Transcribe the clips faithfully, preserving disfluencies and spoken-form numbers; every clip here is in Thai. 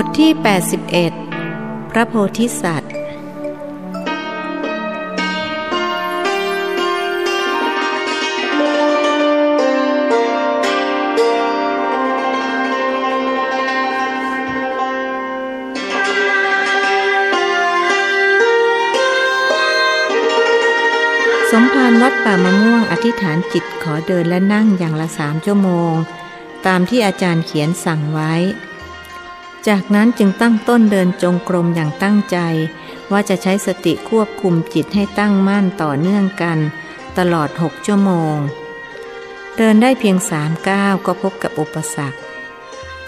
บทที่แปดสิบเอ็ดพระโพธิสัตว์สมภารวัดป่ามะม่วงอธิษฐานจิตขอเดินและนั่งอย่างละสามชั่วโมงตามที่อาจารย์เขียนสั่งไว้จากนั้นจึงตั้งต้นเดินจงกรมอย่างตั้งใจว่าจะใช้สติควบคุมจิตให้ตั้งมั่นต่อเนื่องกันตลอดหกชั่วโมงเดินได้เพียงสามก้าวก็พบกับอุปสรรค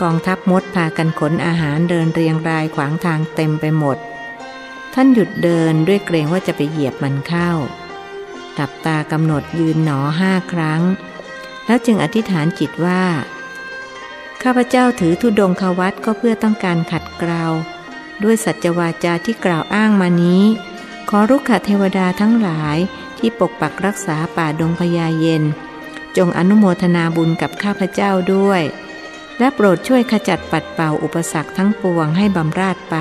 กองทัพมดพากันขนอาหารเดินเรียงรายขวางทางเต็มไปหมดท่านหยุดเดินด้วยเกรงว่าจะไปเหยียบมันเข้าหลับตากำหนดยืนหนอห้าครั้งแล้วจึงอธิษฐานจิตว่าข้าพเจ้าถือธุดงควัตรก็เพื่อต้องการขัดเกลาด้วยสัจวาจาที่กล่าวอ้างมานี้ขอรุกขเทวดาทั้งหลายที่ปกปักรักษาป่าดงพญาเย็นจงอนุโมทนาบุญกับข้าพเจ้าด้วยและโปรดช่วยขจัดปัดเป่าอุปสรรคทั้งปวงให้บำราดไป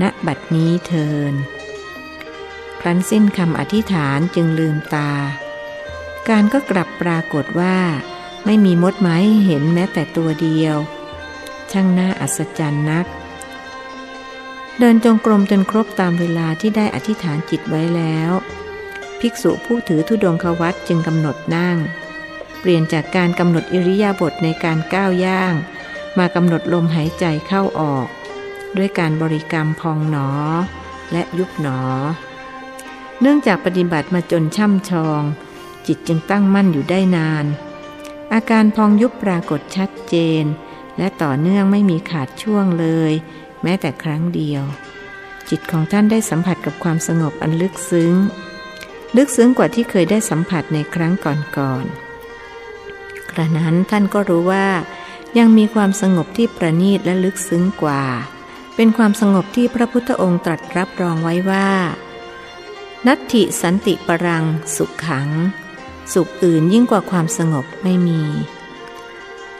ณบัดนี้เทินครั้นสิ้นคำอธิษฐานจึงลืมตาการก็กลับปรากฏว่าไม่มีมดไม้เห็นแม้แต่ตัวเดียวช่างน่าอัศจรรย์นักเดินจงกรมจนครบตามเวลาที่ได้อธิษฐานจิตไว้แล้วภิกษุผู้ถือธุดงควัตรจึงกำหนดนั่งเปลี่ยนจากการกำหนดอิริยาบถในการก้าวย่างมากำหนดลมหายใจเข้าออกด้วยการบริกรรมพองหนอและยุบหนอเนื่องจากปฏิบัติมาจนช่ำชองจิตจึงตั้งมั่นอยู่ได้นานอาการพองยุบปรากฏชัดเจนและต่อเนื่องไม่มีขาดช่วงเลยแม้แต่ครั้งเดียวจิตของท่านได้สัมผัสกับความสงบอันลึกซึ้งลึกซึ้งกว่าที่เคยได้สัมผัสในครั้งก่อนๆกระนั้นท่านก็รู้ว่ายังมีความสงบที่ประณีตและลึกซึ้งกว่าเป็นความสงบที่พระพุทธองค์ตรัสรับรองไว้ว่านัตถิสันติปรังสุขขังสุขอื่นยิ่งกว่าความสงบไม่มี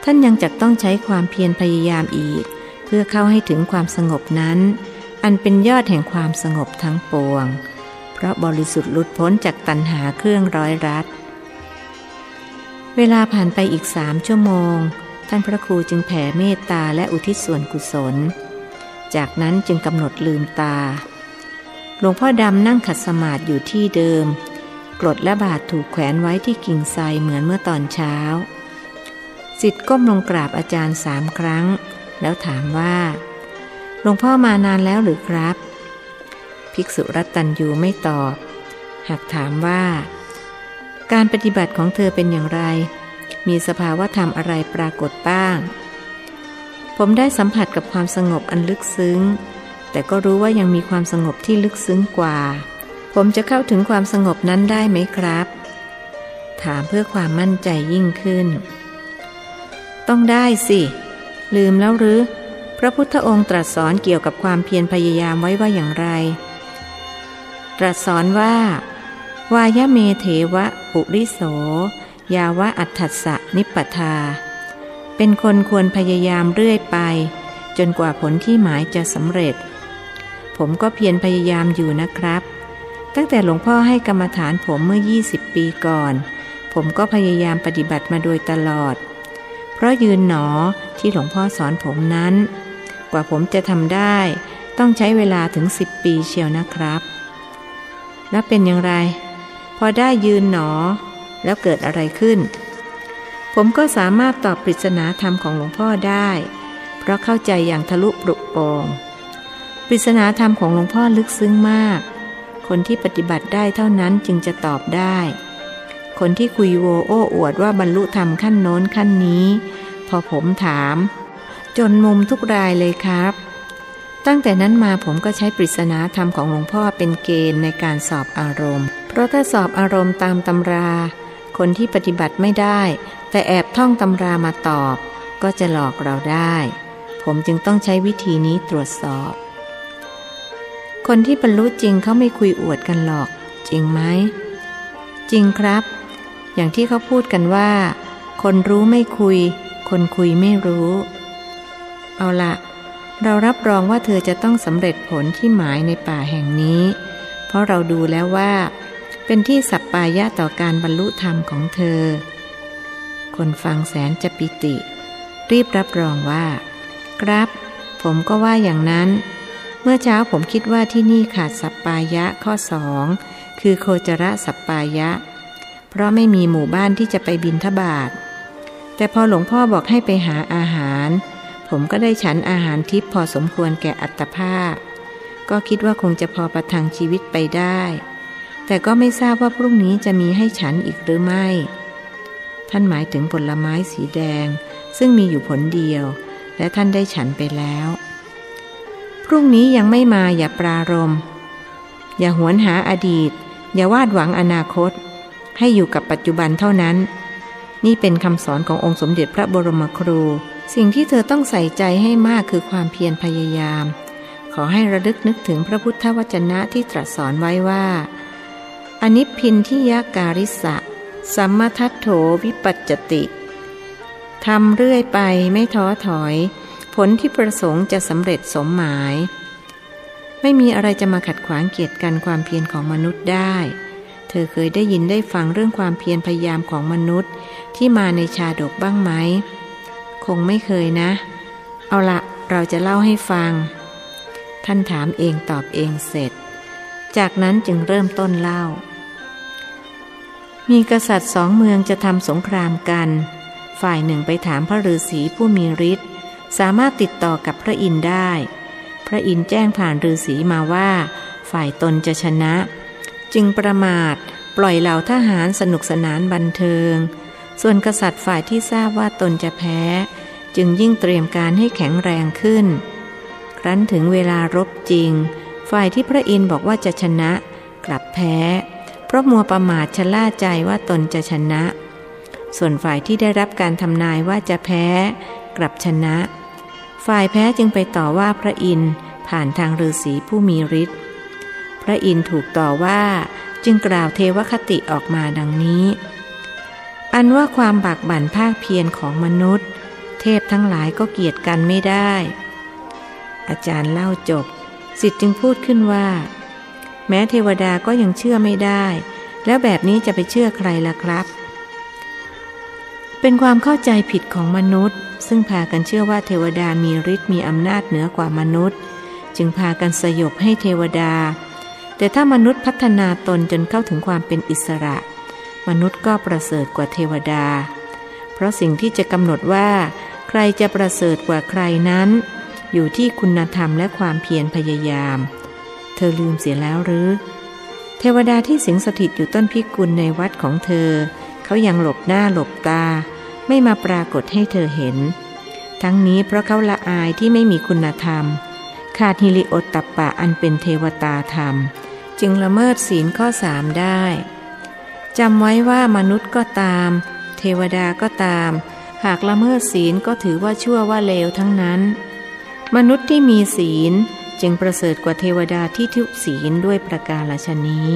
ท่านยังจะต้องใช้ความเพียรพยายามอีกเพื่อเข้าให้ถึงความสงบนั้นอันเป็นยอดแห่งความสงบทั้งปวงเพราะบริสุทธิ์หลุดพ้นจากตัณหาเครื่องร้อยรัดเวลาผ่านไปอีกสามชั่วโมงท่านพระครูจึงแผ่เมตตาและอุทิศส่วนกุศลจากนั้นจึงกำหนดลืมตาหลวงพ่อดำนั่งขัดสมาธิอยู่ที่เดิมกรดและบาทถูกแขวนไว้ที่กิ่งไทรเหมือนเมื่อตอนเช้าศิษย์ก้มลงกราบอาจารย์สามครั้งแล้วถามว่าหลวงพ่อมานานแล้วหรือครับภิกษุรัตตัญญูไม่ตอบหากถามว่าการปฏิบัติของเธอเป็นอย่างไรมีสภาวะธรรมอะไรปรากฏบ้างผมได้สัมผัสกับความสงบอันลึกซึ้งแต่ก็รู้ว่ายังมีความสงบที่ลึกซึ้งกว่าผมจะเข้าถึงความสงบนั้นได้ไหมครับถามเพื่อความมั่นใจยิ่งขึ้นต้องได้สิลืมแล้วหรือพระพุทธองค์ตรัสสอนเกี่ยวกับความเพียรพยายามไว้ว่าอย่างไรตรัสสอนว่าวายเมเทวะปุริโสยาวะอัตถัสสะนิปปทาเป็นคนควรพยายามเรื่อยไปจนกว่าผลที่หมายจะสำเร็จผมก็เพียรพยายามอยู่นะครับตั้งแต่หลวงพ่อให้กรรมฐานผมเมื่อยี่สิบปีก่อนผมก็พยายามปฏิบัติมาโดยตลอดเพราะยืนหนอที่หลวงพ่อสอนผมนั้นกว่าผมจะทำได้ต้องใช้เวลาถึงสิบปีเชียวนะครับแล้วเป็นอย่างไรพอได้ยืนหนอแล้วเกิดอะไรขึ้นผมก็สามารถตอบปริศนาธรรมของหลวงพ่อได้เพราะเข้าใจอย่างทะลุปลุกโปร่งปริศนาธรรมของหลวงพ่อลึกซึ้งมากคนที่ปฏิบัติได้เท่านั้นจึงจะตอบได้คนที่คุยโวโอ้อวดว่าบรรลุธรรมขั้นโน้นขั้นนี้พอผมถามจนมุมทุกรายเลยครับตั้งแต่นั้นมาผมก็ใช้ปริศนาธรรมของหลวงพ่อเป็นเกณฑ์ในการสอบอารมณ์เพราะถ้าสอบอารมณ์ตามตำราคนที่ปฏิบัติไม่ได้แต่แอบท่องตำรามาตอบก็จะหลอกเราได้ผมจึงต้องใช้วิธีนี้ตรวจสอบคนที่บรรลุจริงเขาไม่คุยอวดกันหรอกจริงไหมจริงครับอย่างที่เขาพูดกันว่าคนรู้ไม่คุยคนคุยไม่รู้เอาละ เรารับรองว่าเธอจะต้องสำเร็จผลที่หมายในป่าแห่งนี้เพราะเราดูแล้วว่าเป็นที่สัปปายะต่อการบรรลุธรรมของเธอคนฟังแสนจะปิติรีบรับรองว่าครับผมก็ว่าอย่างนั้นเมื่อเช้าผมคิดว่าที่นี่ขาดสัปปายะข้อสองคือโคจรสัปปายะเพราะไม่มีหมู่บ้านที่จะไปบิณฑบาตแต่พอหลวงพ่อบอกให้ไปหาอาหารผมก็ได้ฉันอาหารทิพย์พอสมควรแก่อัตภาพก็คิดว่าคงจะพอประทังชีวิตไปได้แต่ก็ไม่ทราบว่าพรุ่งนี้จะมีให้ฉันอีกหรือไม่ท่านหมายถึงผลไม้สีแดงซึ่งมีอยู่ผลเดียวและท่านได้ฉันไปแล้วพรุ่งนี้ยังไม่มาอย่าปรารภอย่าหวนหาอดีตอย่าวาดหวังอนาคตให้อยู่กับปัจจุบันเท่านั้นนี่เป็นคำสอนขององค์สมเด็จพระบรมครูสิ่งที่เธอต้องใส่ใจให้มากคือความเพียรพยายามขอให้ระลึกนึกถึงพระพุทธวจนะที่ตรัสสอนไว้ว่าอนิพพินทิยการิสะสัมมาทัฏโถวิปัจจติทำเรื่อยไปไม่ท้อถอยผลที่ประสงค์จะสำเร็จสมหมายไม่มีอะไรจะมาขัดขวางเกียรติกันความเพียรของมนุษย์ได้เธอเคยได้ยินได้ฟังเรื่องความเพียรพยายามของมนุษย์ที่มาในชาดกบ้างไหมคงไม่เคยนะเอาละเราจะเล่าให้ฟังท่านถามเองตอบเองเสร็จจากนั้นจึงเริ่มต้นเล่ามีกษัตริย์สองเมืองจะทำสงครามกันฝ่ายหนึ่งไปถามพระฤาษีผู้มีฤทธิ์สามารถติดต่อกับพระอินทร์ได้พระอินทร์แจ้งผ่านฤาษีมาว่าฝ่ายตนจะชนะจึงประมาทปล่อยเหล่าทหารสนุกสนานบันเทิงส่วนกษัตริย์ฝ่ายที่ทราบว่าตนจะแพ้จึงยิ่งเตรียมการให้แข็งแรงขึ้นครั้นถึงเวลารบจริงฝ่ายที่พระอินทร์บอกว่าจะชนะกลับแพ้เพราะมัวประมาทชะล่าใจว่าตนจะชนะส่วนฝ่ายที่ได้รับการทำนายว่าจะแพ้กลับชนะฝ่ายแพ้จึงไปต่อว่าพระอินทร์ผ่านทางฤาษีผู้มีฤทธิ์พระอินทร์ถูกต่อว่าจึงกล่าวเทวคติออกมาดังนี้อันว่าความบากบั่นภาคเพียรของมนุษย์เทพทั้งหลายก็เกียดกันไม่ได้อาจารย์เล่าจบศิษย์จึงพูดขึ้นว่าแม้เทวดาก็ยังเชื่อไม่ได้แล้วแบบนี้จะไปเชื่อใครล่ะครับเป็นความเข้าใจผิดของมนุษย์ซึ่งพากันเชื่อว่าเทวดามีฤทธิ์มีอำนาจเหนือกว่ามนุษย์จึงพากันสยบให้เทวดาแต่ถ้ามนุษย์พัฒนาตนจนเข้าถึงความเป็นอิสระมนุษย์ก็ประเสริฐกว่าเทวดาเพราะสิ่งที่จะกำหนดว่าใครจะประเสริฐกว่าใครนั้นอยู่ที่คุณธรรมและความเพียรพยายามเธอลืมเสียแล้วหรือเทวดาที่สิงสถิตอยู่ต้นพิกุลในวัดของเธอเขายังหลบหน้าหลบตาไม่มาปรากฏให้เธอเห็นทั้งนี้เพราะเขาละอายที่ไม่มีคุณธรรมขาดฮิริโอตตัปปะอันเป็นเทวตาธรรมจึงละเมิดศีลข้อสามได้จำไว้ว่ามนุษย์ก็ตามเทวดาก็ตามหากละเมิดศีลก็ถือว่าชั่วว่าเลวทั้งนั้นมนุษย์ที่มีศีลจึงประเสริฐกว่าเทวดาที่ทุศีลด้วยประการฉะนี้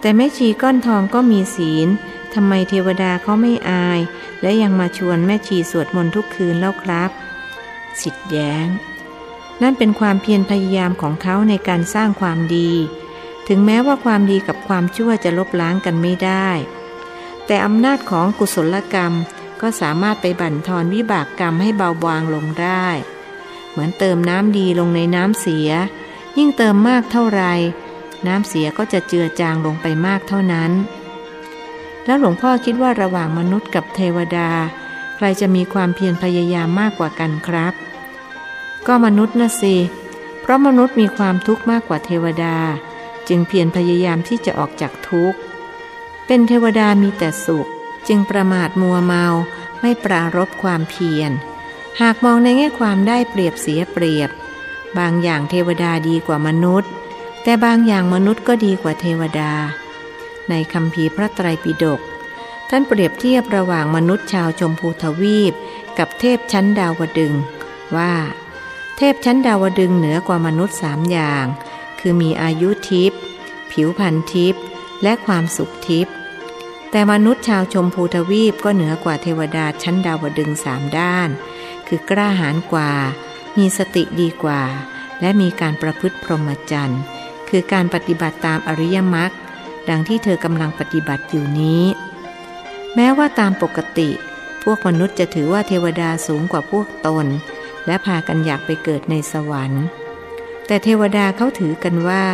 แต่แม่ชีก้อนทองก็มีศีลทำไมเทวดาเขาไม่อายและยังมาชวนแม่ชีสวดมนต์ทุกคืนแล้วครับศิษย์แย้งนั่นเป็นความเพียรพยายามของเขาในการสร้างความดีถึงแม้ว่าความดีกับความชั่วจะลบล้างกันไม่ได้แต่อำนาจของกุศลกรรมก็สามารถไปบั่นทอนวิบากกรรมให้เบาบางลงได้เหมือนเติมน้ำดีลงในน้ำเสียยิ่งเติมมากเท่าไรน้ำเสียก็จะเจือจางลงไปมากเท่านั้นแล้วหลวงพ่อคิดว่าระหว่างมนุษย์กับเทวดาใครจะมีความเพียรพยายามมากกว่ากันครับก็มนุษย์นะสิเพราะมนุษย์มีความทุกข์มากกว่าเทวดาจึงเพียรพยายามที่จะออกจากทุกข์เป็นเทวดามีแต่สุขจึงประมาทมัวเมาไม่ปรารภความเพียรหากมองในแง่ความได้เปรียบเสียเปรียบบางอย่างเทวดาดีกว่ามนุษย์แต่บางอย่างมนุษย์ก็ดีกว่าเทวดาในคัมภีร์พระไตรปิฎกท่านเปรียบเทียบระหว่างมนุษย์ชาวชมพูทวีปกับเทพชั้นดาวดึงส์ว่าเทพชั้นดาวดึงส์เหนือกว่ามนุษย์สามอย่างคือมีอายุทิพย์ผิวพรรณทิพย์และความสุขทิพย์แต่มนุษย์ชาวชมพูทวีปก็เหนือกว่าเทวดาชั้นดาวดึงส์สามด้านคือกล้าหาญกว่ามี มีสติดีกว่าและมีการประพฤติพรหมจรรย์คือการปฏิบัติตามอริยมรรคดังที่เธอกำลังปฏิบัติอยู่นี้แม้ว่าตามปกติพวกมนุษย์จะถือว่าเทวดาสูงกว่าพวกตนและพากันอยากไปเกิดในสวรรค์แต่เทวดาเขาถือกันว่า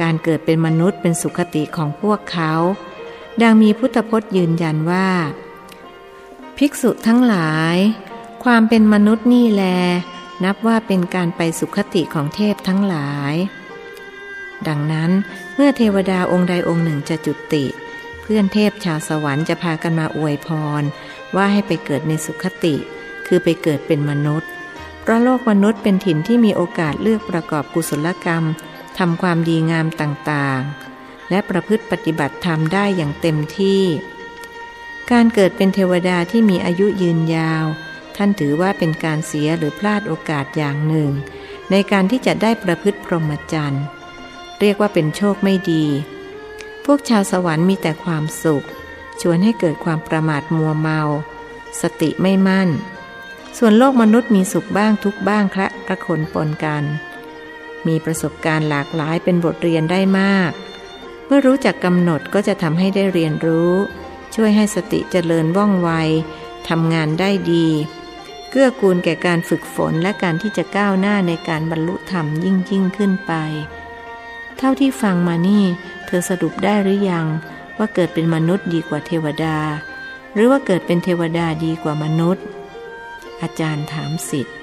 การเกิดเป็นมนุษย์เป็นสุขติของพวกเขาดังมีพุทธพจน์ยืนยันว่าภิกษุทั้งหลายความเป็นมนุษย์นี่แลนับว่าเป็นการไปสุขติของเทพทั้งหลายดังนั้นเมื่อเทวดาองค์ใดองค์หนึ่งจะจุติเพื่อนเทพชาวสวรรค์จะพากันมาอวยพรว่าให้ไปเกิดในสุขติคือไปเกิดเป็นมนุษย์เพราะโลกมนุษย์เป็นถิ่นที่มีโอกาสเลือกประกอบกุศลกรรมทำความดีงามต่างๆและประพฤติปฏิบัติธรรมได้อย่างเต็มที่การเกิดเป็นเทวดาที่มีอายุยืนยาวท่านถือว่าเป็นการเสียหรือพลาดโอกาสอย่างหนึ่งในการที่จะได้ประพฤติพรหมจรรย์เรียกว่าเป็นโชคไม่ดีพวกชาวสวรรค์มีแต่ความสุขชวนให้เกิดความประมาทมัวเมาสติไม่มั่นส่วนโลกมนุษย์มีสุขบ้างทุกบ้างคละกระขนปนกันมีประสบการณ์หลากหลายเป็นบทเรียนได้มากเมื่อรู้จักกำหนดก็จะทำให้ได้เรียนรู้ช่วยให้สติเจริญว่องไวทำงานได้ดีเกื้อกูลแก่การฝึกฝนและการที่จะก้าวหน้าในการบรรลุธรรมยิ่งยิ่งขึ้นไปเท่าที่ฟังมานี่เธอสรุปได้หรือยังว่าเกิดเป็นมนุษย์ดีกว่าเทวดาหรือว่าเกิดเป็นเทวดาดีกว่ามนุษย์อาจารย์ถามสิทธิ์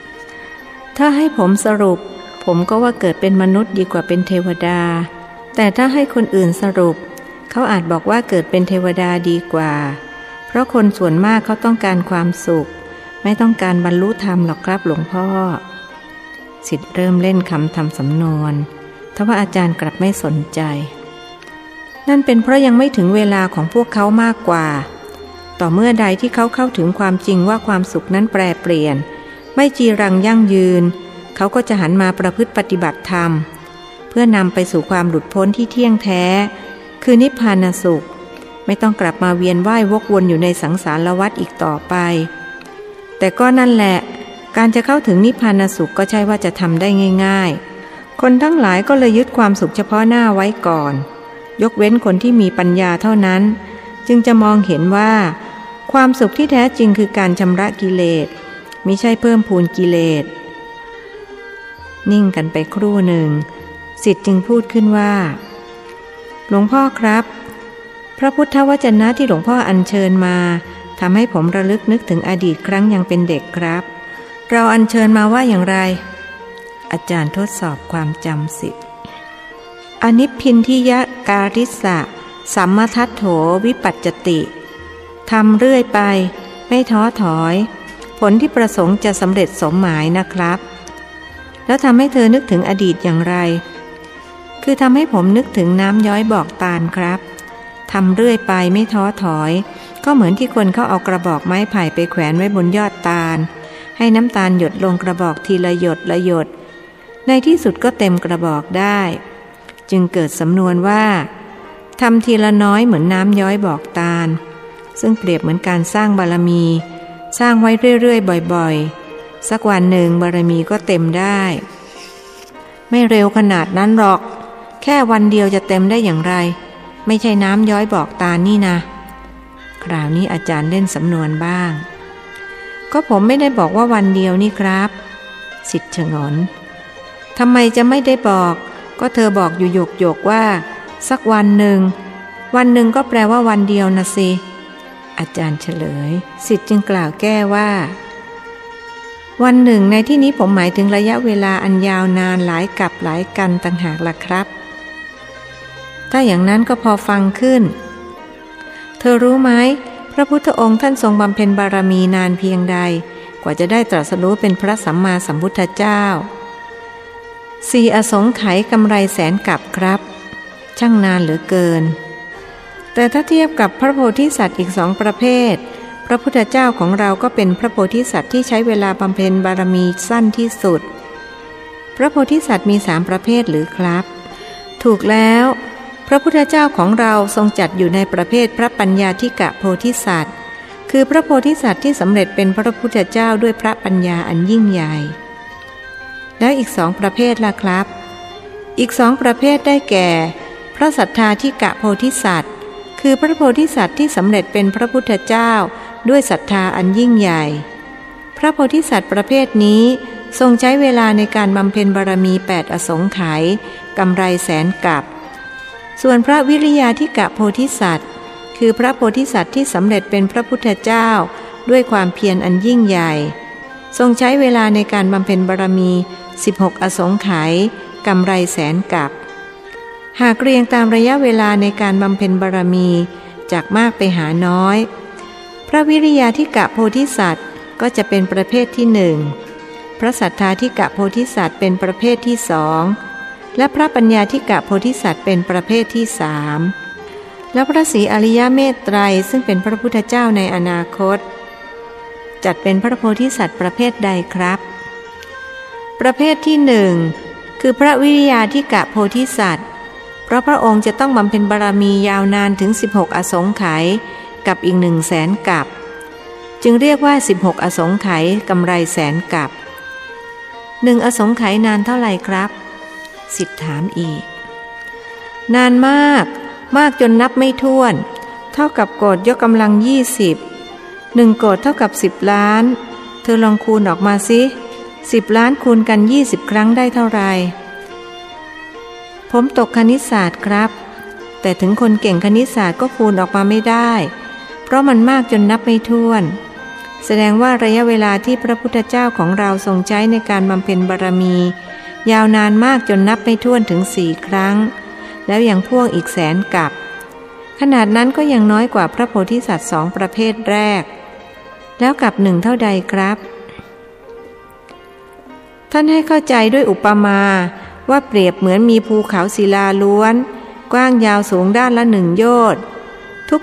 ถ้าให้ผมสรุปผมก็ว่าเกิดเป็นมนุษย์ดีกว่าเป็นเทวดาแต่ถ้าให้คนอื่นสรุปเขาอาจบอกว่าเกิดเป็นเทวดาดีกว่าเพราะคนส่วนมากเขาต้องการความสุขไม่ต้องการบรรลุธรรมหรอกครับหลวงพ่อสิทธิ์เริ่มเล่นคำทำสำนวนทว่าอาจารย์กลับไม่สนใจนั่นเป็นเพราะยังไม่ถึงเวลาของพวกเขามากกว่าต่อเมื่อใดที่เขาเข้าถึงความจริงว่าความสุขนั้นแปรเปลี่ยนไม่จีรังยั่งยืนเขาก็จะหันมาประพฤติปฏิบัติธรรมเพื่อนำไปสู่ความหลุดพ้นที่เที่ยงแท้คือนิพพานสุขไม่ต้องกลับมาเวียนว่าย ว, วกวนอยู่ในสังสารวัฏอีกต่อไปแต่ก็นั่นแหละการจะเข้าถึงนิพพานสุขก็ใช่ว่าจะทำได้ง่ายๆคนทั้งหลายก็เลยยึดความสุขเฉพาะหน้าไว้ก่อนยกเว้นคนที่มีปัญญาเท่านั้นจึงจะมองเห็นว่าความสุขที่แท้จริงคือการชำระกิเลสมิใช่เพิ่มพูนกิเลสนิ่งกันไปครู่หนึ่งสิทธิ์จึงพูดขึ้นว่าหลวงพ่อครับพระพุทธวจนะที่หลวงพ่ออัญเชิญมาทำให้ผมระลึกนึกถึงอดีตครั้งยังเป็นเด็กครับเราอัญเชิญมาว่าอย่างไรอาจารย์ทดสอบความจำสิทธิ์อนิพพินทิยการิสะสัมมทัฏโถวิปัจจติทำเรื่อยไปไม่ท้อถอยผลที่ประสงค์จะสำเร็จสมหมายนะครับแล้วทำให้เธอนึกถึงอดีตอย่างไรคือทำให้ผมนึกถึงน้ำย้อยบอกตาลครับทำเรื่อยไปไม่ท้อถอยก็เหมือนที่คนเขาเอากระบอกไม้ไผ่ไปแขวนไว้บนยอดตาลให้น้ำตาลหยดลงกระบอกทีละหยดละหยดในที่สุดก็เต็มกระบอกได้จึงเกิดสำนวนว่าทำทีละน้อยเหมือนน้ำย้อยบอกตาลซึ่งเปรียบเหมือนการสร้างบารมีสร้างไว้เรื่อยๆบ่อยๆสักวันหนึ่งบารมีก็เต็มได้ไม่เร็วขนาดนั้นหรอกแค่วันเดียวจะเต็มได้อย่างไรไม่ใช่น้ำย้อยบอกตานี่นะคราวนี้อาจารย์เล่นสำนวนบ้างก็ผมไม่ได้บอกว่าวันเดียวนี่ครับสิทธิ์ชงอนทำไมจะไม่ได้บอกก็เธอบอกอยู่หยกๆว่าสักวันหนึ่งวันหนึ่งก็แปลว่าวันเดียวนะสิอาจารย์เฉลยสิทธิ์จึงกล่าวแก้ว่าวันหนึ่งในที่นี้ผมหมายถึงระยะเวลาอันยาวนานหลายกับหลายกันต่างหากล่ะครับถ้าอย่างนั้นก็พอฟังขึ้นเธอรู้ไหมพระพุทธองค์ท่านทรงบำเพ็ญบารมีนานเพียงใดกว่าจะได้ตรัสรู้เป็นพระสัมมาสัมพุทธเจ้าสี่อสงไขยกำไรแสนกับครับช่างนานเหลือเกินแต่ถ้าเทียบกับพระโพธิสัตว์อีกสองประเภทพระพุทธเจ้าของเราก็เป็นพระโพธิสัตว์ที่ใช้เวลาบำเพ็ญบารมีสั้นที่สุดพระโพธิสัตว์มีสามประเภทหรือครับถูกแล้วพระพุทธเจ้าของเราทรงจัดอยู่ในประเภทพระปัญญาธิกะโพธิสัตว์คือพระโพธิสัตว์ที่สำเร็จเป็นพระพุทธเจ้าด้วยพระปัญญาอันยิ่งใหญ่ แล้วอีกสองประเภทล่ะครับอีกสองประเภทได้แก่พระศรัทธาธิกะโพธิสัตว์คือพระโพธิสัตว์ที่สำเร็จเป็นพระพุทธเจ้าด้วยศรัทธาอันยิ่งใหญ่พระโพธิสัตว์ประเภทนี้ทรงใช้เวลาในการบำเพ็ญบารมีแปดอสงไขยกำไรแสนกับส่วนพระวิริยาธิกะโพธิสัตว์คือพระโพธิสัตว์ที่สำเร็จเป็นพระพุทธเจ้าด้วยความเพียรอันยิ่งใหญ่ทรงใช้เวลาในการบำเพ็ญบารมีสิบหกอสงไขยกำไรแสนกับหากเรียงตามระยะเวลาในการบำเพ็ญบารมีจากมากไปหาน้อยพระวิริยาธิกะโพธิสัตว์ก็จะเป็นประเภทที่หนึ่งพระศรัทธาธิกะโพธิสัตว์เป็นประเภทที่สองและพระปัญญาธิกะโพธิสัตว์เป็นประเภทที่สามและพระศรีอริยเมตไตรซึ่งเป็นพระพุทธเจ้าในอนาคตจัดเป็นพระโพธิสัตว์ประเภทใดครับประเภทที่หนึ่งคือพระวิริยาธิกะโพธิสัตว์เพราะพระองค์จะต้องบำเพ็ญบารมียาวนานถึงสิบหกอสงไขยกับอีกหนึ่งแสนกับจึงเรียกว่าสิบหกอสงไขยกำไรแสนกับหนึ่งอสงไขยนานเท่าไหร่ครับสิทธิ์ถามอีกนานมากมากจนนับไม่ถ้วนเท่ากับโกฏยกกำลังยี่สิบ หนึ่งโกฏเท่ากับสิบล้านเธอลองคูณออกมาสิสิบล้านคูณกันยี่สิบครั้งได้เท่าไหร่ผมตกคณิตศาสตร์ครับแต่ถึงคนเก่งคณิตศาสตร์ก็คูณออกมาไม่ได้เพราะมันมากจนนับไม่ถ้วนแสดงว่าระยะเวลาที่พระพุทธเจ้าของเราทรงใช้ในการบำเพ็ญบารมียาวนานมากจนนับไม่ถ้วนถึงสี่ครั้งแล้วยังพ่วงอีกแสนกับขนาดนั้นก็ยังน้อยกว่าพระโพธิสัตว์สองประเภทแรกแล้วกับหนึ่งเท่าใดครับท่านให้เข้าใจด้วยอุปมาว่าเปรียบเหมือนมีภูเขาศิลาล้วนกว้างยาวสูงด้านละหนึ่งโยชน์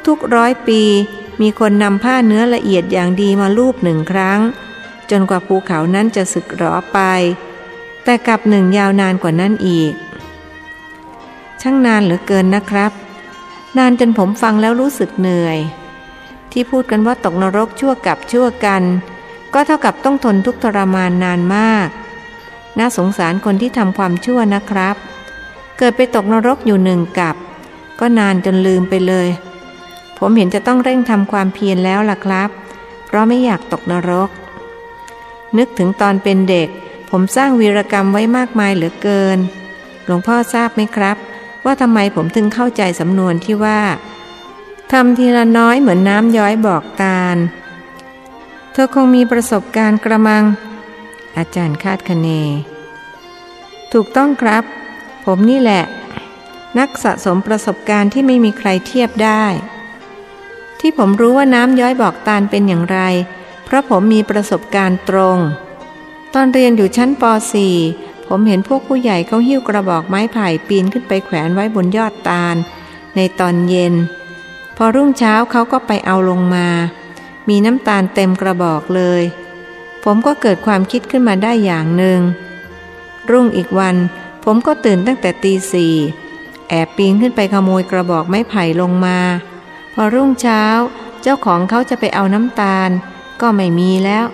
ทุกๆร้อยปีมีคนนำผ้าเนื้อละเอียดอย่างดีมาลูบหนึ่งครั้งจนกว่าภูเขานั้นจะสึกหรอไปแต่กับหนึ่งยาวนานกว่านั้นอีกช่างนานเหลือเกินนะครับนานจนผมฟังแล้วรู้สึกเหนื่อยที่พูดกันว่าตกนรกชั่วกับชั่วกันก็เท่ากับต้องทนทุกข์ทรมานนานมากน่าสงสารคนที่ทำความชั่วนะครับเกิดไปตกนรกอยู่หนึ่งกับก็นานจนลืมไปเลยผมเห็นจะต้องเร่งทำความเพียรแล้วล่ะครับเพราะไม่อยากตกนรกนึกถึงตอนเป็นเด็กผมสร้างวีรกรรมไว้มากมายเหลือเกินหลวงพ่อทราบไหมครับว่าทำไมผมถึงเข้าใจสำนวนที่ว่าทำทีละน้อยเหมือนน้ำย้อยบอกตาลเธอคงมีประสบการณ์กระมังอาจารย์คาดคะเนถูกต้องครับผมนี่แหละนักสะสมประสบการณ์ที่ไม่มีใครเทียบได้ที่ผมรู้ว่าน้ำย้อยบอกตาลเป็นอย่างไรเพราะผมมีประสบการณ์ตรงตอนเรียนอยู่ชั้นป.สี่ ผมเห็นพวกผู้ใหญ่เขาหิ้วกระบอกไม้ไผ่ปีนขึ้นไปแขวนไว้บนยอดตาลในตอนเย็นพอรุ่งเช้าเขาก็ไปเอาลงมามีน้ำตาลเต็มกระบอกเลยผมก็เกิดความคิดขึ้นมาได้อย่างหนึ่งรุ่งอีกวันผมก็ตื่นตั้งแต่ตีสี่แอบปีนขึ้นไปขโมยกระบอกไม้ไผ่ลงมาพอรุ่งเช้าเจ้าของเขาจะไปเอาน้ำตาลก็ไม่มีแล้ว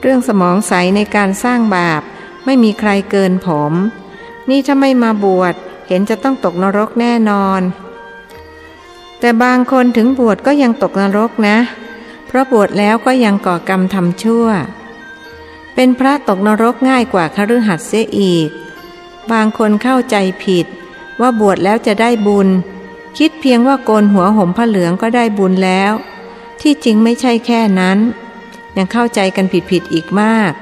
เรื่องสมองใสในการสร้างบาปไม่มีใครเกินผมนี่ถ้าไม่มาบวชเห็นจะต้องตกนรกแน่นอนแต่บางคนถึงบวชก็ยังตกนรกนะเพราะบวชแล้วก็ยังก่อกรรมทำชั่วเป็นพระตกนรกง่ายกว่าคฤหัสถ์เสียอีกบางคนเข้าใจผิดว่าบวชแล้วจะได้บุญคิดเพียงว่าโกนหัวห่มผ้าเหลืองก็ได้บุญแล้วที่จริงไม่ใช่แค่นั้นยังเข้าใจกันผิดๆอีกมาก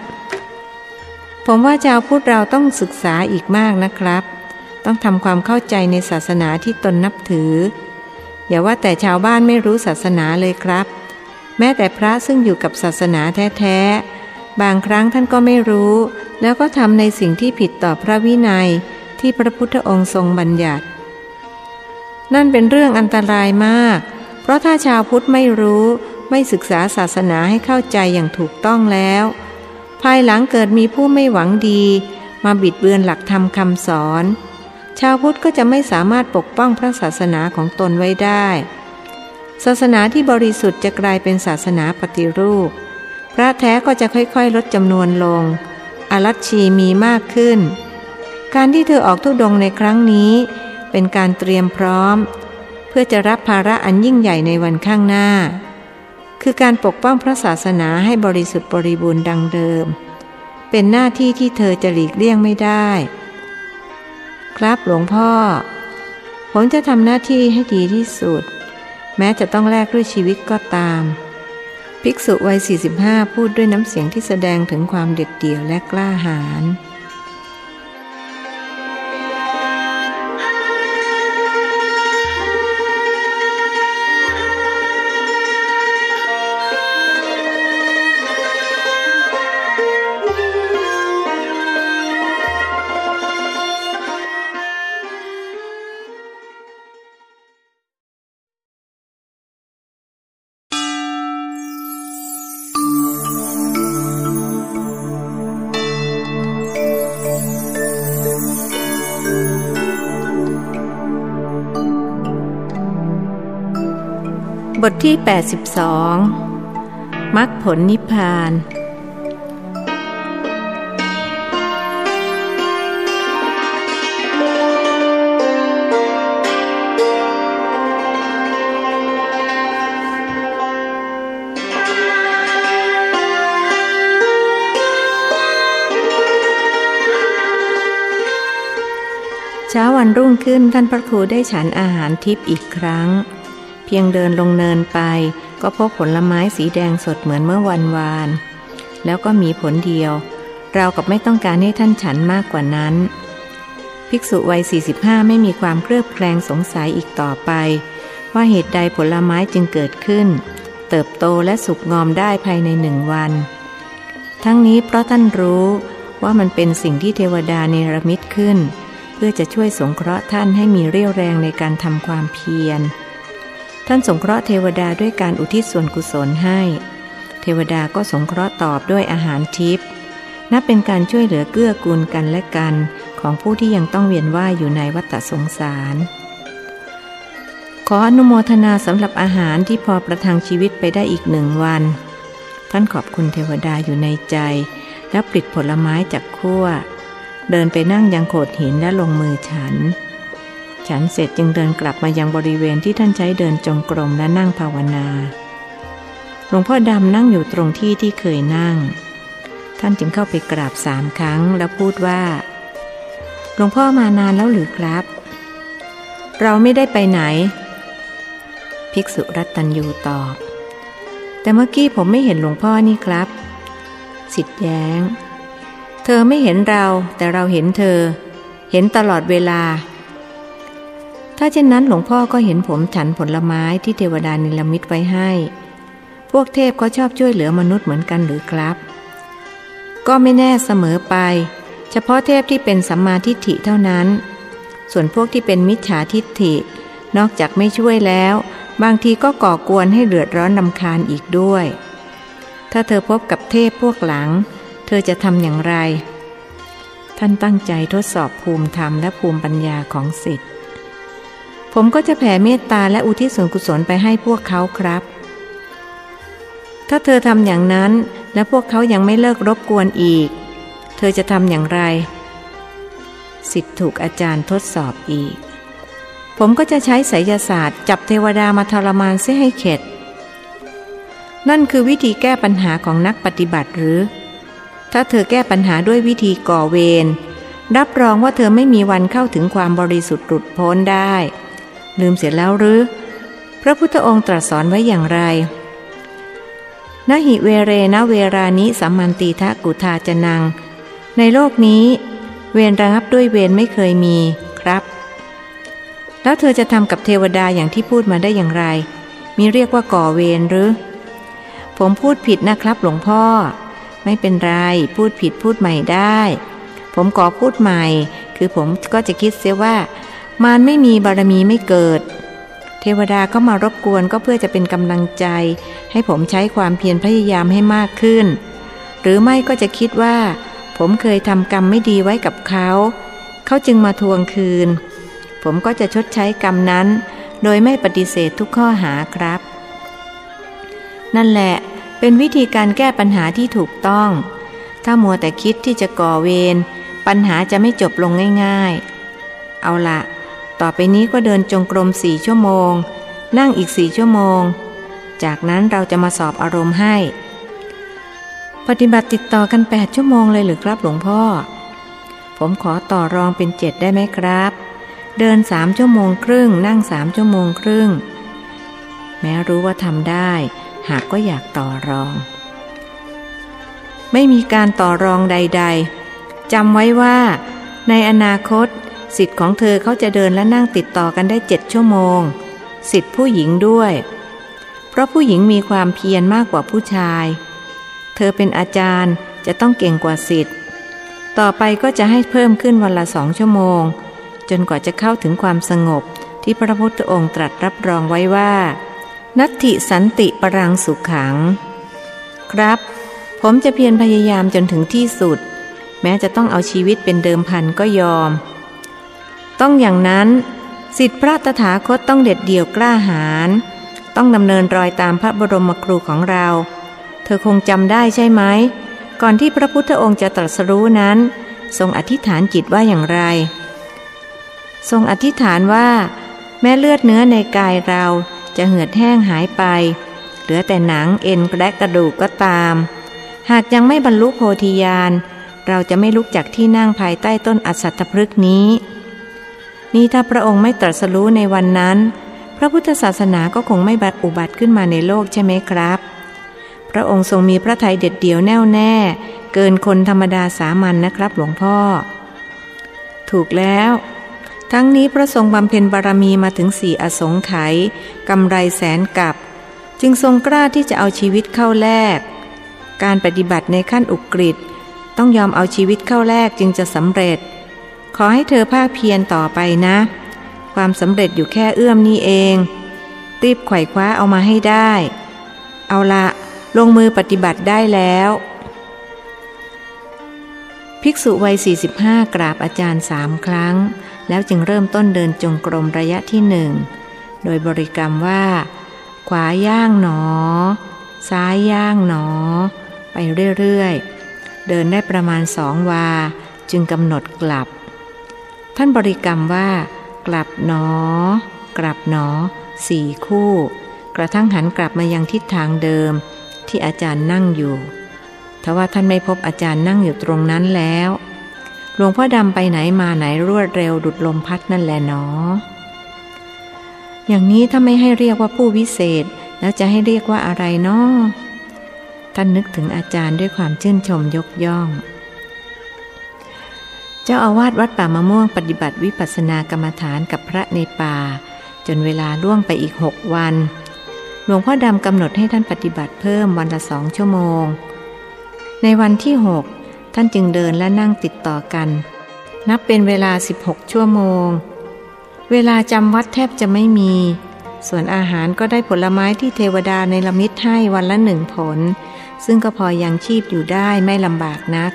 ผมว่าชาวพุทธเราต้องศึกษาอีกมากนะครับต้องทำความเข้าใจในศาสนาที่ตนนับถืออย่าว่าแต่ชาวบ้านไม่รู้ศาสนาเลยครับแม้แต่พระซึ่งอยู่กับศาสนาแท้ๆบางครั้งท่านก็ไม่รู้แล้วก็ทำในสิ่งที่ผิดต่อพระวินัยที่พระพุทธองค์ทรงบัญญัตินั่นเป็นเรื่องอันตรายมากเพราะถ้าชาวพุทธไม่รู้ไม่ศึกษาศาสนาให้เข้าใจอย่างถูกต้องแล้วภายหลังเกิดมีผู้ไม่หวังดีมาบิดเบือนหลักธรรมคำสอนชาวพุทธก็จะไม่สามารถปกป้องพระศาสนาของตนไว้ได้ศาสนาที่บริสุทธิ์จะกลายเป็นศาสนาปฏิรูปพระแท้ก็จะค่อยๆลดจำนวนลง อลัชชีมีมากขึ้นการที่เธอออกธุดงค์ในครั้งนี้เป็นการเตรียมพร้อมเพื่อจะรับภาระอันยิ่งใหญ่ในวันข้างหน้าคือการปกป้องพระศาสนาให้บริสุทธิ์บริบูรณ์ดังเดิมเป็นหน้าที่ที่เธอจะหลีกเลี่ยงไม่ได้ครับหลวงพ่อผมจะทำหน้าที่ให้ดีที่สุดแม้จะต้องแลกด้วยชีวิตก็ตามภิกษุวัยสี่สิบห้าพูดด้วยน้ำเสียงที่แสดงถึงความเด็ดเดี่ยวและกล้าหาญบทที่แปดสิบสองมรรคผลนิพพานเช้าวันรุ่งขึ้นท่านพระครูได้ฉันอาหารทิพย์อีกครั้งเพียงเดินลงเนินไปก็พบผลไม้สีแดงสดเหมือนเมื่อวันวานแล้วก็มีผลเดียวเรากับไม่ต้องการให้ท่านฉันมากกว่านั้นภิกษุวัยสี่สิบห้าไม่มีความเครือบแคลงสงสัยอีกต่อไปว่าเหตุใดผลไม้จึงเกิดขึ้นเติบโตและสุกงอมได้ภายในหนึ่งวันทั้งนี้เพราะท่านรู้ว่ามันเป็นสิ่งที่เทวดาเนรมิตขึ้นเพื่อจะช่วยสงเคราะห์ท่านให้มีเรี่ยวแรงในการทำความเพียรท่านสงเคราะห์เทวดาด้วยการอุทิศส่วนกุศลให้เทวดาก็สงเคราะห์ตอบด้วยอาหารทิพย์นับเป็นการช่วยเหลือเกื้อกูลกันและกันของผู้ที่ยังต้องเวียนว่ายอยู่ในวัฏสงสารขออนุโมทนาสำหรับอาหารที่พอประทังชีวิตไปได้อีกหนึ่งวันท่านขอบคุณเทวดาอยู่ในใจแล้วปลิดผลไม้จากขั้วเดินไปนั่งยังโขดหินและลงมือฉันฉันเสร็จจึงเดินกลับมายังบริเวณที่ท่านใช้เดินจงกรมและนั่งภาวนาหลวงพ่อดำนั่งอยู่ตรงที่ที่เคยนั่งท่านจึงเข้าไปกราบสามครั้งแล้วพูดว่าหลวงพ่อมานานแล้วหรือครับเราไม่ได้ไปไหนภิกษุรัตตัญญูตอบแต่เมื่อกี้ผมไม่เห็นหลวงพ่อนี่ครับศิษย์แย้งเธอไม่เห็นเราแต่เราเห็นเธอเห็นตลอดเวลาถ้าเช่นนั้นหลวงพ่อก็เห็นผมฉันผลไม้ที่เทวดานิรมิตไว้ให้พวกเทพก็ชอบช่วยเหลือมนุษย์เหมือนกันหรือครับก็ไม่แน่เสมอไปเฉพาะเทพที่เป็นสัมมาทิฏฐิเท่านั้นส่วนพวกที่เป็นมิจฉาทิฏฐินอกจากไม่ช่วยแล้วบางทีก็ก่อกวนให้เดือดร้อนรำคาญอีกด้วยถ้าเธอพบกับเทพพวกหลังเธอจะทำอย่างไรท่านตั้งใจทดสอบภูมิธรรมและภูมิปัญญาของศิษย์ผมก็จะแผ่เมตตาและอุทิศส่วนกุศลไปให้พวกเขาครับถ้าเธอทำอย่างนั้นและพวกเขายังไม่เลิกรบกวนอีกเธอจะทำอย่างไรศิษย์ถูกอาจารย์ทดสอบอีกผมก็จะใช้ไสยศาสตร์จับเทวดามาทรมานเสียให้เข็ดนั่นคือวิธีแก้ปัญหาของนักปฏิบัติหรือถ้าเธอแก้ปัญหาด้วยวิธีก่อเวรรับรองว่าเธอไม่มีวันเข้าถึงความบริสุทธิ์หลุดพ้นได้ลืมเสียแล้วหรือพระพุทธองค์ตรัสสอนไว้อย่างไรนะหิเวเรนะเวรานิสัมมันติทะกุทาจนังในโลกนี้เวรระงับด้วยเวรไม่เคยมีครับแล้วเธอจะทำกับเทวดาอย่างที่พูดมาได้อย่างไรมีเรียกว่าก่อเวรหรือผมพูดผิดนะครับหลวงพ่อไม่เป็นไรพูดผิดพูดใหม่ได้ผมขอพูดใหม่คือผมก็จะคิดเสียว่ามารไม่มีบารมีไม่เกิดเทวดาก็มารบกวนก็เพื่อจะเป็นกำลังใจให้ผมใช้ความเพียรพยายามให้มากขึ้นหรือไม่ก็จะคิดว่าผมเคยทำกรรมไม่ดีไว้กับเขาเขาจึงมาทวงคืนผมก็จะชดใช้กรรมนั้นโดยไม่ปฏิเสธทุกข้อหาครับนั่นแหละเป็นวิธีการแก้ปัญหาที่ถูกต้อง ถ้ามัวแต่คิดที่จะก่อเวรปัญหาจะไม่จบลงง่ายๆเอาละต่อไปนี้ก็เดินจงกรมสี่ชั่วโมงนั่งอีกสี่ชั่วโมงจากนั้นเราจะมาสอบอารมณ์ให้ปฏิบัติติดต่อกันแปดชั่วโมงเลยหรือครับหลวงพ่อผมขอต่อรองเป็นเจ็ดได้ไหมครับเดินสามชั่วโมงครึ่งนั่งสามชั่วโมงครึ่งแม้รู้ว่าทำได้หากก็อยากต่อรองไม่มีการต่อรองใดๆจำไว้ว่าในอนาคตสิทธิ์ของเธอเขาจะเดินและนั่งติดต่อกันได้เจ็ดชั่วโมงสิทธิ์ผู้หญิงด้วยเพราะผู้หญิงมีความเพียรมากกว่าผู้ชายเธอเป็นอาจารย์จะต้องเก่งกว่าสิทธิ์ต่อไปก็จะให้เพิ่มขึ้นวันละสองชั่วโมงจนกว่าจะเข้าถึงความสงบที่พระพุทธองค์ตรัสรับรองไว้ว่านัตถิสันติปรังสุขังครับผมจะเพียรพยายามจนถึงที่สุดแม้จะต้องเอาชีวิตเป็นเดิมพันก็ยอมต้องอย่างนั้นสิทธิพระตถาคตต้องเด็ดเดี่ยวกล้าหาญต้องดำเนินรอยตามพระบรมครูของเราเธอคงจำได้ใช่ไหมก่อนที่พระพุทธองค์จะตรัสรู้นั้นทรงอธิษฐานจิตว่าอย่างไรทรงอธิษฐานว่าแม้เลือดเนื้อในกายเราจะเหือดแห้งหายไปเหลือแต่หนังเอ็นและกระดูกก็ตามหากยังไม่บรรลุโพธิญาณเราจะไม่ลุกจากที่นั่งภายใต้ต้นอัศทพฤกษ์นี้นี่ถ้าพระองค์ไม่ตรัสรู้ในวันนั้นพระพุทธศาสนาก็คงไม่บัดอุบัติขึ้นมาในโลกใช่ไหมครับพระองค์ทรงมีพระทัยเด็ดเดี่ยวแน่วแน่เกินคนธรรมดาสามัญ น, นะครับหลวงพ่อถูกแล้วทั้งนี้พระทรงบำเพ็ญบารมีมาถึงสี่อสงไขยกำไรแสนกับจึงทรงกล้าที่จะเอาชีวิตเข้าแลกการปฏิบัติในขั้นอุกฤษต้องยอมเอาชีวิตเข้าแลกจึงจะสำเร็จขอให้เธอภาคเพียรต่อไปนะความสำเร็จอยู่แค่เอื้อมนี่เองรีบไขว่คว้าเอามาให้ได้เอาละลงมือปฏิบัติได้แล้วภิกษุวัยสี่สิบห้ากราบอาจารย์สามครั้งแล้วจึงเริ่มต้นเดินจงกรมระยะที่หนึ่งโดยบริกรรมว่าขวาย่างหนอซ้ายย่างหนอไปเรื่อยๆเดินได้ประมาณสองวาจึงกำหนดกลับท่านบริกรรมว่ากลับหนอกลับหนอสี่คู่กระทั่งหันกลับมายังทิศทางเดิมที่อาจารย์นั่งอยู่ทว่าท่านไม่พบอาจารย์นั่งอยู่ตรงนั้นแล้วหลวงพ่อดำไปไหนมาไหนรวดเร็วดุจลมพัดนั่นแหละหนออย่างนี้ถ้าไม่ให้เรียกว่าผู้วิเศษแล้วจะให้เรียกว่าอะไรน้อท่านนึกถึงอาจารย์ด้วยความชื่นชมยกย่องเจ้าอาวาสวัดป่ามะม่วงปฏิบัติวิปัสสนากรรมฐานกับพระในป่าจนเวลาล่วงไปอีกหกวันหลวงพ่อดำกำหนดให้ท่านปฏิบัติเพิ่มวันละสองชั่วโมงในวันที่หกท่านจึงเดินและนั่งติดต่อกันนับเป็นเวลาสิบหกชั่วโมงเวลาจำวัดแทบจะไม่มีส่วนอาหารก็ได้ผลไม้ที่เทวดาในละมิตให้วันละหนึ่งผลซึ่งก็พอยังชีพอยู่ได้ไม่ลำบากนัก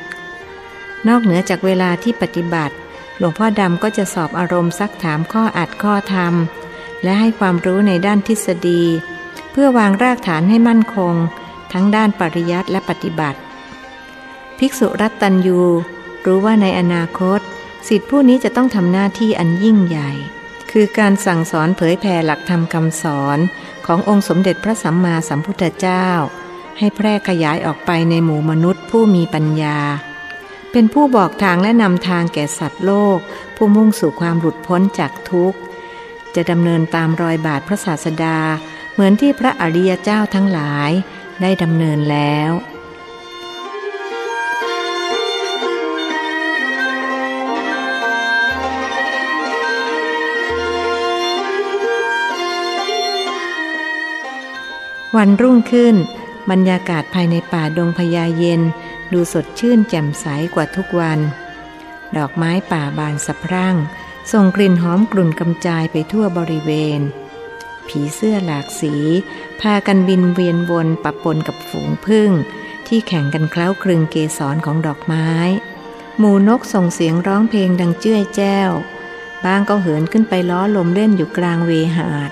นอกเหนือจากเวลาที่ปฏิบัติหลวงพ่อดำก็จะสอบอารมณ์ซักถามข้ออัดข้อธรรมและให้ความรู้ในด้านทฤษฎีเพื่อวางรากฐานให้มั่นคงทั้งด้านปริยัติและปฏิบัติภิกษุรัตตัญญูรู้ว่าในอนาคตศิษย์ผู้นี้จะต้องทำหน้าที่อันยิ่งใหญ่คือการสั่งสอนเผยแผ่หลักธรรมคำสอนขององค์สมเด็จพระสัมมาสัมพุทธเจ้าให้แพร่ขยายออกไปในหมู่มนุษย์ผู้มีปัญญาเป็นผู้บอกทางและนำทางแก่สัตว์โลกผู้มุ่งสู่ความหลุดพ้นจากทุกข์จะดำเนินตามรอยบาทพระศาสดาเหมือนที่พระอริยเจ้าทั้งหลายได้ดำเนินแล้ววันรุ่งขึ้นบรรยากาศภายในป่าดงพญาเย็นดูสดชื่นแจ่มใสกว่าทุกวันดอกไม้ป่าบานสะพรั่งส่งกลิ่นหอมกลุ่นกำจายไปทั่วบริเวณผีเสื้อหลากสีพากันบินเวียนวนปะปนกับฝูงผึ้งที่แข่งกันเคล้าคลึงเกสรของดอกไม้หมู่นกส่งเสียงร้องเพลงดังเจื้อยแจ้วบางก็เหินขึ้นไปล้อลมเล่นอยู่กลางเวหาด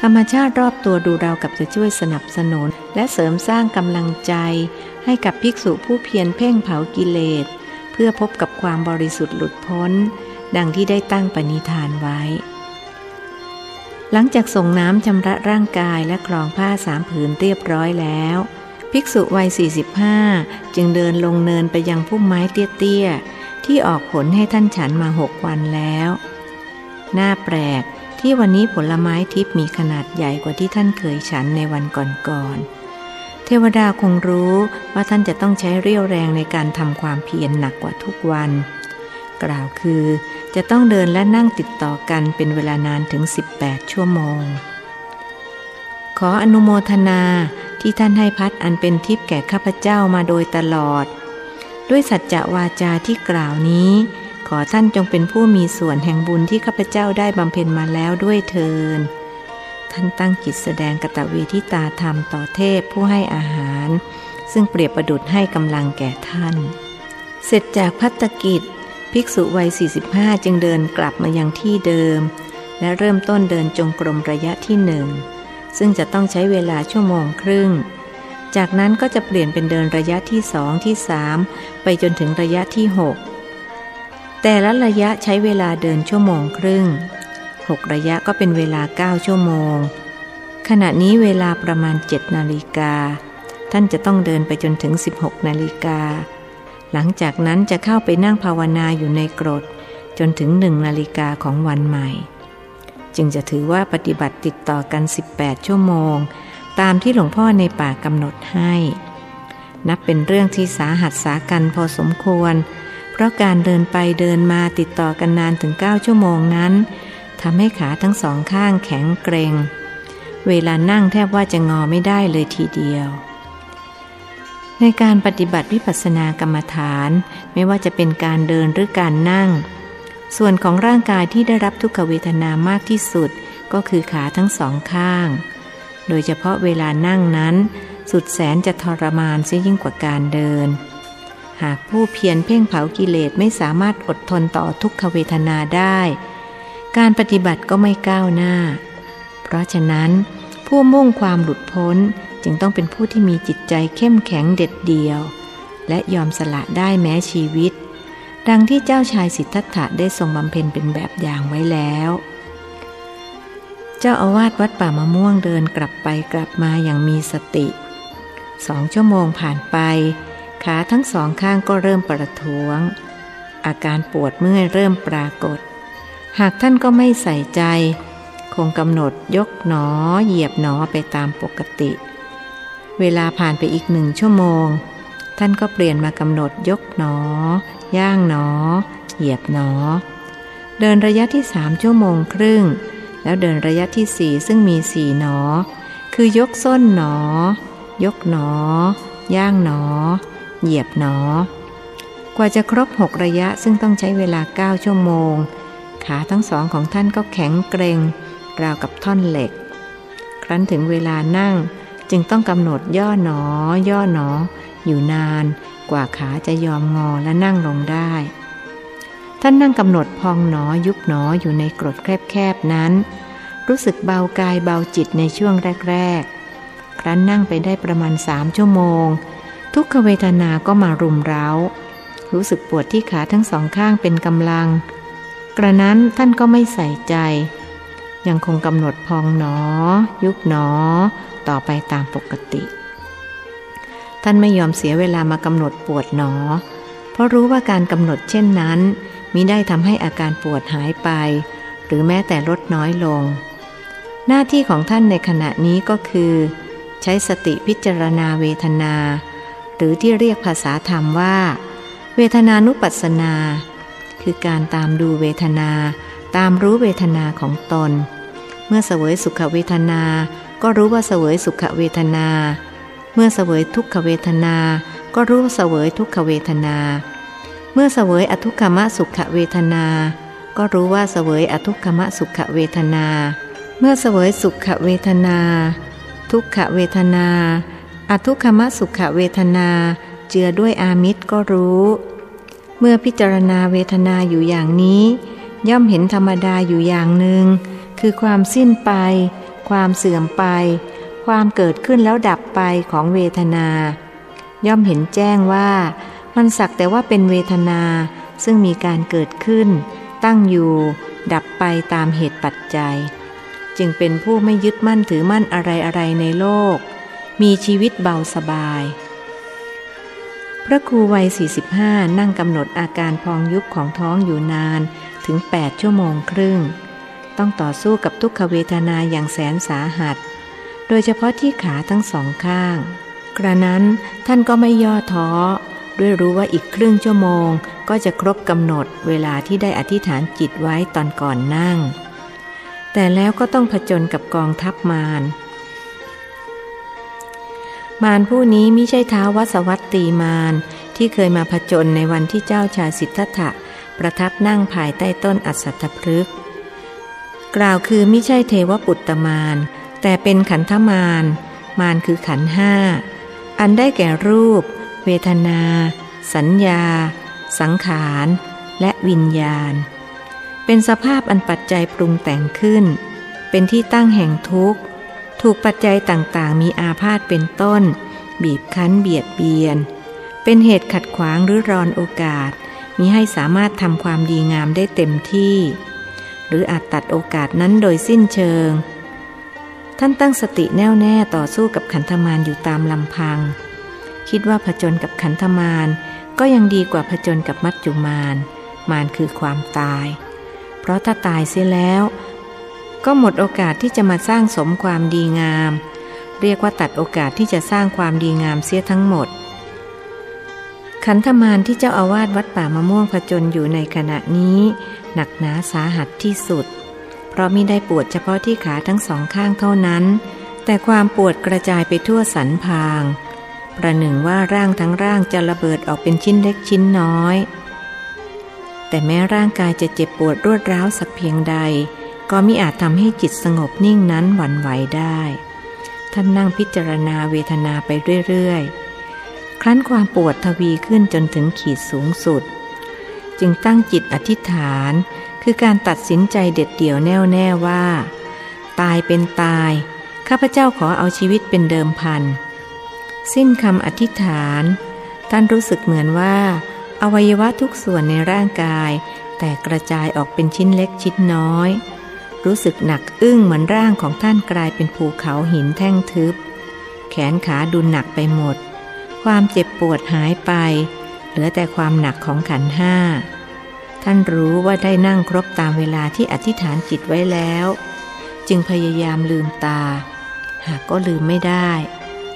ธรรมชาติรอบตัวดูราวกับจะช่วยสนับสนุนและเสริมสร้างกำลังใจ ให้กับภิกษุผู้เพียรเพ่งเผากิเลสเพื่อพบกับความบริสุทธิ์หลุดพ้นดังที่ได้ตั้งปณิธานไว้หลังจากส่งน้ำชำระร่างกายและคลองผ้าสามผืนเรียบร้อยแล้วภิกษุวัยสี่สิบห้าจึงเดินลงเนินไปยังพุ่มไม้เตี้ยๆที่ออกผลให้ท่านฉันมาหกวันแล้วน่าแปลกที่วันนี้ผลไม้ทิพย์มีขนาดใหญ่กว่าที่ท่านเคยฉันในวันก่อนๆเทวดาคงรู้ว่าท่านจะต้องใช้เรี่ยวแรงในการทำความเพียรหนักกว่าทุกวันกล่าวคือจะต้องเดินและนั่งติดต่อกันเป็นเวลานานถึงสิบแปดชั่วโมงขออนุโมทนาที่ท่านให้พัดอันเป็นทิพย์แก่ข้าพเจ้ามาโดยตลอดด้วยสัจจะวาจาที่กล่าวนี้ขอท่านจงเป็นผู้มีส่วนแห่งบุญที่ข้าพเจ้าได้บำเพ็ญมาแล้วด้วยเทินท่านตั้งจิตแสดงกตเวทิตาธรรมต่อเทพผู้ให้อาหารซึ่งเปรียบประดุจให้กำลังแก่ท่านเสร็จจากภัตตกิจภิกษุวัยสี่สิบห้าจึงเดินกลับมายังที่เดิมและเริ่มต้นเดินจงกรมระยะที่หนึ่งซึ่งจะต้องใช้เวลาชั่วโมงครึ่งจากนั้นก็จะเปลี่ยนเป็นเดินระยะที่สองที่สามไปจนถึงระยะที่หกแต่ละระยะใช้เวลาเดินชั่วโมงครึ่งหกระยะก็เป็นเวลาเก้าชั่วโมงขณะนี้เวลาประมาณเจ็ดนาฬิกาท่านจะต้องเดินไปจนถึงสิบหกนาฬิกาหลังจากนั้นจะเข้าไปนั่งภาวนาอยู่ในกรดจนถึงหนึ่งนาฬิกาของวันใหม่จึงจะถือว่าปฏิบัติติดต่อกันสิบแปดชั่วโมงตามที่หลวงพ่อในป่ากำหนดให้นับเป็นเรื่องที่สาหัสสาหัสพอสมควรเพราะการเดินไปเดินมาติดต่อกันนานถึงเก้าชั่วโมงนั้นทำให้ขาทั้งสองข้างแข็งเกร็งเวลานั่งแทบว่าจะงอไม่ได้เลยทีเดียวในการปฏิบัติวิปัสสนากรรมฐานไม่ว่าจะเป็นการเดินหรือการนั่งส่วนของร่างกายที่ได้รับทุกขเวทนามากที่สุดก็คือขาทั้งสองข้างโดยเฉพาะเวลานั่งนั้นสุดแสนจะทรมานเสียยิ่งกว่าการเดินหากผู้เพียรเพ่งเผากิเลสไม่สามารถอดทนต่อทุกขเวทนาได้การปฏิบัติก็ไม่ก้าวหน้าเพราะฉะนั้นผู้มุ่งความหลุดพ้นจึงต้องเป็นผู้ที่มีจิตใจเข้มแข็งเด็ดเดี่ยวและยอมสละได้แม้ชีวิตดังที่เจ้าชายสิทธัตถะได้ทรงบำเพ็ญเป็นแบบอย่างไว้แล้วเจ้าอาวาสวัดป่ามะม่วงเดินกลับไปกลับมาอย่างมีสติสองชั่วโมงผ่านไปขาทั้งสองข้างก็เริ่มประท้วงอาการปวดเมื่อยเริ่มปรากฏหากท่านก็ไม่ใส่ใจคงกำหนดยกหนอเหยียบหนอไปตามปกติเวลาผ่านไปอีกหนึ่งชั่วโมงท่านก็เปลี่ยนมากำหนดยกหนอย่างหนอเหยียบหนอเดินระยะที่สามชั่วโมงครึ่งแล้วเดินระยะที่สี่ซึ่งมีสี่หนอคือยกส้นหนอยกหนอย่างหนอเหยียบหนอกว่าจะครบหกระยะซึ่งต้องใช้เวลาเก้าชั่วโมงขาทั้งสองของท่านก็แข็งเกร็งราวกับท่อนเหล็กครั้นถึงเวลานั่งจึงต้องกำหนดย่อหนอย่อหนออยู่นานกว่าขาจะยอมงอและนั่งลงได้ท่านนั่งกำหนดพองหนอยุบหนออยู่ในกรดแคบๆนั้นรู้สึกเบากายเบาจิตในช่วงแรกๆครั้นนั่งไปได้ประมาณสามชั่วโมงทุกขเวทนาก็มารุมเร้ารู้สึกปวดที่ขาทั้งสองข้างเป็นกำลังกระนั้นท่านก็ไม่ใส่ใจยังคงกำหนดพองหนอยุบหนอต่อไปตามปกติท่านไม่ยอมเสียเวลามากำหนดปวดหนอเพราะรู้ว่าการกำหนดเช่นนั้นมิได้ทำให้อาการปวดหายไปหรือแม้แต่ลดน้อยลงหน้าที่ของท่านในขณะนี้ก็คือใช้สติพิจารณาเวทนาหรือที่เรียกภาษาธรรมว่าเวทนานุปัสสนาคือการตามดูเวทนาตามรู้เวทนาของตนเมื่อเสวยสุขเวทนาก็รู้ว่าเสวยสุขเวทนาเมื่อเสวยทุกขเวทนาก็รู้ว่าเสวยทุกขเวทนาเมื่อเสวยอทุกขมสุขเวทนาก็รู้ว่าเสวยอทุกขมสุขเวทนาเมื่อเสวยสุขเวทนาทุกขเวทนาอทุกขมสุขเวทนาเจือด้วยอามิตรก็รู้เมื่อพิจารณาเวทนาอยู่อย่างนี้ย่อมเห็นธรรมดาอยู่อย่างหนึ่งคือความสิ้นไปความเสื่อมไปความเกิดขึ้นแล้วดับไปของเวทนา ย่อมเห็นแจ้งว่ามันสักแต่ว่าเป็นเวทนาซึ่งมีการเกิดขึ้นตั้งอยู่ดับไปตามเหตุปัจจัยจึงเป็นผู้ไม่ยึดมั่นถือมั่นอะไรอะไรในโลกมีชีวิตเบาสบายพระครูวัยสี่สิบห้านั่งกำหนดอาการพองยุบของท้องอยู่นานถึงแปดชั่วโมงครึ่งต้องต่อสู้กับทุกขเวทนาอย่างแสนสาหัสโดยเฉพาะที่ขาทั้งสองข้างกระนั้นท่านก็ไม่ย่อท้อด้วยรู้ว่าอีกครึ่งชั่วโมงก็จะครบกำหนดเวลาที่ได้อธิษฐานจิตไว้ตอนก่อนนั่งแต่แล้วก็ต้องผจญกับกองทัพมารมารผู้นี้มิใช่ท้าววสวัตตีมารที่เคยมาผจญในวันที่เจ้าชายสิทธัตถะประทับนั่งภายใต้ต้นอัศทพฤกษ์กล่าวคือมิใช่เทวปุตตมารแต่เป็นขันธมารมารคือขันธ์ห้าอันได้แก่รูปเวทนาสัญญาสังขารและวิญญาณเป็นสภาพอันปัจจัยปรุงแต่งขึ้นเป็นที่ตั้งแห่งทุกข์ถูกปัจจัยต่างๆมีอาพาธเป็นต้นบีบคั้นเบียดเบียนเป็นเหตุขัดขวางหรือรอนโอกาสมิให้สามารถทำความดีงามได้เต็มที่หรืออาจตัดโอกาสนั้นโดยสิ้นเชิงท่านตั้งสติแน่วแน่ต่อสู้กับขันธมารอยู่ตามลำพังคิดว่าผจญกับขันธมารก็ยังดีกว่าผจญกับมัจจุมารมารคือความตายเพราะถ้าตายเสียแล้วก็หมดโอกาสที่จะมาสร้างสมความดีงามเรียกว่าตัดโอกาสที่จะสร้างความดีงามเสียทั้งหมดขันธมารที่เจ้าอาวาสวัดป่ามะม่วงผจญอยู่ในขณะนี้หนักหนาสาหัสที่สุดเพราะมิได้ปวดเฉพาะที่ขาทั้งสองข้างเท่านั้นแต่ความปวดกระจายไปทั่วสันพางประหนึ่งว่าร่างทั้งร่างจะระเบิดออกเป็นชิ้นเล็กชิ้นน้อยแต่แม้ร่างกายจะเจ็บปวดรวดร้าวสักเพียงใดก็มิอาจทำให้จิตสงบนิ่งนั้นหวั่นไหวได้ท่านนั่งพิจารณาเวทนาไปเรื่อยๆครั้นความปวดทวีขึ้นจนถึงขีดสูงสุดจึงตั้งจิตอธิษฐานคือการตัดสินใจเด็ดเดี่ยวแน่วแน่ว่าตายเป็นตายข้าพเจ้าขอเอาชีวิตเป็นเดิมพันสิ้นคำอธิษฐานท่านรู้สึกเหมือนว่าอวัยวะทุกส่วนในร่างกายแต่กระจายออกเป็นชิ้นเล็กชิ้นน้อยรู้สึกหนักอึ้งเหมือนร่างของท่านกลายเป็นภูเขาหินแท่งทึบแขนขาดูหนักไปหมดความเจ็บปวดหายไปเหลือแต่ความหนักของขันธ์ห้าท่านรู้ว่าได้นั่งครบตามเวลาที่อธิษฐานจิตไว้แล้วจึงพยายามลืมตาหากก็ลืมไม่ได้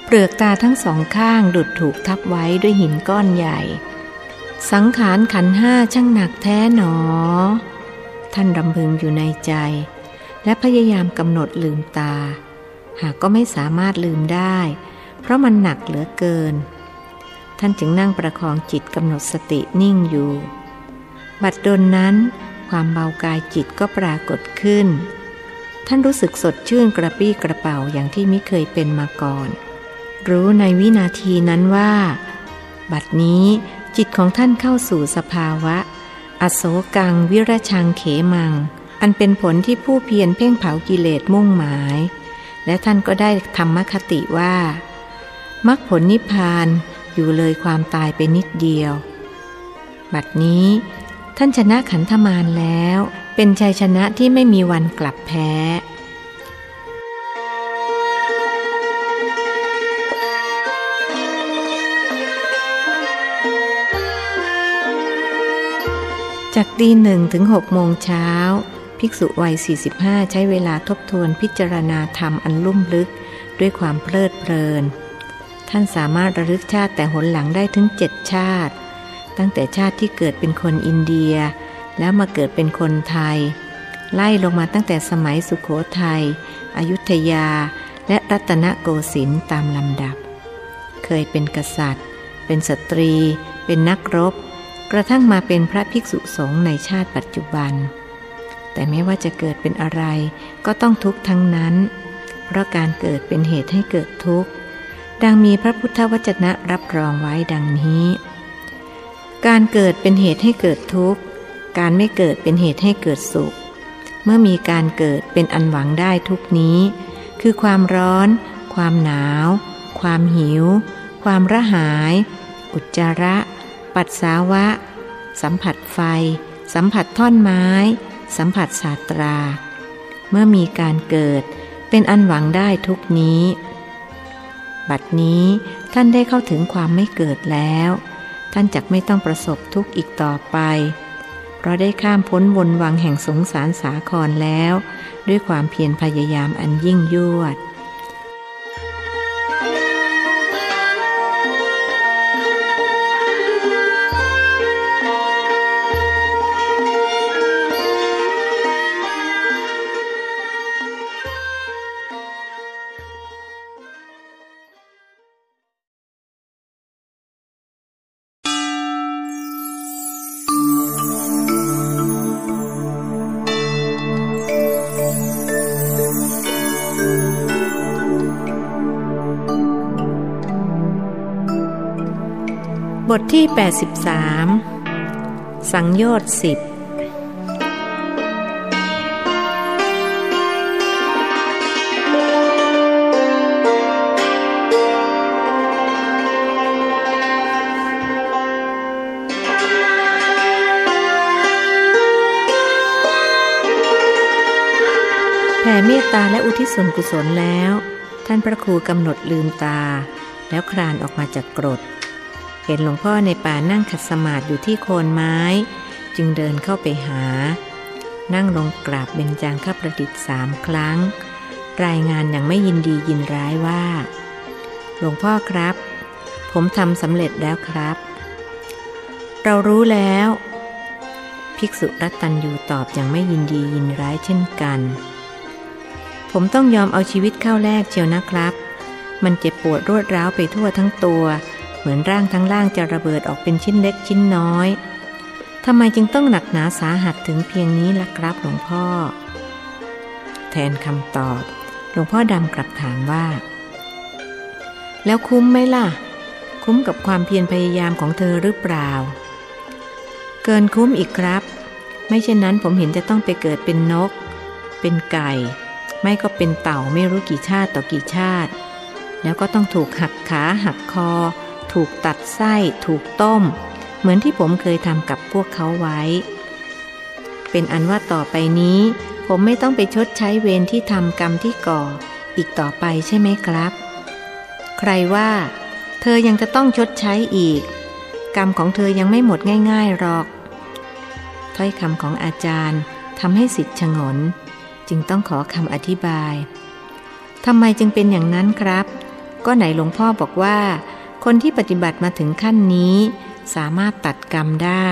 เปลือกตาทั้งสองข้างดุจถูกทับไว้ด้วยหินก้อนใหญ่สังขารขันธ์ห้าช่างหนักแท้หนอท่านรำพึงอยู่ในใจและพยายามกำหนดลืมตาหากก็ไม่สามารถลืมได้เพราะมันหนักเหลือเกินท่านจึงนั่งประคองจิตกำหนดสตินิ่งอยู่บัดดลนั้นความเบากายจิตก็ปรากฏขึ้นท่านรู้สึกสดชื่นกระปรี้กระเป๋าอย่างที่ไม่เคยเป็นมาก่อนรู้ในวินาทีนั้นว่าบัดนี้จิตของท่านเข้าสู่สภาวะอโศกังวิรชังเขมังอันเป็นผลที่ผู้เพียรเพ่งเผากิเลสมุ่งหมายและท่านก็ได้ธรรมคติว่ามรรคผลนิพพานอยู่เลยความตายไปนิดเดียวบัดนี้ท่านชนะขันธมารแล้วเป็นชัยชนะที่ไม่มีวันกลับแพ้จากตีหนึ่งถึงหกโมงเช้าภิกษุวัยสี่สิบห้าใช้เวลาทบทวนพิจารณาธรรมอันลุ่มลึกด้วยความเพลิดเพลินท่านสามารถระลึกชาติแต่หนหลังได้ถึงเจ็ดชาติตั้งแต่ชาติที่เกิดเป็นคนอินเดียแล้วมาเกิดเป็นคนไทยไล่ลงมาตั้งแต่สมัยสุโขทัยอยุธยาและรัตนโกสินทร์ตามลำดับเคยเป็นกษัตริย์เป็นสตรีเป็นนักรบกระทั่งมาเป็นพระภิกษุสงฆ์ในชาติปัจจุบันแต่ไม่ว่าจะเกิดเป็นอะไรก็ต้องทุกข์ทั้งนั้นเพราะการเกิดเป็นเหตุให้เกิดทุกข์ดังมีพระพุทธวจนะรับรองไว้ดังนี้การเกิดเป็นเหตุให้เกิดทุกข์การไม่เกิดเป็นเหตุให้เกิดสุขเมื่อมีการเกิดเป็นอันหวังได้ทุกนี้คือความร้อนความหนาวความหิว ความระหายอุจจาระปัสสาวะสัมผัสไฟสัมผัสท่อนไม้สัมผัสสาตราเมื่อมีการเกิดเป็นอันหวังได้ทุกนี้บัดนี้ท่านได้เข้าถึงความไม่เกิดแล้วท่านจักไม่ต้องประสบทุกข์อีกต่อไปเพราะได้ข้ามพ้นวนวังแห่งสงสารสาครแล้วด้วยความเพียรพยายามอันยิ่งยวดบทที่แปดสิบสามสังโยชน์สิบแผ่เมตตาและอุทิศส่วนกุศลแล้วท่านพระครูกำหนดลืมตาแล้วคลานออกมาจากกรดเห็นหลวงพ่อในป่านั่งขัดสมาธิอยู่ที่โคนไม้จึงเดินเข้าไปหานั่งลงกราบเบญจางคประดิษฐ์สามครั้งรายงานอย่างไม่ยินดียินร้ายว่าหลวงพ่อครับผมทำสำเร็จแล้วครับเรารู้แล้วภิกษุรัตตัญญูตอบอย่างไม่ยินดียินร้ายเช่นกันผมต้องยอมเอาชีวิตเข้าแลกเชียวนะครับมันเจ็บปวดรวดร้าวไปทั่วทั้งตัวเหมือนร่างทั้งล่างจะระเบิดออกเป็นชิ้นเล็กชิ้นน้อยทำไมจึงต้องหนักหนาสาหัสถึงเพียงนี้ล่ะครับหลวงพ่อแทนคำตอบหลวงพ่อดำกลับถามว่าแล้วคุ้มไหมล่ะคุ้มกับความเพียรพยายามของเธอหรือเปล่าเกินคุ้มอีกครับไม่เช่นนั้นผมเห็นจะต้องไปเกิดเป็นนกเป็นไก่ไม่ก็เป็นเต่าไม่รู้กี่ชาติต่อกี่ชาติแล้วก็ต้องถูกหักขาหักคอถูกตัดไส้ถูกต้มเหมือนที่ผมเคยทำกับพวกเขาไว้เป็นอันว่าต่อไปนี้ผมไม่ต้องไปชดใช้เวรที่ทำกรรมที่ก่ออีกต่อไปใช่ไหมครับใครว่าเธอยังจะต้องชดใช้อีกกรรมของเธอยังไม่หมดง่ายๆหรอกถ้อยคำของอาจารย์ทำให้ศิษย์ฉงนจึงต้องขอคำอธิบายทำไมจึงเป็นอย่างนั้นครับก็ไหนหลวงพ่อบอกว่าคนที่ปฏิบัติมาถึงขั้นนี้สามารถตัดกรรมได้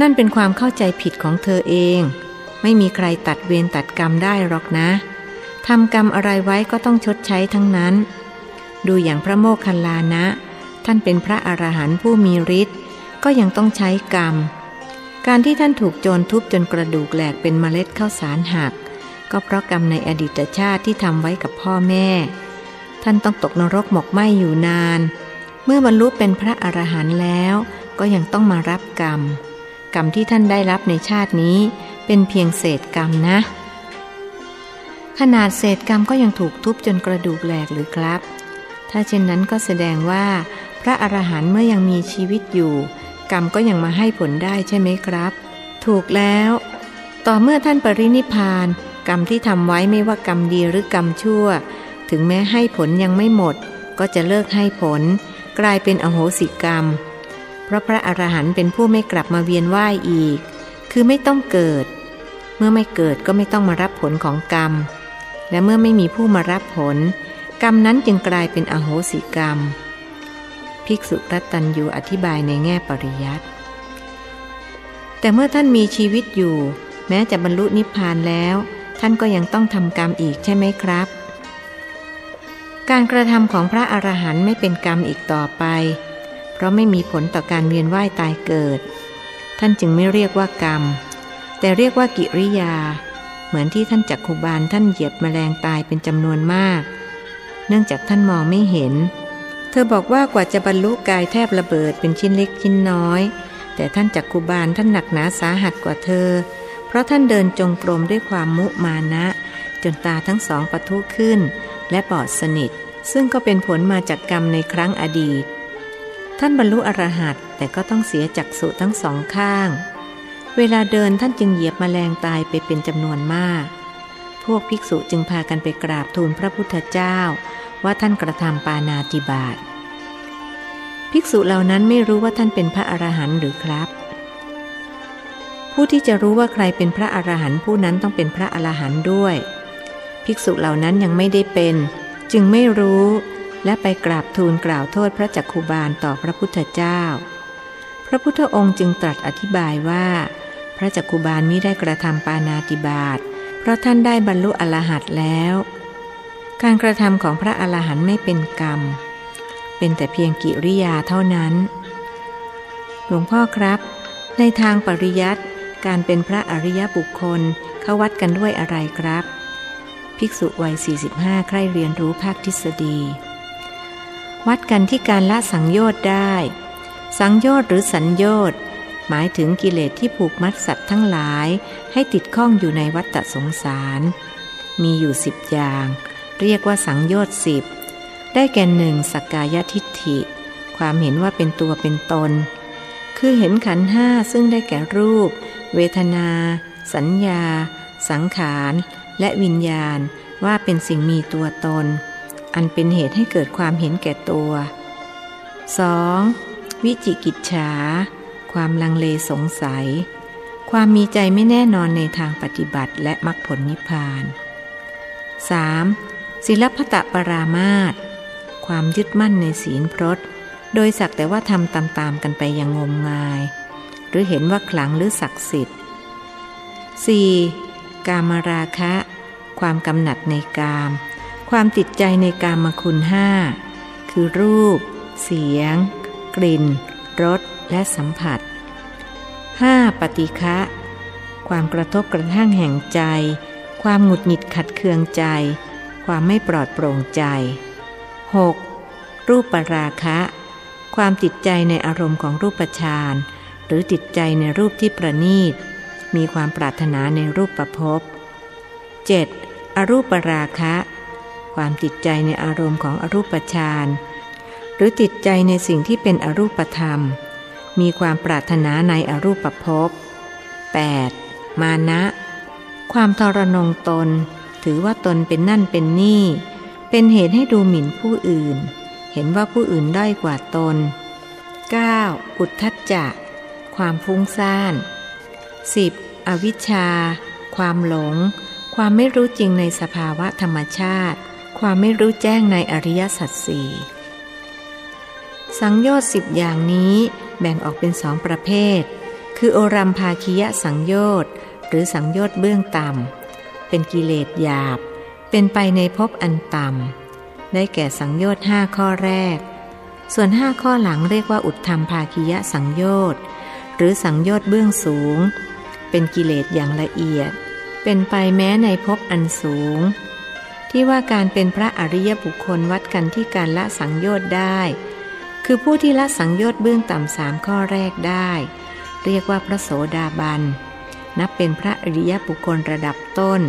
นั่นเป็นความเข้าใจผิดของเธอเองไม่มีใครตัดเวรตัดกรรมได้หรอกนะทำกรรมอะไรไว้ก็ต้องชดใช้ทั้งนั้นดูอย่างพระโมคคัลลานะท่านเป็นพระอรหันต์ผู้มีฤทธิ์ก็ยังต้องใช้กรรมการที่ท่านถูกโจรทุบจนกระดูกแหลกเป็นเมล็ดข้าวสารหักก็เพราะกรรมในอดีตชาติที่ทำไว้กับพ่อแม่ท่านต้องตกนรกหมกไหม้อยู่นานเมื่อบรรลุเป็นพระอรหันต์แล้วก็ยังต้องมารับกรรมกรรมที่ท่านได้รับในชาตินี้เป็นเพียงเศษกรรมนะขนาดเศษกรรมก็ยังถูกทุบจนกระดูกแหลกหรือครับถ้าเช่นนั้นก็แสดงว่าพระอรหันต์เมื่อยังมีชีวิตอยู่กรรมก็ยังมาให้ผลได้ใช่ไหมครับถูกแล้วต่อเมื่อท่านปรินิพพานกรรมที่ทำไว้ไม่ว่ากรรมดีหรือกรรมชั่วถึงแม้ให้ผลยังไม่หมดก็จะเลิกให้ผลกลายเป็นอโหสิกรรมเพราะพระอรหันต์เป็นผู้ไม่กลับมาเวียนว่ายอีกคือไม่ต้องเกิดเมื่อไม่เกิดก็ไม่ต้องมารับผลของกรรมและเมื่อไม่มีผู้มารับผลกรรมนั้นจึงกลายเป็นอโหสิกรรมภิกษุรัตตัญญูอธิบายในแง่ปริยัติแต่เมื่อท่านมีชีวิตอยู่แม้จะบรรลุนิพพานแล้วท่านก็ยังต้องทำกรรมอีกใช่ไหมครับการกระทำของพระอรหันต์ไม่เป็นกรรมอีกต่อไปเพราะไม่มีผลต่อการเวียนว่ายตายเกิดท่านจึงไม่เรียกว่ากรรมแต่เรียกว่ากิริยาเหมือนที่ท่านจักขุบาลท่านเหยียบแมลงตายเป็นจำนวนมากเนื่องจากท่านมองไม่เห็นเธอบอกว่ากว่าจะบรรลุกายแทบระเบิดเป็นชิ้นเล็กชิ้นน้อยแต่ท่านจักขุบาลท่านหนักหนาสาหัสกว่าเธอเพราะท่านเดินจงกรมด้วยความมุมานะจนตาทั้งสองปะทุขึ้นและบอดสนิท ซึ่งก็เป็นผลมาจากกรรมในครั้งอดีตท่านบรรลุอรหัตแต่ก็ต้องเสียจักษุทั้งสองข้างเวลาเดินท่านจึงเหยียบแมลงตายไปเป็นจำนวนมากพวกภิกษุจึงพากันไปกราบทูลพระพุทธเจ้าว่าท่านกระทำปาณาติบาตภิกษุเหล่านั้นไม่รู้ว่าท่านเป็นพระอรหันต์หรือครับผู้ที่จะรู้ว่าใครเป็นพระอรหันต์ผู้นั้นต้องเป็นพระอรหันต์ด้วยภิกษุเหล่านั้นยังไม่ได้เป็นจึงไม่รู้และไปกราบทูลกล่าวโทษพระจักขุบาลต่อพระพุทธเจ้าพระพุทธองค์จึงตรัสอธิบายว่าพระจักขุบาลมิได้กระทำปาณาติบาตเพราะท่านได้บรรลุอรหัตแล้วการกระทำของพระอรหันต์ไม่เป็นกรรมเป็นแต่เพียงกิริยาเท่านั้นหลวงพ่อครับในทางปริยัติการเป็นพระอริยบุคคลเขาวัดกันด้วยอะไรครับภิกษุวัยสี่สิบห้าใคร่เรียนรู้ภาคทฤษฎีวัดกันที่การละสังโยชน์ได้สังโยชน์หรือสัญโยชน์หมายถึงกิเลสที่ผูกมัดสัตว์ทั้งหลายให้ติดข้องอยู่ในวัฏสงสารมีอยู่สิบอย่างเรียกว่าสังโยชน์สิบได้แก่หนึ่งสักกายทิฏฐิความเห็นว่าเป็นตัวเป็นตนคือเห็นขันธ์ห้าซึ่งได้แก่รูปเวทนาสัญญาสังขารและวิญญาณว่าเป็นสิ่งมีตัวตนอันเป็นเหตุให้เกิดความเห็นแก่ตัว สอง. วิจิกิจฉาความลังเลสงสัยความมีใจไม่แน่นอนในทางปฏิบัติและมรรคผลนิพพาน สาม. ศีลพัตตปรามาสความยึดมั่นในศีลพรตโดยสักแต่ว่าทำตามๆกันไปอย่างงมงายหรือเห็นว่าขลังหรือศักดิ์สิทธิ์ สี่. กามราคะความกำหนัดในกามความติดใจในกามคุณห้าคือรูปเสียงกลิ่นรสและสัมผัส ห้า. ปฏิฆะความกระทบกระทั่งแห่งใจความหงุดหงิดขัดเคืองใจความไม่ปลอดโปร่งใจ หก. รูปราคะความติดใจในอารมณ์ของรูปฌานหรือติดใจในรูปที่ประณีตมีความปรารถนาในรูปประพบ เจ็ด. อรูปราคะความติดใจในอารมณ์ของอรูปฌานหรือติดใจในสิ่งที่เป็นอรูปธรรมมีความปรารถนาในอรูปภพ แปด. มานะความทรนงตนถือว่าตนเป็นนั่นเป็นนี่เป็นเหตุให้ดูหมิ่นผู้อื่นเห็นว่าผู้อื่นด้อยกว่าตน เก้า. อุทธัจจะความฟุ้งซ่าน สิบ. อวิชชาความหลงความไม่รู้จริงในสภาวะธรรมชาติความไม่รู้แจ้งในอริยสัจสี่สังโยชน์สิบอย่างนี้แบ่งออกเป็นสองประเภทคือโอรัมภาคียสังโยชน์หรือสังโยชน์เบื้องต่ำเป็นกิเลสหยาบเป็นไปในภพอันต่ำได้แก่สังโยชน์ห้าข้อแรกส่วนห้าข้อหลังเรียกว่าอุทธัมภาคียสังโยชน์หรือสังโยชน์เบื้องสูงเป็นกิเลสอย่างละเอียดเป็นไปแม้ในภพอันสูงที่ว่าการเป็นพระอริยบุคคลวัดกันที่การละสังโยชน์ได้คือผู้ที่ละสังโยชน์เบื้องต่ำสามข้อแรกได้เรียกว่าพระโสดาบันนับเป็นพระอริยบุคคลระดับต้น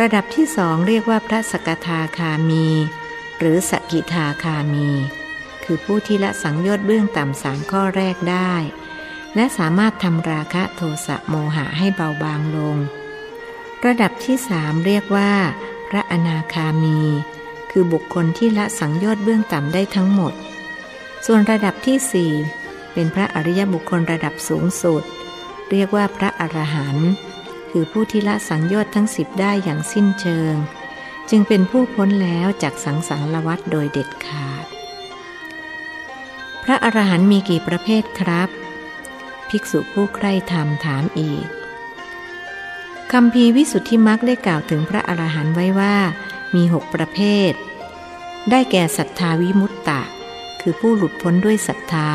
ระดับที่สองเรียกว่าพระสกทาคามีหรือสกิทาคามีคือผู้ที่ละสังโยชน์เบื้องต่ำสามข้อแรกได้และสามารถทำราคะโทสะโมหะให้เบาบางลงระดับที่สามเรียกว่าพระอนาคามีคือบุคคลที่ละสังโยชน์เบื้องต่ำได้ทั้งหมดส่วนระดับที่สี่เป็นพระอริยบุคคลระดับสูงสุดเรียกว่าพระอรหันต์คือผู้ที่ละสังโยชน์ทั้งสิบได้อย่างสิ้นเชิงจึงเป็นผู้พ้นแล้วจากสังสารวัฏโดยเด็ดขาดพระอรหันต์มีกี่ประเภทครับภิกษุผู้ใคร่ธรรมถามอีกคัมภีร์วิสุทธิมรรคได้กล่าวถึงพระอรหันต์ไว้ว่ามีหกประเภทได้แก่ศรัทธาวิมุตตะคือผู้หลุดพ้นด้วยศรัทธา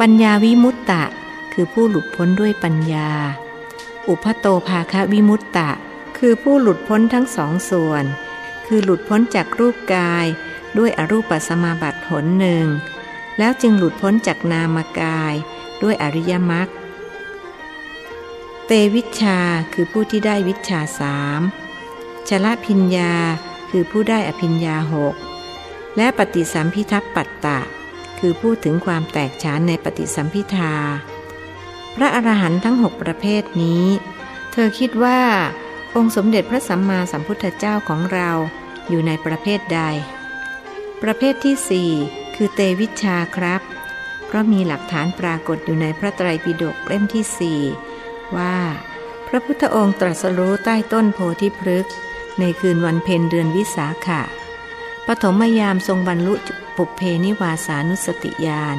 ปัญญาวิมุตตะคือผู้หลุดพ้นด้วยปัญญาอุพโตภาคะวิมุตตะคือผู้หลุดพ้นทั้งสองส่วนคือหลุดพ้นจากรูปกายด้วยอรูปสมาบัติหนหนึ่งแล้วจึงหลุดพ้นจากนามกายด้วยอริยมรรคเตวิชชาคือผู้ที่ได้วิชชาสามชลพิญญาคือผู้ได้อภิญญาหก และปฏิสัมภิทัปปัตตะคือพูดถึงความแตกฉานในปฏิสัมภิทาพระอรหันต์ทั้งหกประเภทนี้เธอคิดว่าองค์สมเด็จพระสัมมาสัมพุทธเจ้าของเราอยู่ในประเภทใดประเภทที่สี่คือเตวิชชาครับเพราะมีหลักฐานปรากฏอยู่ในพระไตรปิฎกเล่มที่สี่ว่าพระพุทธองค์ตรัสรู้ใต้ต้นโพธิพฤกษ์ในคืนวันเพ็ญเดือนวิสาขะปฐมยามทรงบรรลุปุพเพนิวาสานุสติญาณ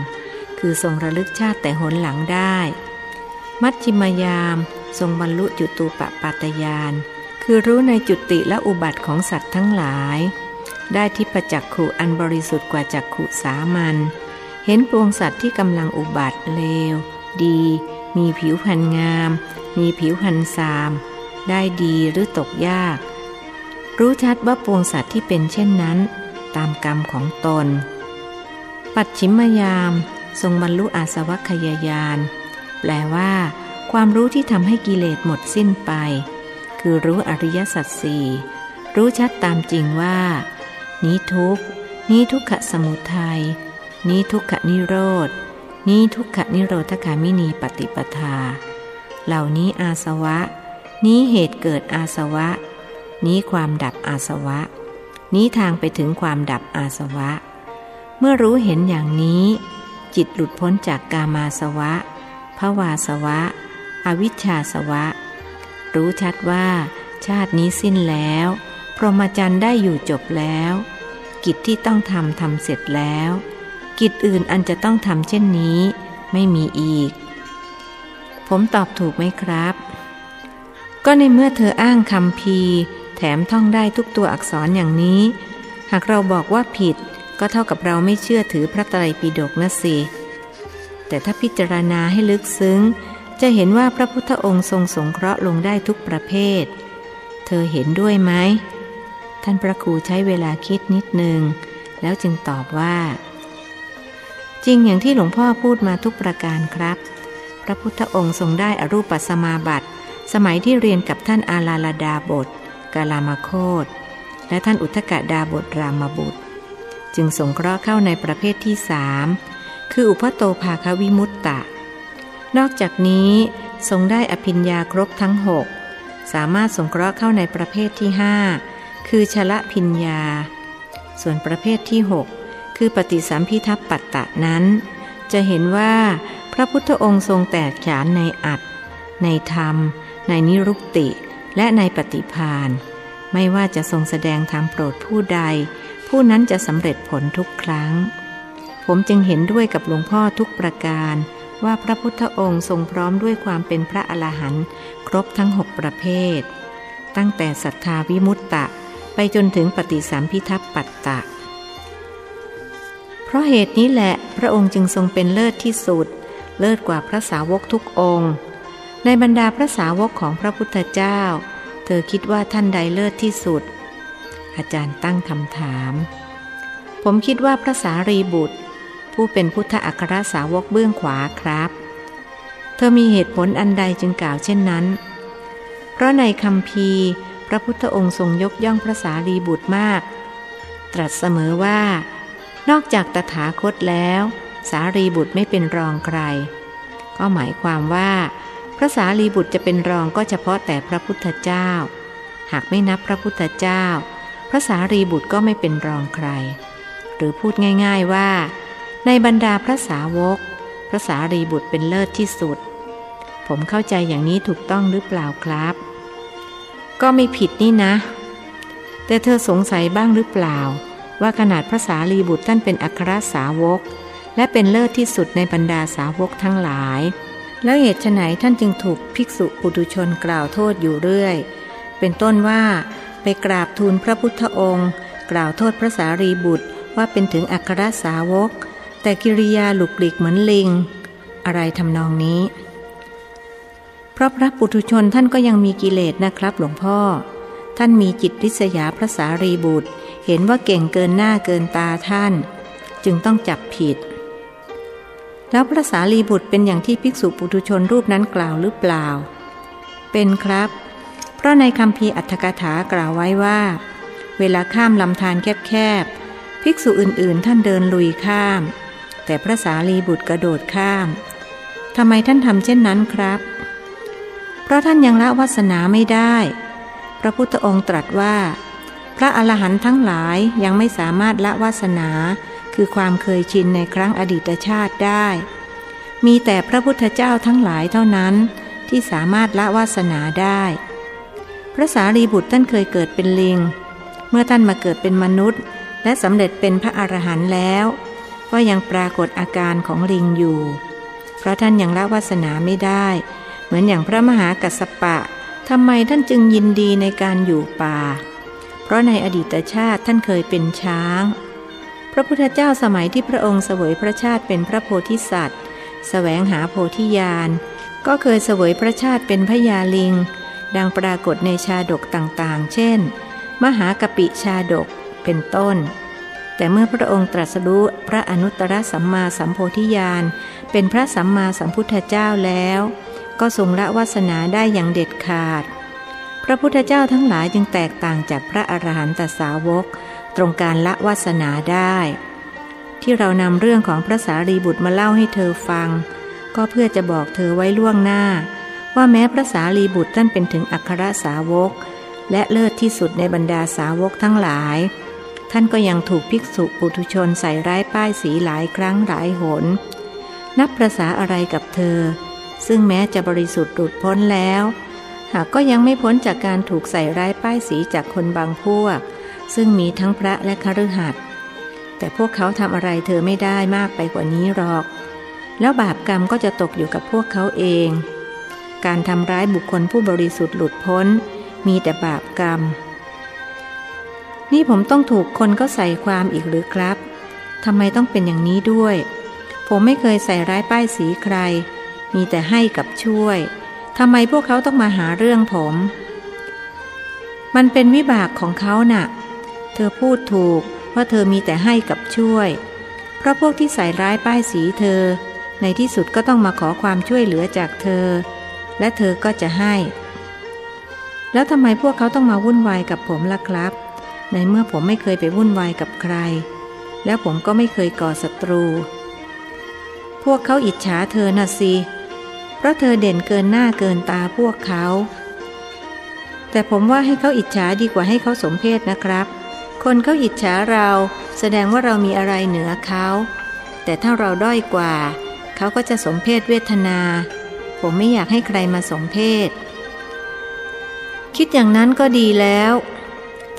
คือทรงระลึกชาติแต่หนหลังได้มัชฌิมยามทรงบรรลุจุตูปปาตญาณคือรู้ในจุติและอุบัติของสัตว์ทั้งหลายได้ทิพจักขุอันบริสุทธิ์กว่าจักขุสามัญเห็นปวงสัตว์ที่กำลังอุบัติเลวดีมีผิวพรรณงามมีผิวพรรณสามได้ดีหรือตกยากรู้ชัดว่าปวงสัตว์ที่เป็นเช่นนั้นตามกรรมของตนปัจฉิมยามทรงบรรลุอาสวัคคยญาณแปลว่าความรู้ที่ทำให้กิเลสหมดสิ้นไปคือรู้อริยสัจสี่รู้ชัดตามจริงว่านี้ทุกข์นี้ทุกขสมุทัยนี้ทุกขนิโรธนี้ทุกขนิโรธคามินีปฏิปทาเหล่านี้อาสวะนี้เหตุเกิดอาสวะนี้ความดับอาสวะนี้ทางไปถึงความดับอาสวะเมื่อรู้เห็นอย่างนี้จิตหลุดพ้นจากกามาสวะภวาสวะอวิชชาสวะรู้ชัดว่าชาตินี้สิ้นแล้วพรหมจรรย์ได้อยู่จบแล้วกิจที่ต้องทำทำเสร็จแล้วกิจอื่นอันจะต้องทำเช่นนี้ไม่มีอีกผมตอบถูกไหมครับก็ในเมื่อเธออ้างคำพีแถมท่องได้ทุกตัวอักษรอย่างนี้หากเราบอกว่าผิดก็เท่ากับเราไม่เชื่อถือพระไตรปิฎกนะสิแต่ถ้าพิจารณาให้ลึกซึ้งจะเห็นว่าพระพุทธองค์ทรงสงเคราะห์ลงได้ทุกประเภทเธอเห็นด้วยไหมท่านพระครูใช้เวลาคิดนิดนึงแล้วจึงตอบว่าจริงอย่างที่หลวงพ่อพูดมาทุกประการครับพระพุทธองค์ทรงได้อรูปสมาบัติสมัยที่เรียนกับท่านอาลาลดาบทกาลามโคตและท่านอุทกดาบทรามบุตรจึงสงเคราะห์เข้าในประเภทที่สามคืออุปโตภาควิมุตตะนอกจากนี้ทรงได้อภิญญาครบทั้งหกสามารถสงเคราะห์เข้าในประเภทที่ห้าคือชลภิญญาส่วนประเภทที่หกคือปฏิสัมภิทัปปัตตะนั้นจะเห็นว่าพระพุทธองค์ทรงแตกฉานในอัตถ์ในธรรมในนิรุกติและในปฏิภาณไม่ว่าจะทรงแสดงธรรมโปรดผู้ใดผู้นั้นจะสำเร็จผลทุกครั้งผมจึงเห็นด้วยกับหลวงพ่อทุกประการว่าพระพุทธองค์ทรงพร้อมด้วยความเป็นพระอรหันต์ครบทั้งหกประเภทตั้งแต่ศรัทธาวิมุตตะไปจนถึงปฏิสัมภิทัปปัตตะเพราะเหตุนี้แหละพระองค์จึงทรงเป็นเลิศที่สุดเลิศกว่าพระสาวกทุกองค์ในบรรดาพระสาวกของพระพุทธเจ้าเธอคิดว่าท่านใดเลิศที่สุดอาจารย์ตั้งคำถามผมคิดว่าพระสารีบุตรผู้เป็นพุทธอัครสาวกเบื้องขวาครับเธอมีเหตุผลอันใดจึงกล่าวเช่นนั้นเพราะในคัมภีร์พระพุทธองค์ทรงยกย่องพระสารีบุตรมากตรัสเสมอว่านอกจากตถาคตแล้วสารีบุตรไม่เป็นรองใครก็หมายความว่าพระสารีบุตรจะเป็นรองก็เฉพาะแต่พระพุทธเจ้าหากไม่นับพระพุทธเจ้าพระสารีบุตรก็ไม่เป็นรองใครหรือพูดง่ายๆว่าในบรรดาพระสาวกพระสารีบุตรเป็นเลิศที่สุดผมเข้าใจอย่างนี้ถูกต้องหรือเปล่าครับก็ไม่ผิดนี่นะแต่เธอสงสัยบ้างหรือเปล่าว่าขนาดพระสารีบุตรท่านเป็นอัครสาวกและเป็นเลิศที่สุดในบรรดาสาวกทั้งหลายแล้วเหตุไฉนท่านจึงถูกภิกษุปุถุชนกล่าวโทษอยู่เรื่อยเป็นต้นว่าไปกราบทูลพระพุทธองค์กล่าวโทษพระสารีบุตรว่าเป็นถึงอัครสาวกแต่กิริยาหลุกหลีกเหมือนลิงอะไรทำนองนี้เพราะพระปุถุชนท่านก็ยังมีกิเลสนะครับหลวงพ่อท่านมีจิตริษยาพระสารีบุตรเห็นว่าเก่งเกินหน้าเกินตาท่านจึงต้องจับผิดแล้วพระสารีบุตรเป็นอย่างที่ภิกษุปุถุชนรูปนั้นกล่าวหรือเปล่าเป็นครับเพราะในคัมภีร์อัตถกถากล่าวไว้ว่าเวลาข้ามลำธารแคบๆแ ภิกษุอื่นๆท่านเดินลุยข้ามแต่พระสารีบุตรกระโดดข้ามทำไมท่านทำเช่นนั้นครับเพราะท่านยังละวาสนาไม่ได้พระพุทธองค์ตรัสว่าพระอรหันต์ทั้งหลายยังไม่สามารถละวาสนาคือความเคยชินในครั้งอดีตชาติได้มีแต่พระพุทธเจ้าทั้งหลายเท่านั้นที่สามารถละวาสนาได้พระสารีบุตรท่านเคยเกิดเป็นลิงเมื่อท่านมาเกิดเป็นมนุษย์และสำเร็จเป็นพระอรหันต์แล้วก็ยังปรากฏอาการของลิงอยู่เพราะท่านยังละวาสนาไม่ได้เหมือนอย่างพระมหากัสสปะทำไมท่านจึงยินดีในการอยู่ป่าเพราะในอดีตชาติท่านเคยเป็นช้างพระพุทธเจ้าสมัยที่พระองค์เสวยพระชาติเป็นพระโพธิสัตว์แสวงหาโพธิญาณก็เคยเสวยพระชาติเป็นพญาลิงดังปรากฏในชาดกต่างๆเช่นมหากปิชาดกเป็นต้นแต่เมื่อพระองค์ตรัสรู้พระอนุตตรสัมมาสัมโพธิญาณเป็นพระสัมมาสัมพุทธเจ้าแล้วก็ทรงละวาสนาได้อย่างเด็ดขาดพระพุทธเจ้าทั้งหลายจึงแตกต่างจากพระอรหันตสาวกตรงการละวาสนาได้ที่เรานำเรื่องของพระสารีบุตรมาเล่าให้เธอฟังก็เพื่อจะบอกเธอไว้ล่วงหน้าว่าแม้พระสารีบุตรท่านเป็นถึงอัครสาวกและเลิศที่สุดในบรรดาสาวกทั้งหลายท่านก็ยังถูกภิกษุปุถุชนใส่ร้ายป้ายสีหลายครั้งหลายหนนับประสาอะไรกับเธอซึ่งแม้จะบริสุทธิ์หลุดพ้นแล้วหากก็ยังไม่พ้นจากการถูกใส่ร้ายป้ายสีจากคนบางพวกซึ่งมีทั้งพระและคฤหัสถ์แต่พวกเขาทำอะไรเธอไม่ได้มากไปกว่านี้หรอกแล้วบาปกรรมก็จะตกอยู่กับพวกเขาเองการทำร้ายบุคคลผู้บริสุทธิ์หลุดพ้นมีแต่บาปกรรมนี่ผมต้องถูกคนก็ใส่ความอีกหรือครับทำไมต้องเป็นอย่างนี้ด้วยผมไม่เคยใส่ร้ายป้ายสีใครมีแต่ให้กับช่วยทำไมพวกเขาต้องมาหาเรื่องผมมันเป็นวิบากของเขาน่ะเธอพูดถูกว่าเธอมีแต่ให้กับช่วยเพราะพวกที่ใส่ร้ายป้ายสีเธอในที่สุดก็ต้องมาขอความช่วยเหลือจากเธอและเธอก็จะให้แล้วทำไมพวกเขาต้องมาวุ่นวายกับผมล่ะครับในเมื่อผมไม่เคยไปวุ่นวายกับใครแล้วผมก็ไม่เคยก่อศัตรูพวกเขาอิจฉาเธอน่ะสิเพราะเธอเด่นเกินหน้าเกินตาพวกเขาแต่ผมว่าให้เขาอิจฉาดีกว่าให้เขาสมเพศนะครับคนเขาอิจฉาเราแสดงว่าเรามีอะไรเหนือเขาแต่ถ้าเราด้อยกว่าเขาก็จะสมเพศเวทนาผมไม่อยากให้ใครมาสมเพศคิดอย่างนั้นก็ดีแล้ว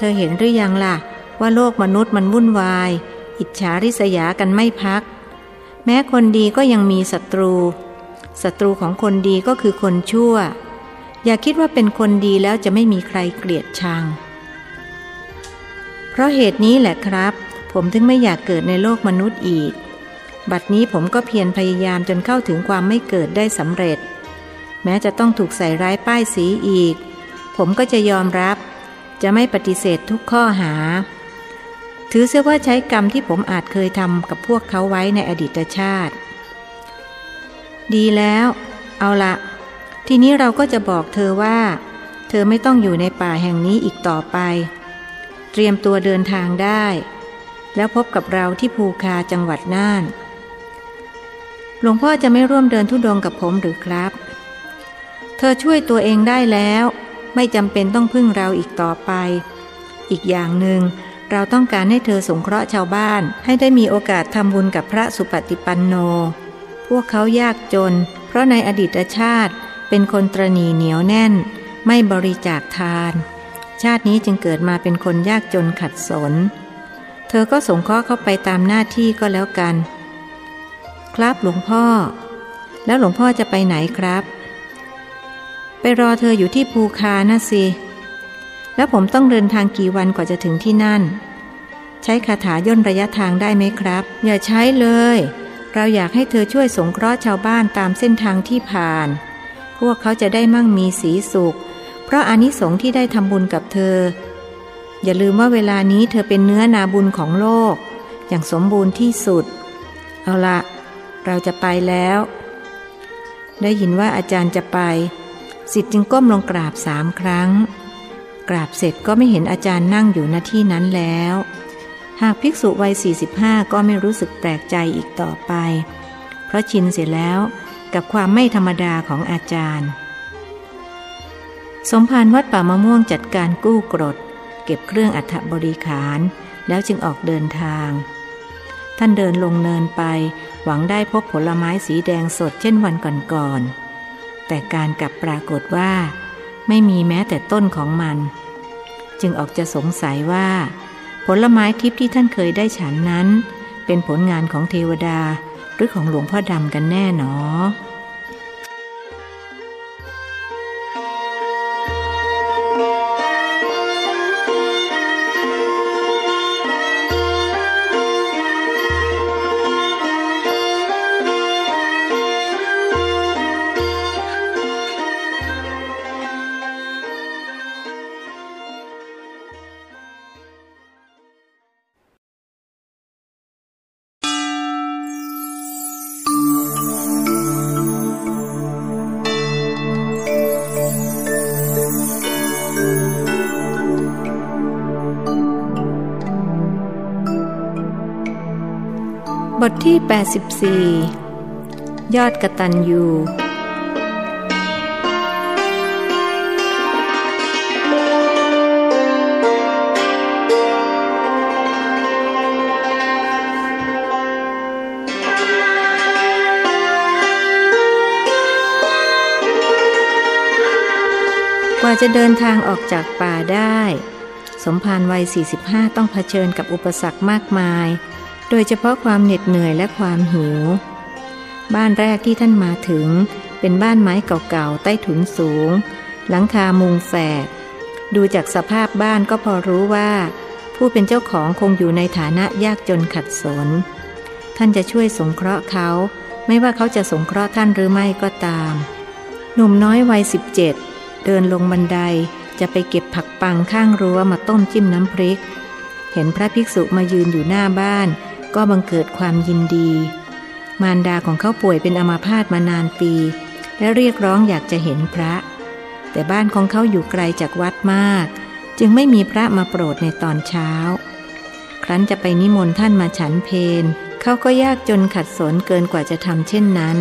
เธอเห็นหรือยังล่ะว่าโลกมนุษย์มันวุ่นวายอิจฉาริษยากันไม่พักแม้คนดีก็ยังมีศัตรูศัตรูของคนดีก็คือคนชั่วอย่าคิดว่าเป็นคนดีแล้วจะไม่มีใครเกลียดชังเพราะเหตุนี้แหละครับผมถึงไม่อยากเกิดในโลกมนุษย์อีกบัดนี้ผมก็เพียรพยายามจนเข้าถึงความไม่เกิดได้สำเร็จแม้จะต้องถูกใส่ร้ายป้ายสีอีกผมก็จะยอมรับจะไม่ปฏิเสธทุกข้อหาถือเสียว่าใช้กรรมที่ผมอาจเคยทำกับพวกเขาไว้ในอดีตชาติดีแล้วเอาละทีนี้เราก็จะบอกเธอว่าเธอไม่ต้องอยู่ในป่าแห่งนี้อีกต่อไปเตรียมตัวเดินทางได้แล้วพบกับเราที่ภูคาจังหวัดน่านหลวงพ่อจะไม่ร่วมเดินธุดงค์กับผมหรือครับเธอช่วยตัวเองได้แล้วไม่จำเป็นต้องพึ่งเราอีกต่อไปอีกอย่างหนึ่งเราต้องการให้เธอสงเคราะห์ชาวบ้านให้ได้มีโอกาสทำบุญกับพระสุปฏิปันโนพวกเขายากจนเพราะในอดีตชาติเป็นคนตระหนี่เหนียวแน่นไม่บริจาคทานชาตินี้จึงเกิดมาเป็นคนยากจนขัดสนเธอก็สงเคราะห์เข้าไปตามหน้าที่ก็แล้วกันครับหลวงพ่อแล้วหลวงพ่อจะไปไหนครับไปรอเธออยู่ที่ภูคานะสิแล้วผมต้องเดินทางกี่วันกว่าจะถึงที่นั่นใช้คาถาย่นระยะทางได้ไหมครับอย่าใช้เลยเราอยากให้เธอช่วยสงเคราะห์ชาวบ้านตามเส้นทางที่ผ่านพวกเขาจะได้มั่งมีสีสุขเพราะอานิสงส์ที่ได้ทำบุญกับเธออย่าลืมว่าเวลานี้เธอเป็นเนื้อนาบุญของโลกอย่างสมบูรณ์ที่สุดเอาละเราจะไปแล้วได้ยินว่าอาจารย์จะไปศิษย์จึงก้มลงกราบสามครั้งกราบเสร็จก็ไม่เห็นอาจารย์นั่งอยู่ณที่นั้นแล้ว หากภิกษุวัยสี่สิบห้าก็ไม่รู้สึกแปลกใจอีกต่อไปเพราะชินเสียแล้วกับความไม่ธรรมดาของอาจารย์สมภารวัดป่ามะม่วงจัดการกู้กรดเก็บเครื่องอัฐบริขารแล้วจึงออกเดินทางท่านเดินลงเนินไปหวังได้พบผลไม้สีแดงสดเช่นวันก่อนๆแต่การกลับปรากฏว่าไม่มีแม้แต่ต้นของมันจึงออกจะสงสัยว่าผลไม้ทิพย์ที่ท่านเคยได้ฉันนั้นเป็นผลงานของเทวดาหรือของหลวงพ่อดำกันแน่หนอบทที่แปดสิบสี่ยอดกตัญญูกว่าจะเดินทางออกจากป่าได้สมภารวัยสี่สิบห้าต้องเผชิญกับอุปสรรคมากมายโดยเฉพาะความเหน็ดเหนื่อยและความหิวบ้านแรกที่ท่านมาถึงเป็นบ้านไม้เก่าๆใต้ถุนสูงหลังคามุงแฝกดูจากสภาพบ้านก็พอรู้ว่าผู้เป็นเจ้าของคงอยู่ในฐานะยากจนขัดสนท่านจะช่วยสงเคราะห์เขาไม่ว่าเขาจะสงเคราะห์ท่านหรือไม่ก็ตามหนุ่มน้อยวัยสิบเจ็ดเดินลงบันไดจะไปเก็บผักปังข้างรั้วมาต้มจิ้มน้ำพริกเห็นพระภิกษุมายืนอยู่หน้าบ้านก็บังเกิดความยินดีมารดาของเขาป่วยเป็นอัมพาตมานานปีและเรียกร้องอยากจะเห็นพระแต่บ้านของเขาอยู่ไกลจากวัดมากจึงไม่มีพระมาโปรดในตอนเช้าครั้นจะไปนิมนต์ท่านมาฉันเพลเขาก็ยากจนขัดสนเกินกว่าจะทำเช่นนั้น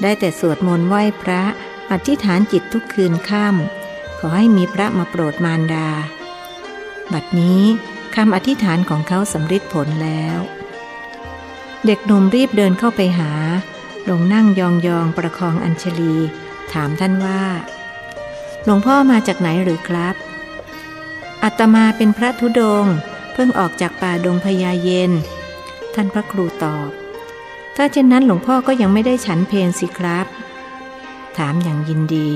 ได้แต่สวดมนต์ไหว้พระอธิษฐานจิตทุกคืนค่ำขอให้มีพระมาโปรดมารดาบัดนี้คำอธิษฐานของเขาสำฤทธิ์ผลแล้วเด็กหนุ่มรีบเดินเข้าไปหาลงนั่งยองๆประคองอัญชลีถามท่านว่าหลวงพ่อมาจากไหนหรือครับอาตมาเป็นพระธุดงค์เพิ่งออกจากป่าดงพญาเย็นท่านพระครูตอบถ้าเช่นนั้นหลวงพ่อก็ยังไม่ได้ฉันเพลสิครับถามอย่างยินดี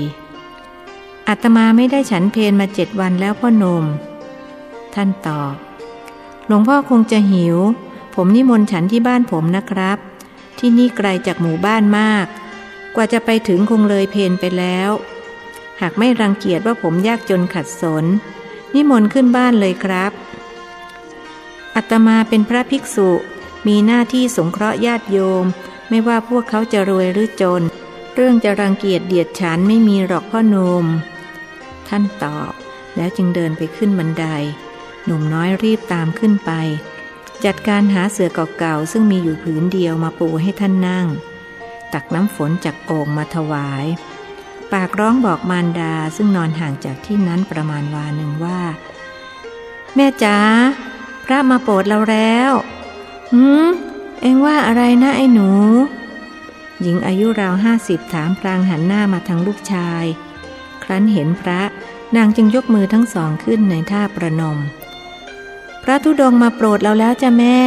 อาตมาไม่ได้ฉันเพลมาเจ็ดวันแล้วพ่อหนุ่มท่านตอบหลวงพ่อคงจะหิวผมนิมนต์ฉันที่บ้านผมนะครับที่นี่ไกลจากหมู่บ้านมากกว่าจะไปถึงคงเลยเพลไปแล้วหากไม่รังเกียจว่าผมยากจนขัดสนนิมนต์ขึ้นบ้านเลยครับอาตมาเป็นพระภิกษุมีหน้าที่สงเคราะห์ญาติโยมไม่ว่าพวกเขาจะรวยหรือจนเรื่องจะรังเกียจเดียดฉันไม่มีหรอกพ่อหนุ่มท่านตอบแล้วจึงเดินไปขึ้นบันไดหนุ่มน้อยรีบตามขึ้นไปจัดการหาเสื่อเก่าๆซึ่งมีอยู่ผืนเดียวมาปูให้ท่านนั่งตักน้ำฝนจากโอ่งมาถวายปากร้องบอกมารดาซึ่งนอนห่างจากที่นั้นประมาณวาหนึ่งว่าแม่จ๋าพระมาโปรดเราแล้วหืมเอ็งว่าอะไรนะไอ้หนูหญิงอายุราวห้าสิบถามพลางหันหน้ามาทางลูกชายครั้นเห็นพระนางจึงยกมือทั้งสองขึ้นในท่าประนมพระธุดงค์มาโปรดเราแล้วจ้ะแม่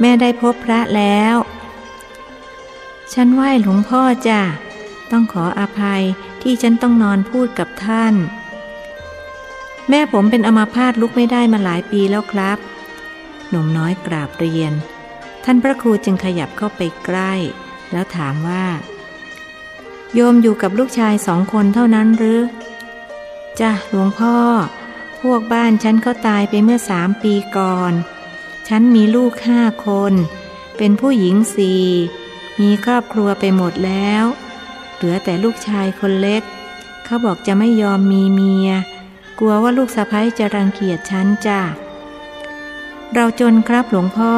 แม่ได้พบพระแล้วฉันไหว้หลวงพ่อจ้ะต้องขออภัยที่ฉันต้องนอนพูดกับท่านแม่ผมเป็นอัมพาตลุกไม่ได้มาหลายปีแล้วครับหนุ่มน้อยกราบเรียนท่านพระครูจึงขยับเข้าไปใกล้แล้วถามว่าโยมอยู่กับลูกชายสองคนเท่านั้นหรือจ้ะหลวงพ่อพวกบ้านฉันเขาตายไปเมื่อสามปีก่อนฉันมีลูกห้าคนเป็นผู้หญิงสี่มีครอบครัวไปหมดแล้วเหลือแต่ลูกชายคนเล็กเขาบอกจะไม่ยอมมีเมียกลัวว่าลูกสะใภ้จะรังเกียจฉันจ้ะ เราจนครับหลวงพ่อ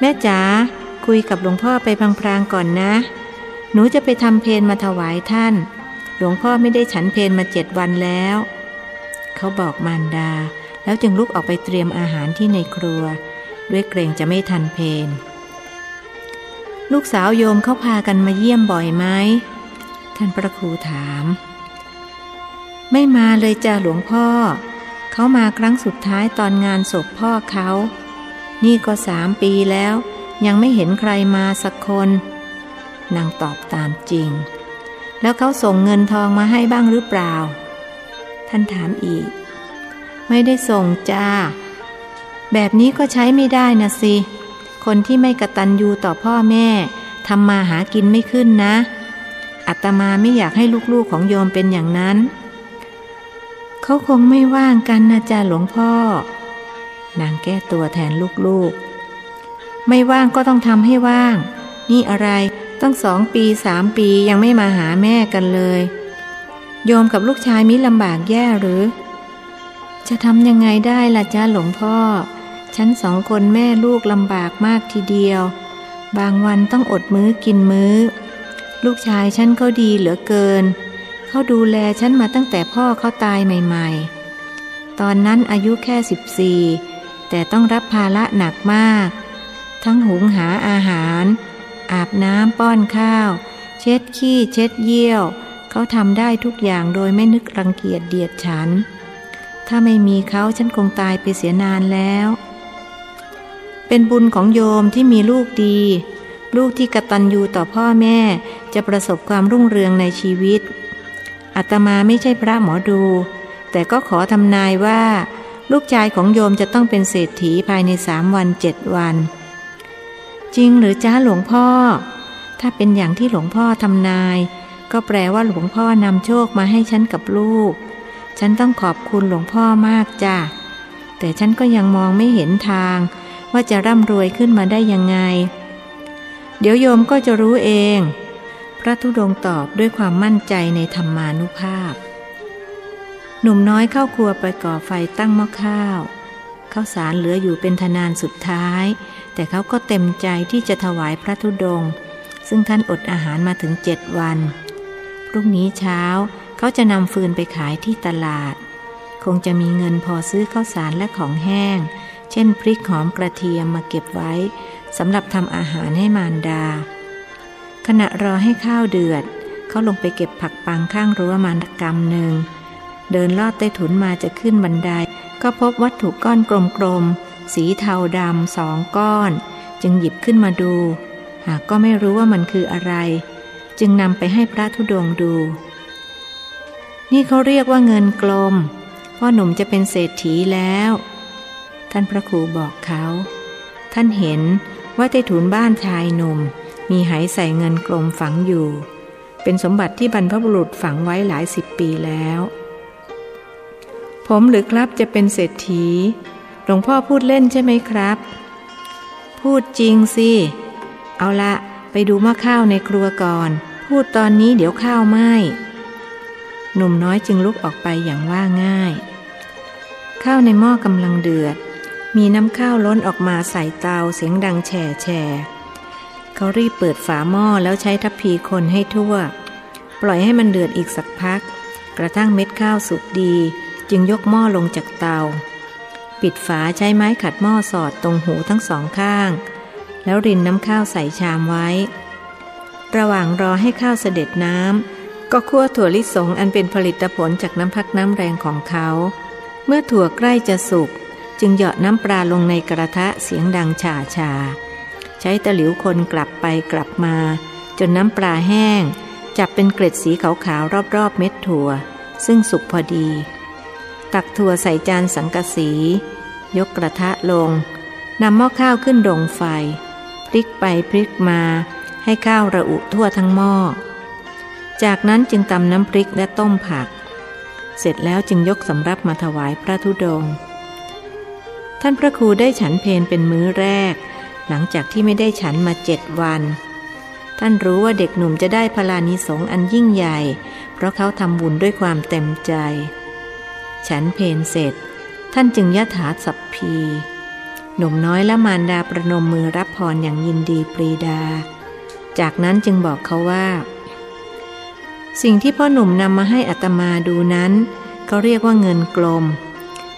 แม่จ๋าคุยกับหลวงพ่อไปพลางๆก่อนนะหนูจะไปทำเพลมาถวายท่านหลวงพ่อไม่ได้ฉันเพลมาเจ็ดวันแล้วเขาบอกมารดาแล้วจึงลุกออกไปเตรียมอาหารที่ในครัวด้วยเกรงจะไม่ทันเพลลูกสาวโยมเขาพากันมาเยี่ยมบ่อยไหมท่านพระครูถามไม่มาเลยจ้าหลวงพ่อเขามาครั้งสุดท้ายตอนงานศพพ่อเขานี่ก็สามปีแล้วยังไม่เห็นใครมาสักคนนางตอบตามจริงแล้วเขาส่งเงินทองมาให้บ้างหรือเปล่าท่านถามอีกไม่ได้ส่งจ้าแบบนี้ก็ใช้ไม่ได้นะสิคนที่ไม่กตัญญูต่อพ่อแม่ทำมาหากินไม่ขึ้นนะอาตมาไม่อยากให้ลูกๆของโยมเป็นอย่างนั้นเขาคงไม่ว่างกันนะจ๊ะหลวงพ่อนางแก้ตัวแทนลูกๆไม่ว่างก็ต้องทำให้ว่างนี่อะไรตั้งสองปีสามปียังไม่มาหาแม่กันเลยโยมกับลูกชายมิลำบากแย่หรือจะทำยังไงได้ล่ะจ๊ะหลวงพ่อฉันสองคนแม่ลูกลำบากมากทีเดียวบางวันต้องอดมื้อกินมื้อลูกชายฉันเขาดีเหลือเกินเขาดูแลฉันมาตั้งแต่พ่อเขาตายใหม่ๆตอนนั้นอายุแค่สิบสี่แต่ต้องรับภาระหนักมากทั้งหุงหาอาหารอาบน้ำป้อนข้าวเช็ดขี้เช็ดเยี่ยวเขาทำได้ทุกอย่างโดยไม่นึกรังเกียจเดียดฉันถ้าไม่มีเขาฉันคงตายไปเสียนานแล้วเป็นบุญของโยมที่มีลูกดีลูกที่กตัญญูต่อพ่อแม่จะประสบความรุ่งเรืองในชีวิตอาตมาไม่ใช่พระหมอดูแต่ก็ขอทำนายว่าลูกชายของโยมจะต้องเป็นเศรษฐีภายในสามวันเจ็ดวันจริงหรือจ้าหลวงพ่อถ้าเป็นอย่างที่หลวงพ่อทำนายก็แปลว่าหลวงพ่อนำโชคมาให้ฉันกับลูกฉันต้องขอบคุณหลวงพ่อมากจ้ะแต่ฉันก็ยังมองไม่เห็นทางว่าจะร่ำรวยขึ้นมาได้ยังไงเดี๋ยวโยมก็จะรู้เองพระธุดงค์ตอบด้วยความมั่นใจในธรรมานุภาพหนุ่มน้อยเข้าครัวไปก่อไฟตั้งหม้อข้าวข้าวสารเหลืออยู่เป็นทนานสุดท้ายแต่เขาก็เต็มใจที่จะถวายพระธุดงค์ซึ่งท่านอดอาหารมาถึงเจ็ดวันพรุ่งนี้เช้าเขาจะนำฟืนไปขายที่ตลาดคงจะมีเงินพอซื้อข้าวสารและของแห้งเช่นพริกหอมกระเทียมมาเก็บไว้สำหรับทำอาหารให้มารดาขณะรอให้ข้าวเดือดเขาลงไปเก็บผักปังข้างรั้วมารกรรมหนึ่งเดินลอดใต้ถุนมาจะขึ้นบันไดก็พบวัตถุก้อนกลมๆสีเทาดำสองก้อนจึงหยิบขึ้นมาดูหากก็ไม่รู้ว่ามันคืออะไรจึงนำไปให้พระธุดงค์ดูนี่เขาเรียกว่าเงินกลมพ่อหนุ่มจะเป็นเศรษฐีแล้วท่านพระครูบอกเขาท่านเห็นว่าใต้ถุนบ้านชายหนุ่มมีไหใส่เงินกลมฝังอยู่เป็นสมบัติที่บรรพบุรุษฝังไว้หลายสิบปีแล้วผมหรือครับจะเป็นเศรษฐีหลวงพ่อพูดเล่นใช่ไหมครับพูดจริงสิเอาละไปดูหม้อข้าวในครัวก่อนพูดตอนนี้เดี๋ยวข้าวไหม้หนุ่มน้อยจึงลุกออกไปอย่างว่าง่ายข้าวในหม้อกำลังเดือดมีน้ำข้าวล้นออกมาใส่เตาเสียงดังแฉะแฉะเขารีบเปิดฝาหม้อแล้วใช้ทัพพีคนให้ทั่วปล่อยให้มันเดือดอีกสักพักกระทั่งเม็ดข้าวสุกดีจึงยกหม้อลงจากเตาปิดฝาใช้ไม้ขัดหม้อสอดตรงหูทั้งสองข้างแล้วรินน้ำข้าวใส่ชามไว้ระหว่างรอให้ข้าวเสด็จน้ำก็คั่วถั่วลิสงอันเป็นผลิตผลจากน้ำพักน้ำแรงของเขาเมื่อถั่วใกล้จะสุกจึงหยอดน้ำปลาลงในกระทะเสียงดังฉ่าฉ่าใช้ตะหลิวคนกลับไปกลับมาจนน้ำปลาแห้งจับเป็นเกล็ดสีขาวๆรอบๆเม็ดถั่วซึ่งสุกพอดีตักถั่วใส่จานสังกะสียกกระทะลงนำหม้อข้าวขึ้นดงไฟพลิกไปพลิกมาให้ข้าวระอุทั่วทั้งหม้อจากนั้นจึงตำน้ำพริกและต้มผักเสร็จแล้วจึงยกสำรับมาถวายพระธุดงค์ท่านพระครูได้ฉันเพลเป็นมื้อแรกหลังจากที่ไม่ได้ฉันมาเจ็ดวันท่านรู้ว่าเด็กหนุ่มจะได้พลานิสงส์อันยิ่งใหญ่เพราะเขาทำบุญด้วยความเต็มใจฉันเพลเสร็จท่านจึงยถาสัพพี หนุ่มน้อยและมารดาประนมมือรับพรอย่างยินดีปรีดาจากนั้นจึงบอกเขาว่าสิ่งที่พ่อหนุ่มนำมาให้อาตมาดูนั้นเขาเรียกว่าเงินกลม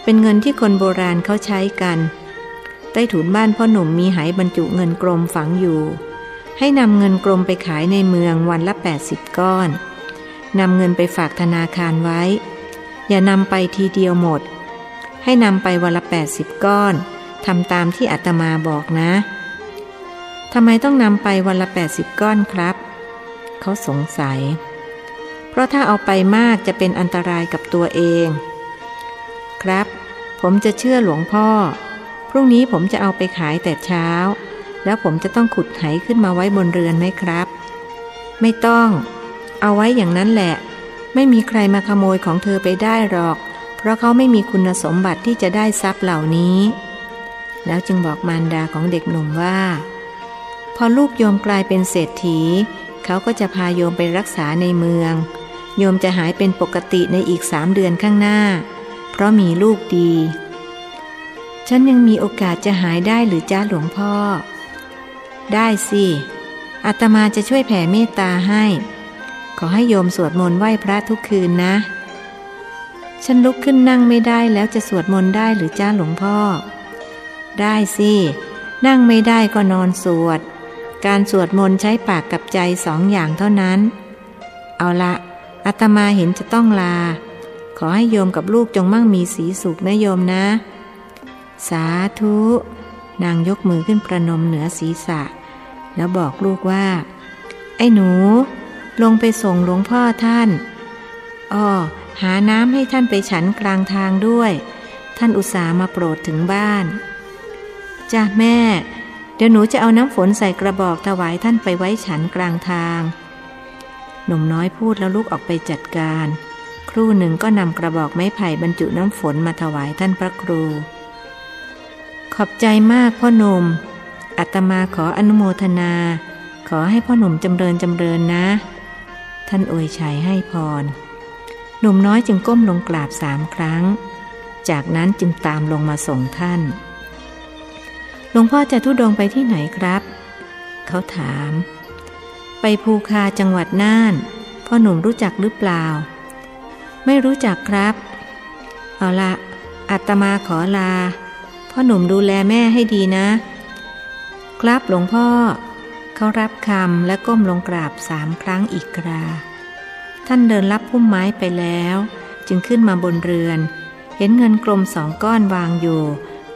เป็นเงินที่คนโบราณเขาใช้กันใต้ถุนบ้านพ่อหนุ่มมีไหบรรจุเงินกลมฝังอยู่ให้นำเงินกลมไปขายในเมืองวันละแปดสิบก้อนนำเงินไปฝากธนาคารไว้อย่านำไปทีเดียวหมดให้นำไปวันละแปดสิบก้อนทำตามที่อาตมาบอกนะทำไมต้องนำไปวันละแปดสิบก้อนครับเขาสงสัยเพราะถ้าเอาไปมากจะเป็นอันตรายกับตัวเองครับผมจะเชื่อหลวงพ่อพรุ่งนี้ผมจะเอาไปขายแต่เช้าแล้วผมจะต้องขุดไหขึ้นมาไว้บนเรือนไหมครับไม่ต้องเอาไว้อย่างนั้นแหละไม่มีใครมาขโมยของเธอไปได้หรอกเพราะเขาไม่มีคุณสมบัติที่จะได้ทรัพย์เหล่านี้แล้วจึงบอกมารดาของเด็กหนุ่มว่าพอลูกโยมกลายเป็นเศรษฐีเขาก็จะพาโยมไปรักษาในเมืองโยมจะหายเป็นปกติในอีกสามเดือนข้างหน้าเพราะมีลูกดีฉันยังมีโอกาสจะหายได้หรือจ้าหลวงพ่อได้สิอาตมาจะช่วยแผ่เมตตาให้ขอให้โยมสวดมนต์ไหว้พระทุกคืนนะฉันลุกขึ้นนั่งไม่ได้แล้วจะสวดมนต์ได้หรือจ้าหลวงพ่อได้สินั่งไม่ได้ก็นอนสวดการสวดมนต์ใช้ปากกับใจสองอย่างเท่านั้นเอาละอาตมาเห็นจะต้องลาขอให้โยมกับลูกจงมั่งมีสีสุขนะโยมนะสาธุนางยกมือขึ้นประนมเหนือศีรษะแล้วบอกลูกว่าไอ้หนูลงไปส่งหลวงพ่อท่านอ้อหาน้ำให้ท่านไปฉันกลางทางด้วยท่านอุตส่าห์มาโปรดถึงบ้านจ้ะแม่เดี๋ยวหนูจะเอาน้ำฝนใส่กระบอกถวายท่านไปไว้ฉันกลางทางหนุ่มน้อยพูดแล้วลุกออกไปจัดการครู่หนึ่งก็นำกระบอกไม้ไผ่บรรจุน้ำฝนมาถวายท่านพระครูขอบใจมากพ่อหนุ่มอาตมาขออนุโมทนาขอให้พ่อหนุ่มจำเริญจำเริญนะท่านอวยชัยให้พรหนุ่มน้อยจึงก้มลงกราบสามครั้งจากนั้นจึงตามลงมาส่งท่านหลวงพ่อจะธุดงค์ไปที่ไหนครับเขาถามไปภูคาจังหวัดน่านพ่อหนุ่มรู้จักหรือเปล่าไม่รู้จักครับเอาละอาตมาขอลาพ่อหนุ่มดูแลแม่ให้ดีนะครับหลวงพ่อเขารับคำและก้มลงกราบสามครั้งอีกคราท่านเดินลับพุ่มไม้ไปแล้วจึงขึ้นมาบนเรือนเห็นเงินกลมสองก้อนวางอยู่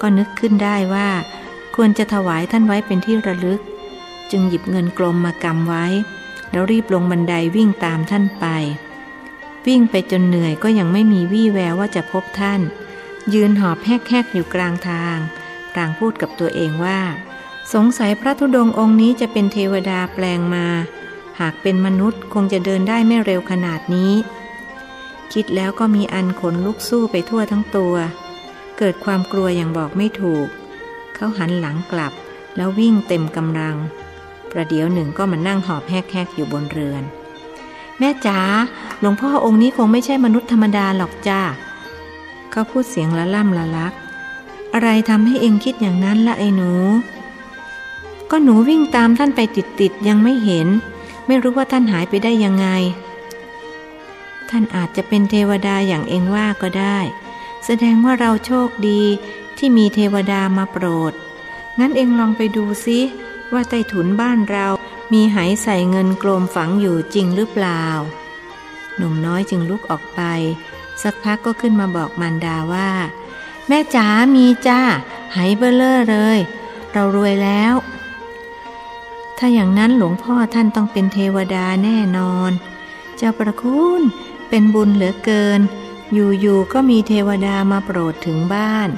ก็นึกขึ้นได้ว่าควรจะถวายท่านไว้เป็นที่ระลึกจึงหยิบเงินกลมมากำไว้แล้วรีบลงบันไดวิ่งตามท่านไปวิ่งไปจนเหนื่อยก็ยังไม่มีวี่แววว่าจะพบท่านยืนหอบแฮกๆอยู่กลางทางพลางพูดกับตัวเองว่าสงสัยพระธุดงค์องค์นี้จะเป็นเทวดาแปลงมาหากเป็นมนุษย์คงจะเดินได้ไม่เร็วขนาดนี้คิดแล้วก็มีอันขนลุกสู้ไปทั่วทั้งตัวเกิดความกลัวอย่างบอกไม่ถูกเขาหันหลังกลับแล้ววิ่งเต็มกำลังประเดี๋ยวหนึ่งก็มานั่งหอบแฮกๆอยู่บนเรือนแม่จ๋าหลวงพ่อองค์นี้คงไม่ใช่มนุษย์ธรรมดาหรอกจ้าเขาพูดเสียงละล่ำละลักอะไรทำให้เองคิดอย่างนั้นละไอ้หนูก็หนูวิ่งตามท่านไปติดๆยังไม่เห็นไม่รู้ว่าท่านหายไปได้ยังไงท่านอาจจะเป็นเทวดาอย่างเองว่าก็ได้แสดงว่าเราโชคดีที่มีเทวดามาโปรดงั้นเองลองไปดูซิว่าใต้ถุนบ้านเรามีไหใส่เงินกลมฝังอยู่จริงหรือเปล่าหนุ่มน้อยจึงลุกออกไปสักพักก็ขึ้นมาบอกมารดาว่าแม่จ๋ามีจ้าไหเบ้อเร่อเลยเรารวยแล้วถ้าอย่างนั้นหลวงพ่อท่านต้องเป็นเทวดาแน่นอนเจ้าประคุณเป็นบุญเหลือเกินอยู่ๆก็มีเทวดามาโปรดถึงบ้าน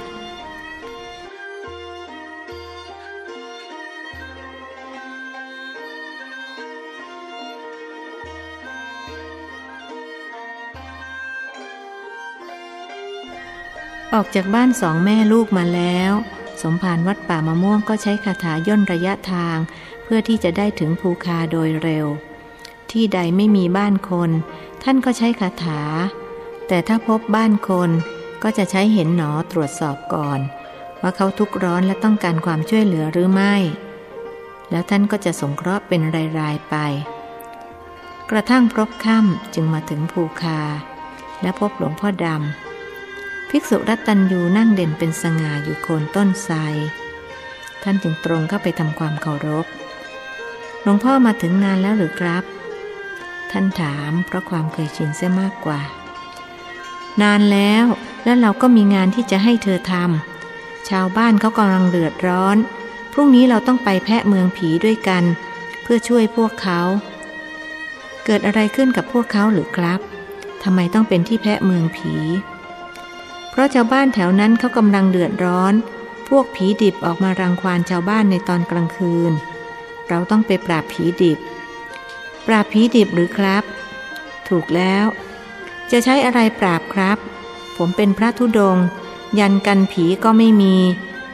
ออกจากบ้านสองแม่ลูกมาแล้วสมภารวัดป่ามะม่วงก็ใช้คาถาย่นระยะทางเพื่อที่จะได้ถึงภูคาโดยเร็วที่ใดไม่มีบ้านคนท่านก็ใช้คาถาแต่ถ้าพบบ้านคนก็จะใช้เห็นหนอตรวจสอบก่อน ว่าเขาทุกข์ร้อนและต้องการความช่วยเหลือหรือไม่แล้วท่านก็จะสงเคราะห์เป็นรายๆไปกระทั่งพบค่ำจึงมาถึงภูคาและพบหลวงพ่อดำภิกษุรัตตัญญูนั่งเด่นเป็นสง่าอยู่โคนต้นไทรท่านจึงตรงเข้าไปทำความเคารพหลวงพ่อมาถึงงานแล้วหรือครับท่านถามเพราะความเคยชินเสียมากกว่านานแล้วแล้วเราก็มีงานที่จะให้เธอทำชาวบ้านเขากำลังเดือดร้อนพรุ่งนี้เราต้องไปแพะเมืองผีด้วยกันเพื่อช่วยพวกเขาเกิดอะไรขึ้นกับพวกเขาหรือครับทำไมต้องเป็นที่แพะเมืองผีเพราะชาวบ้านแถวนั้นเขากำลังเดือดร้อนพวกผีดิบออกมารังควานชาวบ้านในตอนกลางคืนเราต้องไปปราบผีดิบปราบผีดิบหรือครับถูกแล้วจะใช้อะไรปราบครับผมเป็นพระธุดงค์ยันกันผีก็ไม่มี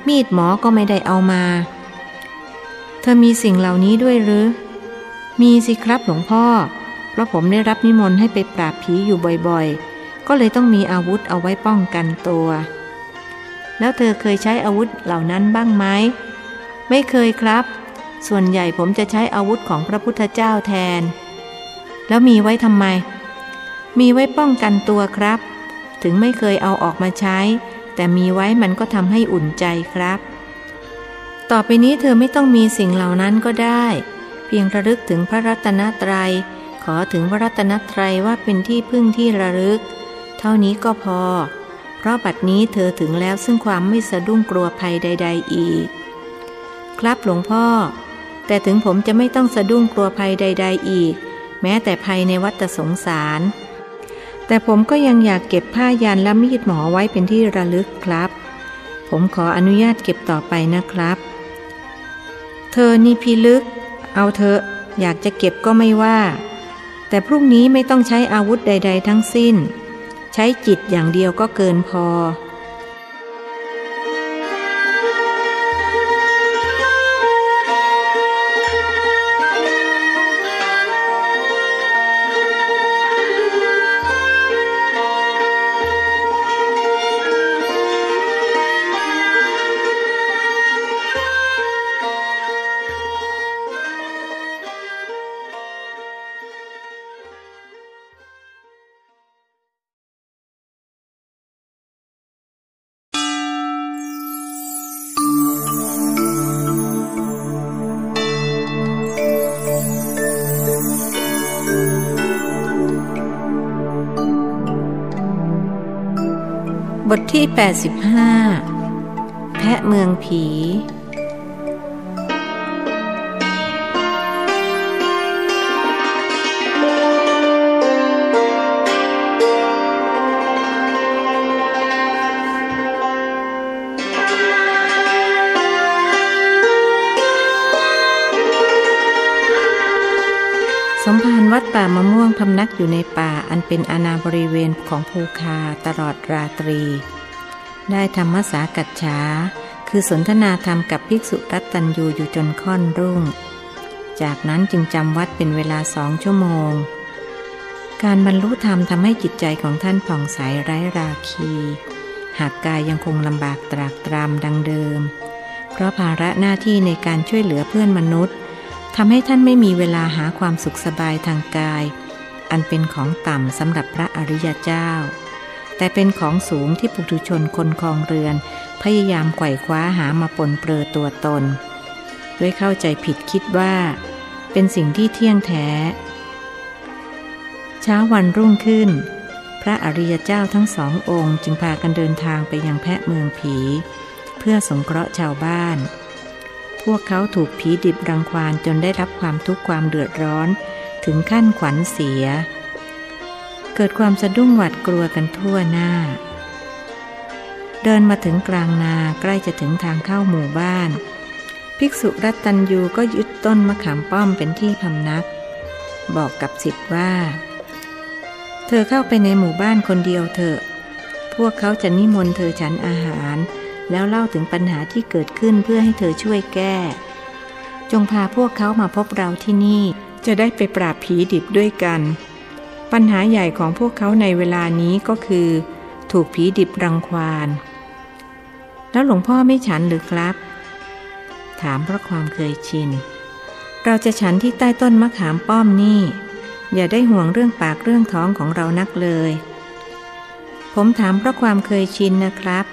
มีดหมอก็ไม่ได้เอามาเธอมีสิ่งเหล่านี้ด้วยหรือมีสิครับหลวงพ่อเพราะผมได้รับนิมนต์ให้ไปปราบผีอยู่บ่อยๆก็เลยต้องมีอาวุธเอาไว้ป้องกันตัวแล้วเธอเคยใช้อาวุธเหล่านั้นบ้างไหมไม่เคยครับส่วนใหญ่ผมจะใช้อาวุธของพระพุทธเจ้าแทนแล้วมีไว้ทำไมมีไว้ป้องกันตัวครับถึงไม่เคยเอาออกมาใช้แต่มีไว้มันก็ทำให้อุ่นใจครับต่อไปนี้เธอไม่ต้องมีสิ่งเหล่านั้นก็ได้เพียงระลึกถึงพระรัตนตรัยขอถึงพระรัตนตรัยว่าเป็นที่พึ่งที่ระลึกเท่านี้ก็พอเพราะบัดนี้เธอถึงแล้วซึ่งความไม่สะดุ้งกลัวภัยใดๆอีกครับหลวงพ่อแต่ถึงผมจะไม่ต้องสะดุ้งกลัวภัยใดๆอีกแม้แต่ภัยในวัฏสงสารแต่ผมก็ยังอยากเก็บผ้ายันและมีดหมอไว้เป็นที่ระลึกครับผมขออนุญาตเก็บต่อไปนะครับเธอนี่พิลึกเอาเถอะอยากจะเก็บก็ไม่ว่าแต่พรุ่งนี้ไม่ต้องใช้อาวุธใดๆทั้งสิ้นใช้จิตอย่างเดียวก็เกินพอบทที่แปดสิบห้าแพะเมืองผีสมภารวัดป่ามะม่วงพำนักอยู่ในป่าอันเป็นอาณาบริเวณของภูคาตลอดราตรีได้ธรรมสากัจฉาคือสนทนาธรรมกับภิกษุรัตตัญญูอยู่จนค่อนรุ่งจากนั้นจึงจำวัดเป็นเวลาสองชั่วโมงการบรรลุธรรมทำให้จิตใจของท่านผ่องใสไร้ราคีหากกายยังคงลำบากตรากตรำดังเดิมเพราะภาระหน้าที่ในการช่วยเหลือเพื่อนมนุษย์ทำให้ท่านไม่มีเวลาหาความสุขสบายทางกายอันเป็นของต่ำสำหรับพระอริยเจ้าแต่เป็นของสูงที่ปุถุชนคนคลองเรือนพยายามไขว่คว้าหามาปนเปื้อตัวตนด้วยเข้าใจผิดคิดว่าเป็นสิ่งที่เที่ยงแท้เช้าวันรุ่งขึ้นพระอริยเจ้าทั้งสององค์จึงพากันเดินทางไปยังแพะเมืองผีเพื่อสงเคราะห์ชาวบ้านพวกเขาถูกผีดิบรังควานจนได้รับความทุกข์ความเดือดร้อนถึงขั้นขวัญเสียเกิดความสะดุ้งหวาดกลัวกันทั่วหน้าเดินมาถึงกลางนาใกล้จะถึงทางเข้าหมู่บ้านภิกษุรัตตัญญูก็ยึดต้นมะขามป้อมเป็นที่พำนักบอกกับศิษย์ว่าเธอเข้าไปในหมู่บ้านคนเดียวเถอะพวกเขาจะนิมนต์เธอฉันอาหารแล้วเล่าถึงปัญหาที่เกิดขึ้นเพื่อให้เธอช่วยแก้จงพาพวกเขามาพบเราที่นี่จะได้ไปปราบผีดิบด้วยกันปัญหาใหญ่ของพวกเขาในเวลานี้ก็คือถูกผีดิบรังควาน แล้วหลวงพ่อไม่ฉันหรือครับถามเพราะความเคยชินเราจะฉันที่ใต้ต้นมะขามป้อมนี่อย่าได้ห่วงเรื่องปากเรื่องท้องของเรานักเลยผมถามเพราะความเคยชินนะครับ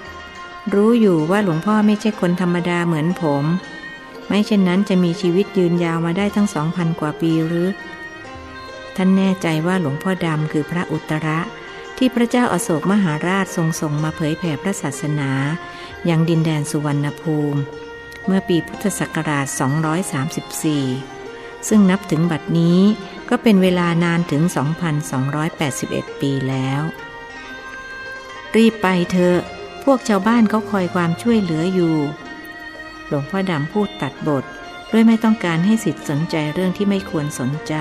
รู้อยู่ว่าหลวงพ่อไม่ใช่คนธรรมดาเหมือนผมไม่เช่นนั้นจะมีชีวิตยืนยาวมาได้ทั้งสองพันกว่าปีหรือท่านแน่ใจว่าหลวงพ่อดำคือพระอุตระที่พระเจ้าอโศกมหาราชทรงส่งมาเผยแผ่พระศาสนายังดินแดนสุวรรณภูมิเมื่อปีพุทธศักราชสองร้อยสามสิบสี่ซึ่งนับถึงบัดนี้ก็เป็นเวลานานถึง สองพันสองร้อยแปดสิบเอ็ด ปีแล้วรีบไปเถอะพวกชาวบ้านเขาคอยความช่วยเหลืออยู่หลวงพ่อดำพูดตัดบทด้วยไม่ต้องการให้ศิษย์สนใจเรื่องที่ไม่ควรสนใจ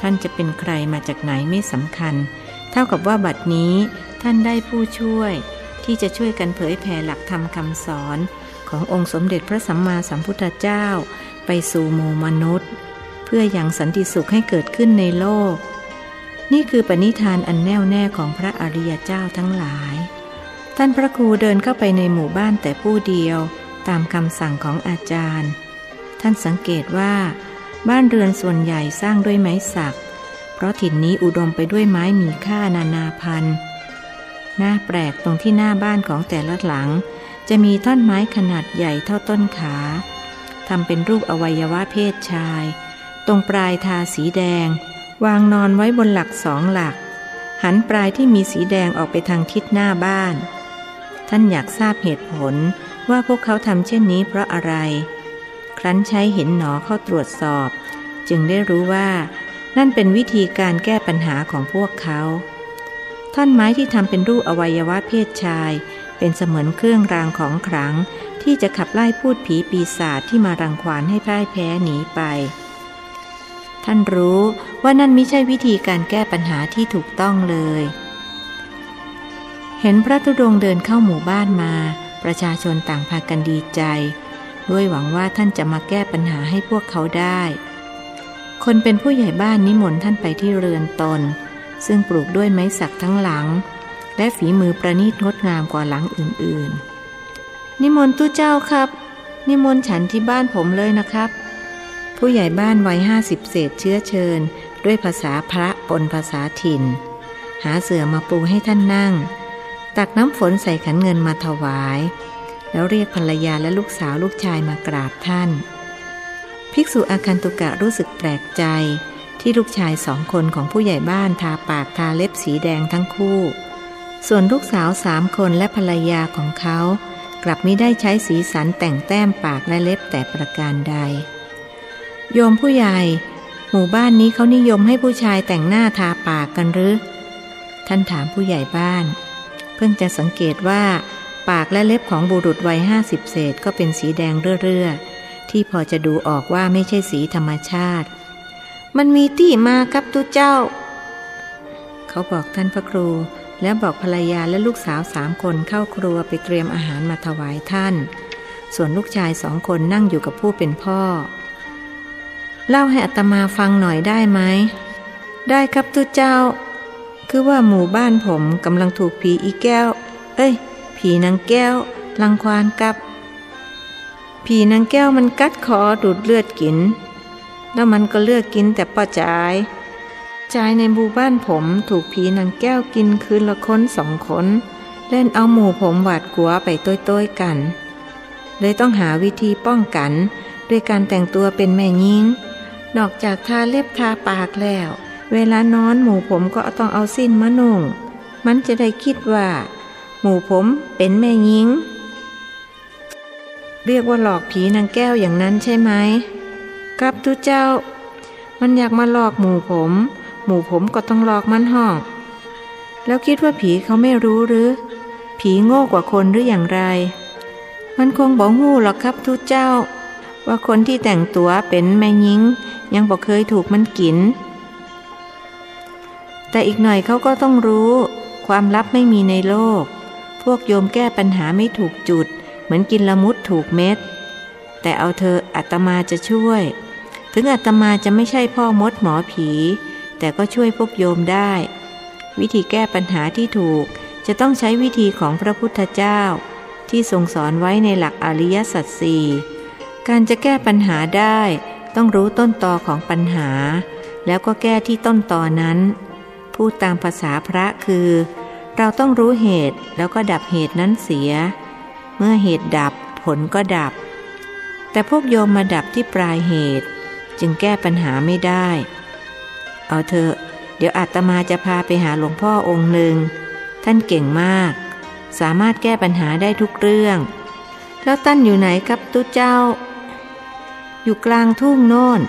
ท่านจะเป็นใครมาจากไหนไม่สำคัญเท่ากับว่าบัดนี้ท่านได้ผู้ช่วยที่จะช่วยกันเผยแผ่หลักธรรมคำสอนขององค์สมเด็จพระสัมมาสัมพุทธเจ้าไปสู่หมู่มนุษย์เพื่อยังสันติสุขให้เกิดขึ้นในโลกนี่คือปณิธานอันแน่วแน่ของพระอริยเจ้าทั้งหลายท่านพระครูเดินเข้าไปในหมู่บ้านแต่ผู้เดียวตามคำสั่งของอาจารย์ท่านสังเกตว่าบ้านเรือนส่วนใหญ่สร้างด้วยไม้สักเพราะถิ่นนี้อุดมไปด้วยไม้มีค่านานาพันธุ์น่าแปลกตรงที่หน้าบ้านของแต่ละหลังจะมีท่อนไม้ขนาดใหญ่เท่าต้นขาทำเป็นรูปอวัยวะเพศชายตรงปลายทาสีแดงวางนอนไว้บนหลักสองหลักหันปลายที่มีสีแดงออกไปทางทิศหน้าบ้านท่านอยากทราบเหตุผลว่าพวกเขาทำเช่นนี้เพราะอะไรครั้นใช้หินหนอเข้าตรวจสอบจึงได้รู้ว่านั่นเป็นวิธีการแก้ปัญหาของพวกเขาท่อนไม้ที่ทำเป็นรูปอวัยวะเพศชายเป็นเสมือนเครื่องรางของขลังที่จะขับไล่พูดผีปีศาจที่มารังควานให้พ่ายแพ้หนีไปท่านรู้ว่านั่นไม่ใช่วิธีการแก้ปัญหาที่ถูกต้องเลยเห็นพระธุดงค์เดินเข้าหมู่บ้านมาประชาชนต่างพากันดีใจด้วยหวังว่าท่านจะมาแก้ปัญหาให้พวกเขาได้คนเป็นผู้ใหญ่บ้านนิมนต์ท่านไปที่เรือนตนซึ่งปลูกด้วยไม้สักทั้งหลังและฝีมือประณีตงดงามกว่าหลังอื่นๆนิมนต์ตู้เจ้าครับนิมนต์ฉันที่บ้านผมเลยนะครับผู้ใหญ่บ้านวัยห้าสิบเศษเชื้อเชิญด้วยภาษาพระปนภาษาถิ่นหาเสื่อมาปูให้ท่านนั่งตักน้ำฝนใส่ขันเงินมาถวายแล้วเรียกภรรยาและลูกสาวลูกชายมากราบท่านภิกษุอาคันตุกะรู้สึกแปลกใจที่ลูกชายสองคนของผู้ใหญ่บ้านทาปากทาเล็บสีแดงทั้งคู่ส่วนลูกสาวสามคนและภรรยาของเขากลับไม่ได้ใช้สีสันแต่งแต้มปากและเล็บแต่ประการใดโยมผู้ใหญ่หมู่บ้านนี้เขานิยมให้ผู้ชายแต่งหน้าทาปากกันหรือท่านถามผู้ใหญ่บ้านเพิ่งจะสังเกตว่าปากและเล็บของบุรุษวัยห้าสิบเศษก็เป็นสีแดงเรื่อๆที่พอจะดูออกว่าไม่ใช่สีธรรมชาติมันมีที่มาครับตุเจ้าเขาบอกท่านพระครูแล้วบอกภรรยาและลูกสาวสามคนเข้าครัวไปเตรียมอาหารมาถวายท่านส่วนลูกชายสองคนนั่งอยู่กับผู้เป็นพ่อเล่าให้อาตมาฟังหน่อยได้ไหมได้ครับตุเจ้าคือว่าหมู่บ้านผมกำลังถูกผีอีแก้วเอ้ยผีนางแก้วรังควานกับผีนางแก้วมันกัดคอดูดเลือดกินแล้วมันก็เลือกกินแต่ป้าจายจายในหมู่บ้านผมถูกผีนางแก้วกินคืนละคนสองคนเล่นเอาหมู่ผมหวาดกลัวไปต้อยๆกันเลยต้องหาวิธีป้องกันด้วยการแต่งตัวเป็นแม่ยิงนอกจากทาเล็บทาปากแล้วเวลานอนหมู่ผมก็ต้องเอาสิ้นมานุ่งมันจะได้คิดว่าหมู่ผมเป็นแม่ยิงเรียกว่าหลอกผีนางแก้วอย่างนั้นใช่ไหมครับทุกเจ้ามันอยากมาหลอกหมู่ผมหมู่ผมก็ต้องหลอกมันห้องแล้วคิดว่าผีเขาไม่รู้หรือผีโง่กว่าคนหรืออย่างไรมันคงบ่ฮู้หรอกครับทุกเจ้าว่าคนที่แต่งตัวเป็นแม่ยิงยังบ่เคยถูกมันกินแต่อีกหน่อยเขาก็ต้องรู้ความลับไม่มีในโลกพวกโยมแก้ปัญหาไม่ถูกจุดเหมือนกินละมุดถูกเม็ดแต่เอาเธออาตมาจะช่วยถึงอาตมาจะไม่ใช่พ่อมดหมอผีแต่ก็ช่วยพวกโยมได้วิธีแก้ปัญหาที่ถูกจะต้องใช้วิธีของพระพุทธเจ้า ที่ทรงสอนไว้ในหลักอริยสัจสี่การจะแก้ปัญหาได้ต้องรู้ต้นตอของปัญหาแล้วก็แก้ที่ต้นตอนั้นพูดตามภาษาพระคือเราต้องรู้เหตุแล้วก็ดับเหตุนั้นเสียเมื่อเหตุดับผลก็ดับแต่พวกโยมมาดับที่ปลายเหตุจึงแก้ปัญหาไม่ได้เอาเถอะเดี๋ยวอาตมาจะพาไปหาหลวงพ่อองค์หนึ่งท่านเก่งมากสามารถแก้ปัญหาได้ทุกเรื่องแล้วท่านอยู่ไหนครับตุ๊เจ้าอยู่กลางทุ่งโน่น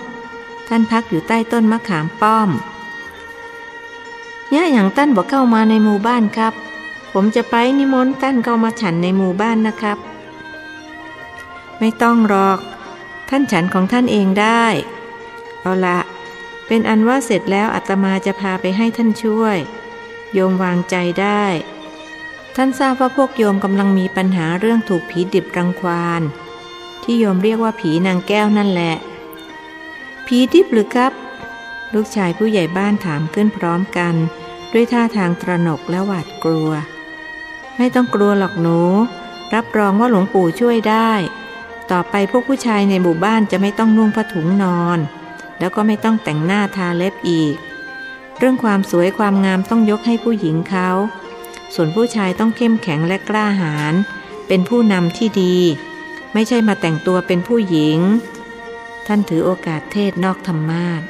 ท่านพักอยู่ใต้ต้นมะขามป้อมเนี่ยอย่างท่านบอกเข้ามาในหมู่บ้านครับผมจะไปนิมนต์ท่านเข้ามาฉันในหมู่บ้านนะครับไม่ต้องหรอกท่านฉันของท่านเองได้เอาละเป็นอันว่าเสร็จแล้วอาตมาจะพาไปให้ท่านช่วยโยมวางใจได้ท่านทราบว่าพวกโยมกำลังมีปัญหาเรื่องถูกผีดิบรังควานที่โยมเรียกว่าผีนางแก้วนั่นแหละผีดิบหรือครับลูกชายผู้ใหญ่บ้านถามขึ้นพร้อมกันด้วยท่าทางตระหนกและหวาดกลัวไม่ต้องกลัวหรอกหนูรับรองว่าหลวงปู่ช่วยได้ต่อไปพวกผู้ชายในหมู่บ้านจะไม่ต้องนุ่งผ้าถุงนอนแล้วก็ไม่ต้องแต่งหน้าทาเล็บอีกเรื่องความสวยความงามต้องยกให้ผู้หญิงเขาส่วนผู้ชายต้องเข้มแข็งและกล้าหาญเป็นผู้นำที่ดีไม่ใช่มาแต่งตัวเป็นผู้หญิงท่านถือโอกาสเทศนอกธรรมาสน์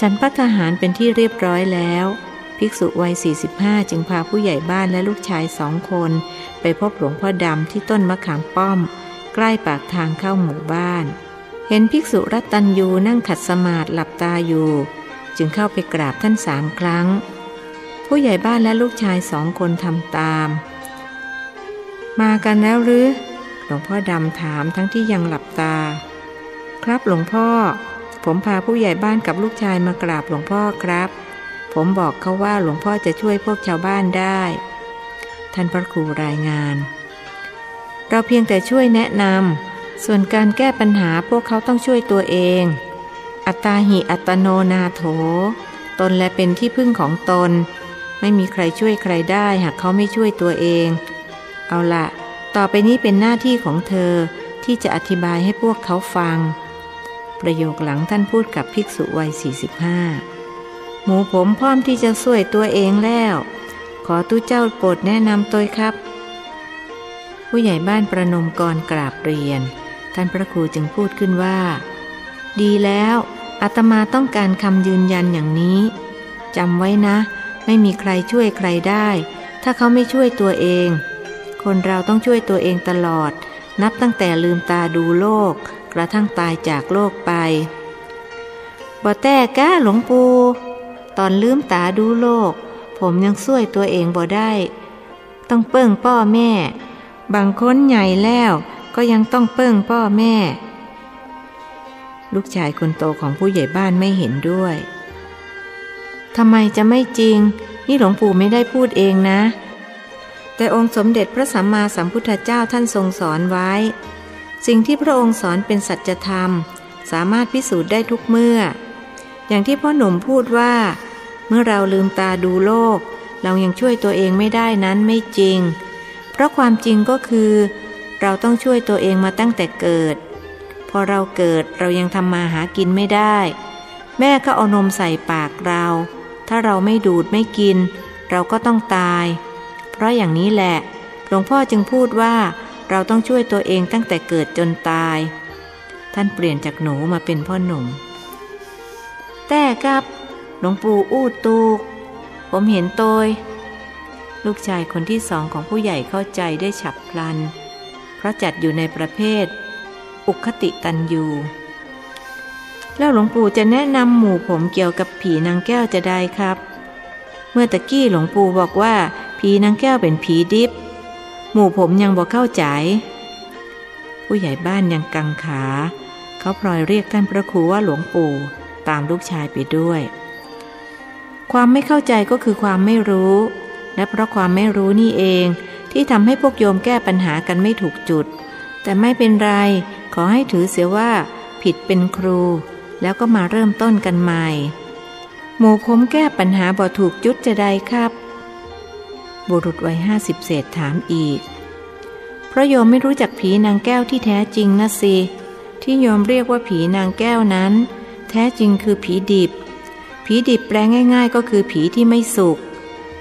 ฉันภัตตาหารเป็นที่เรียบร้อยแล้วภิกษุวัยสี่สิบห้าจึงพาผู้ใหญ่บ้านและลูกชายสองคนไปพบหลวงพ่อดำที่ต้นมะขามป้อมใกล้ปากทางเข้าหมู่บ้านเห็นภิกษุรัตตัญญูนั่งขัดสมาธิหลับตาอยู่จึงเข้าไปกราบท่านสามครั้งผู้ใหญ่บ้านและลูกชายสองคนทำตามมากันแล้วหรือหลวงพ่อดำถามทั้งที่ยังหลับตาครับหลวงพ่อผมพาผู้ใหญ่บ้านกับลูกชายมากราบหลวงพ่อครับผมบอกเขาว่าหลวงพ่อจะช่วยพวกชาวบ้านได้ท่านพระครูรายงานเราเพียงแต่ช่วยแนะนำส่วนการแก้ปัญหาพวกเขาต้องช่วยตัวเองอัตตาหิอัตโนนาโถตนและเป็นที่พึ่งของตนไม่มีใครช่วยใครได้หากเขาไม่ช่วยตัวเองเอาละต่อไปนี้เป็นหน้าที่ของเธอที่จะอธิบายให้พวกเขาฟังประโยคหลังท่านพูดกับภิกษุวัยสี่สิบห้าหมูผมพร้อมที่จะช่วยตัวเองแล้วขอตู้เจ้าโปรดแนะนำตัวครับผู้ใหญ่บ้านประนมกรกราบเรียนท่านพระครูจึงพูดขึ้นว่าดีแล้วอาตมาต้องการคำยืนยันอย่างนี้จำไว้นะไม่มีใครช่วยใครได้ถ้าเขาไม่ช่วยตัวเองคนเราต้องช่วยตัวเองตลอดนับตั้งแต่ลืมตาดูโลกกระทั่งตายจากโลกไปบ่แต่ก้าหลวงปู่ตอนลืมตาดูโลกผมยังช่วยตัวเองบ่ได้ต้องเปิ้งพ่อแม่บางคนใหญ่แล้วก็ยังต้องเปิ้งพ่อแม่ลูกชายคนโตของผู้ใหญ่บ้านไม่เห็นด้วยทำไมจะไม่จริงนี่หลวงปู่ไม่ได้พูดเองนะแต่องค์สมเด็จพระสัมมาสัมพุทธเจ้าท่านทรงสอนไว้สิ่งที่พระองค์สอนเป็นสัจธรรมสามารถพิสูจน์ได้ทุกเมื่ออย่างที่พ่อหนุ่มพูดว่าเมื่อเราลืมตาดูโลกเรายังช่วยตัวเองไม่ได้นั้นไม่จริงเพราะความจริงก็คือเราต้องช่วยตัวเองมาตั้งแต่เกิดพอเราเกิดเรายังทำมาหากินไม่ได้แม่ก็เอานมใส่ปากเราถ้าเราไม่ดูดไม่กินเราก็ต้องตายเพราะอย่างนี้แหละหลวงพ่อจึงพูดว่าเราต้องช่วยตัวเองตั้งแต่เกิดจนตายท่านเปลี่ยนจากหนูมาเป็นพ่อหนุ่มแต่กับหลวงปู่อู้ตูกผมเห็นโตยลูกชายคนที่สองของผู้ใหญ่เข้าใจได้ฉับพลันเพราะจัดอยู่ในประเภทอุคติตันยูแล้วหลวงปู่จะแนะนำหมู่ผมเกี่ยวกับผีนางแก้วจะได้ครับเมื่อตะกี้หลวงปู่บอกว่าผีนางแก้วเป็นผีดิบหมู่ผมยังบ่เข้าใจผู้ใหญ่บ้านยังกังขาเขาพลอยเรียกท่านพระครูว่าหลวงปู่ตามลูกชายไปด้วยความไม่เข้าใจก็คือความไม่รู้และเพราะความไม่รู้นี่เองที่ทำให้พวกโยมแก้ปัญหากันไม่ถูกจุดแต่ไม่เป็นไร ขอให้ถือเสียว่าผิดเป็นครูแล้วก็มาเริ่มต้นกันใหม่หมู่ผมแก้ปัญหาบ่ถูกจุดจะใดครับบุรุษวัยห้าสิบเศษถามอีกเพราะโยมไม่รู้จักผีนางแก้วที่แท้จริงนะสิที่โยมเรียกว่าผีนางแก้วนั้นแท้จริงคือผีดิบผีดิบแปลง่ายๆก็คือผีที่ไม่สุก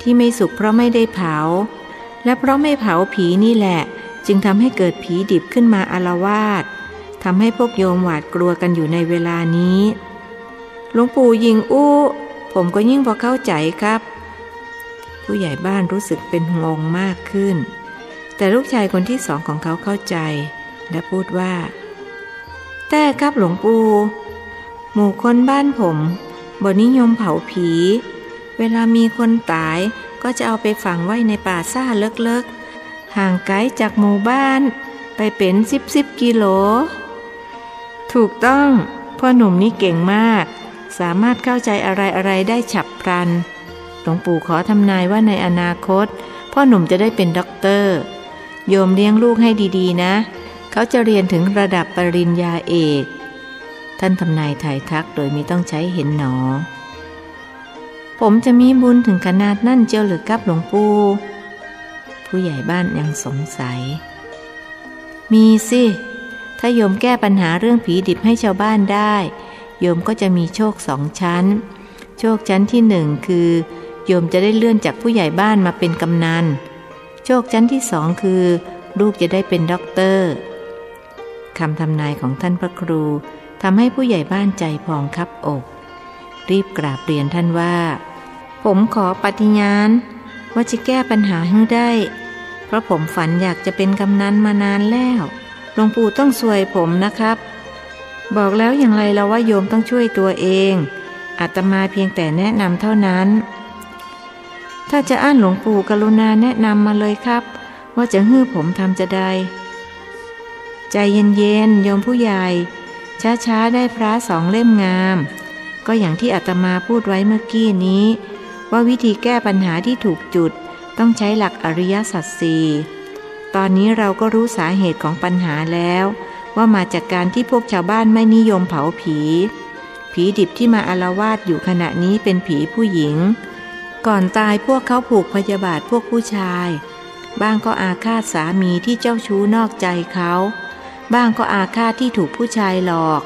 ที่ไม่สุกเพราะไม่ได้เผาและเพราะไม่เผาผีนี่แหละจึงทำให้เกิดผีดิบขึ้นมาอาละวาดทำให้พวกโยมหวาดกลัวกันอยู่ในเวลานี้หลวงปู่ยิงอู้ผมก็ยิ่งพอเข้าใจครับผู้ใหญ่บ้านรู้สึกเป็นงงมากขึ้นแต่ลูกชายคนที่สองของเขาเข้าใจและพูดว่าแต่ครับหลวงปู่หมู่คนบ้านผมบ่นิยมเผาผีเวลามีคนตายก็จะเอาไปฝังไว้ในป่าซ่าเลิกๆห่างไกลจากหมู่บ้านไปเป็นสิบสิบกิโลถูกต้องพ่อหนุ่มนี่เก่งมากสามารถเข้าใจอะไรๆได้ฉับพลันหลวงปู่ขอทำนายว่าในอนาคตพ่อหนุ่มจะได้เป็นด็อกเตอร์โยมเลี้ยงลูกให้ดีๆนะเขาจะเรียนถึงระดับปริญญาเอกท่านทำนายถ่ายทักโดยไม่ต้องใช้เห็นหนอผมจะมีบุญถึงขนาดนั่นเจ้าหรือครับหลวงปู่ผู้ใหญ่บ้านยังสงสัยมีสิถ้าโยมแก้ปัญหาเรื่องผีดิบให้ชาวบ้านได้โยมก็จะมีโชคสองชั้นโชคชั้นที่หนึ่งคือโยมจะได้เลื่อนจากผู้ใหญ่บ้านมาเป็นกำนันโชคชั้นที่สองคือลูกจะได้เป็นด็อกเตอร์คำทำนายของท่านพระครูทำให้ผู้ใหญ่บ้านใจพองคับอกรีบกราบเรียนท่านว่าผมขอปฏิญาณว่าจะแก้ปัญหาให้ได้เพราะผมฝันอยากจะเป็นกำนันมานานแล้วหลวงปู่ต้องช่วยผมนะครับบอกแล้วอย่างไรเราว่าโยมต้องช่วยตัวเองอาตมาเพียงแต่แนะนำเท่านั้นถ้าจะอ้านหลวงปู่กรุณาแนะนำมาเลยครับว่าจะฮื้อผมทำจะได้ใจเย็นๆโยมผู้ใหญ่ช้าๆได้พระสองเล่มงามก็อย่างที่อาตมาพูดไว้เมื่อกี้นี้ว่าวิธีแก้ปัญหาที่ถูกจุดต้องใช้หลักอริยสัจสี่ตอนนี้เราก็รู้สาเหตุของปัญหาแล้วว่ามาจากการที่พวกชาวบ้านไม่นิยมเผาผีผีดิบที่มาอาละวาดอยู่ขณะนี้เป็นผีผู้หญิงก่อนตายพวกเขาผูกพยาบาทพวกผู้ชายบ้างก็อาฆาตสามีที่เจ้าชู้นอกใจเขาบ้างก็อาฆาตที่ถูกผู้ชายหลอก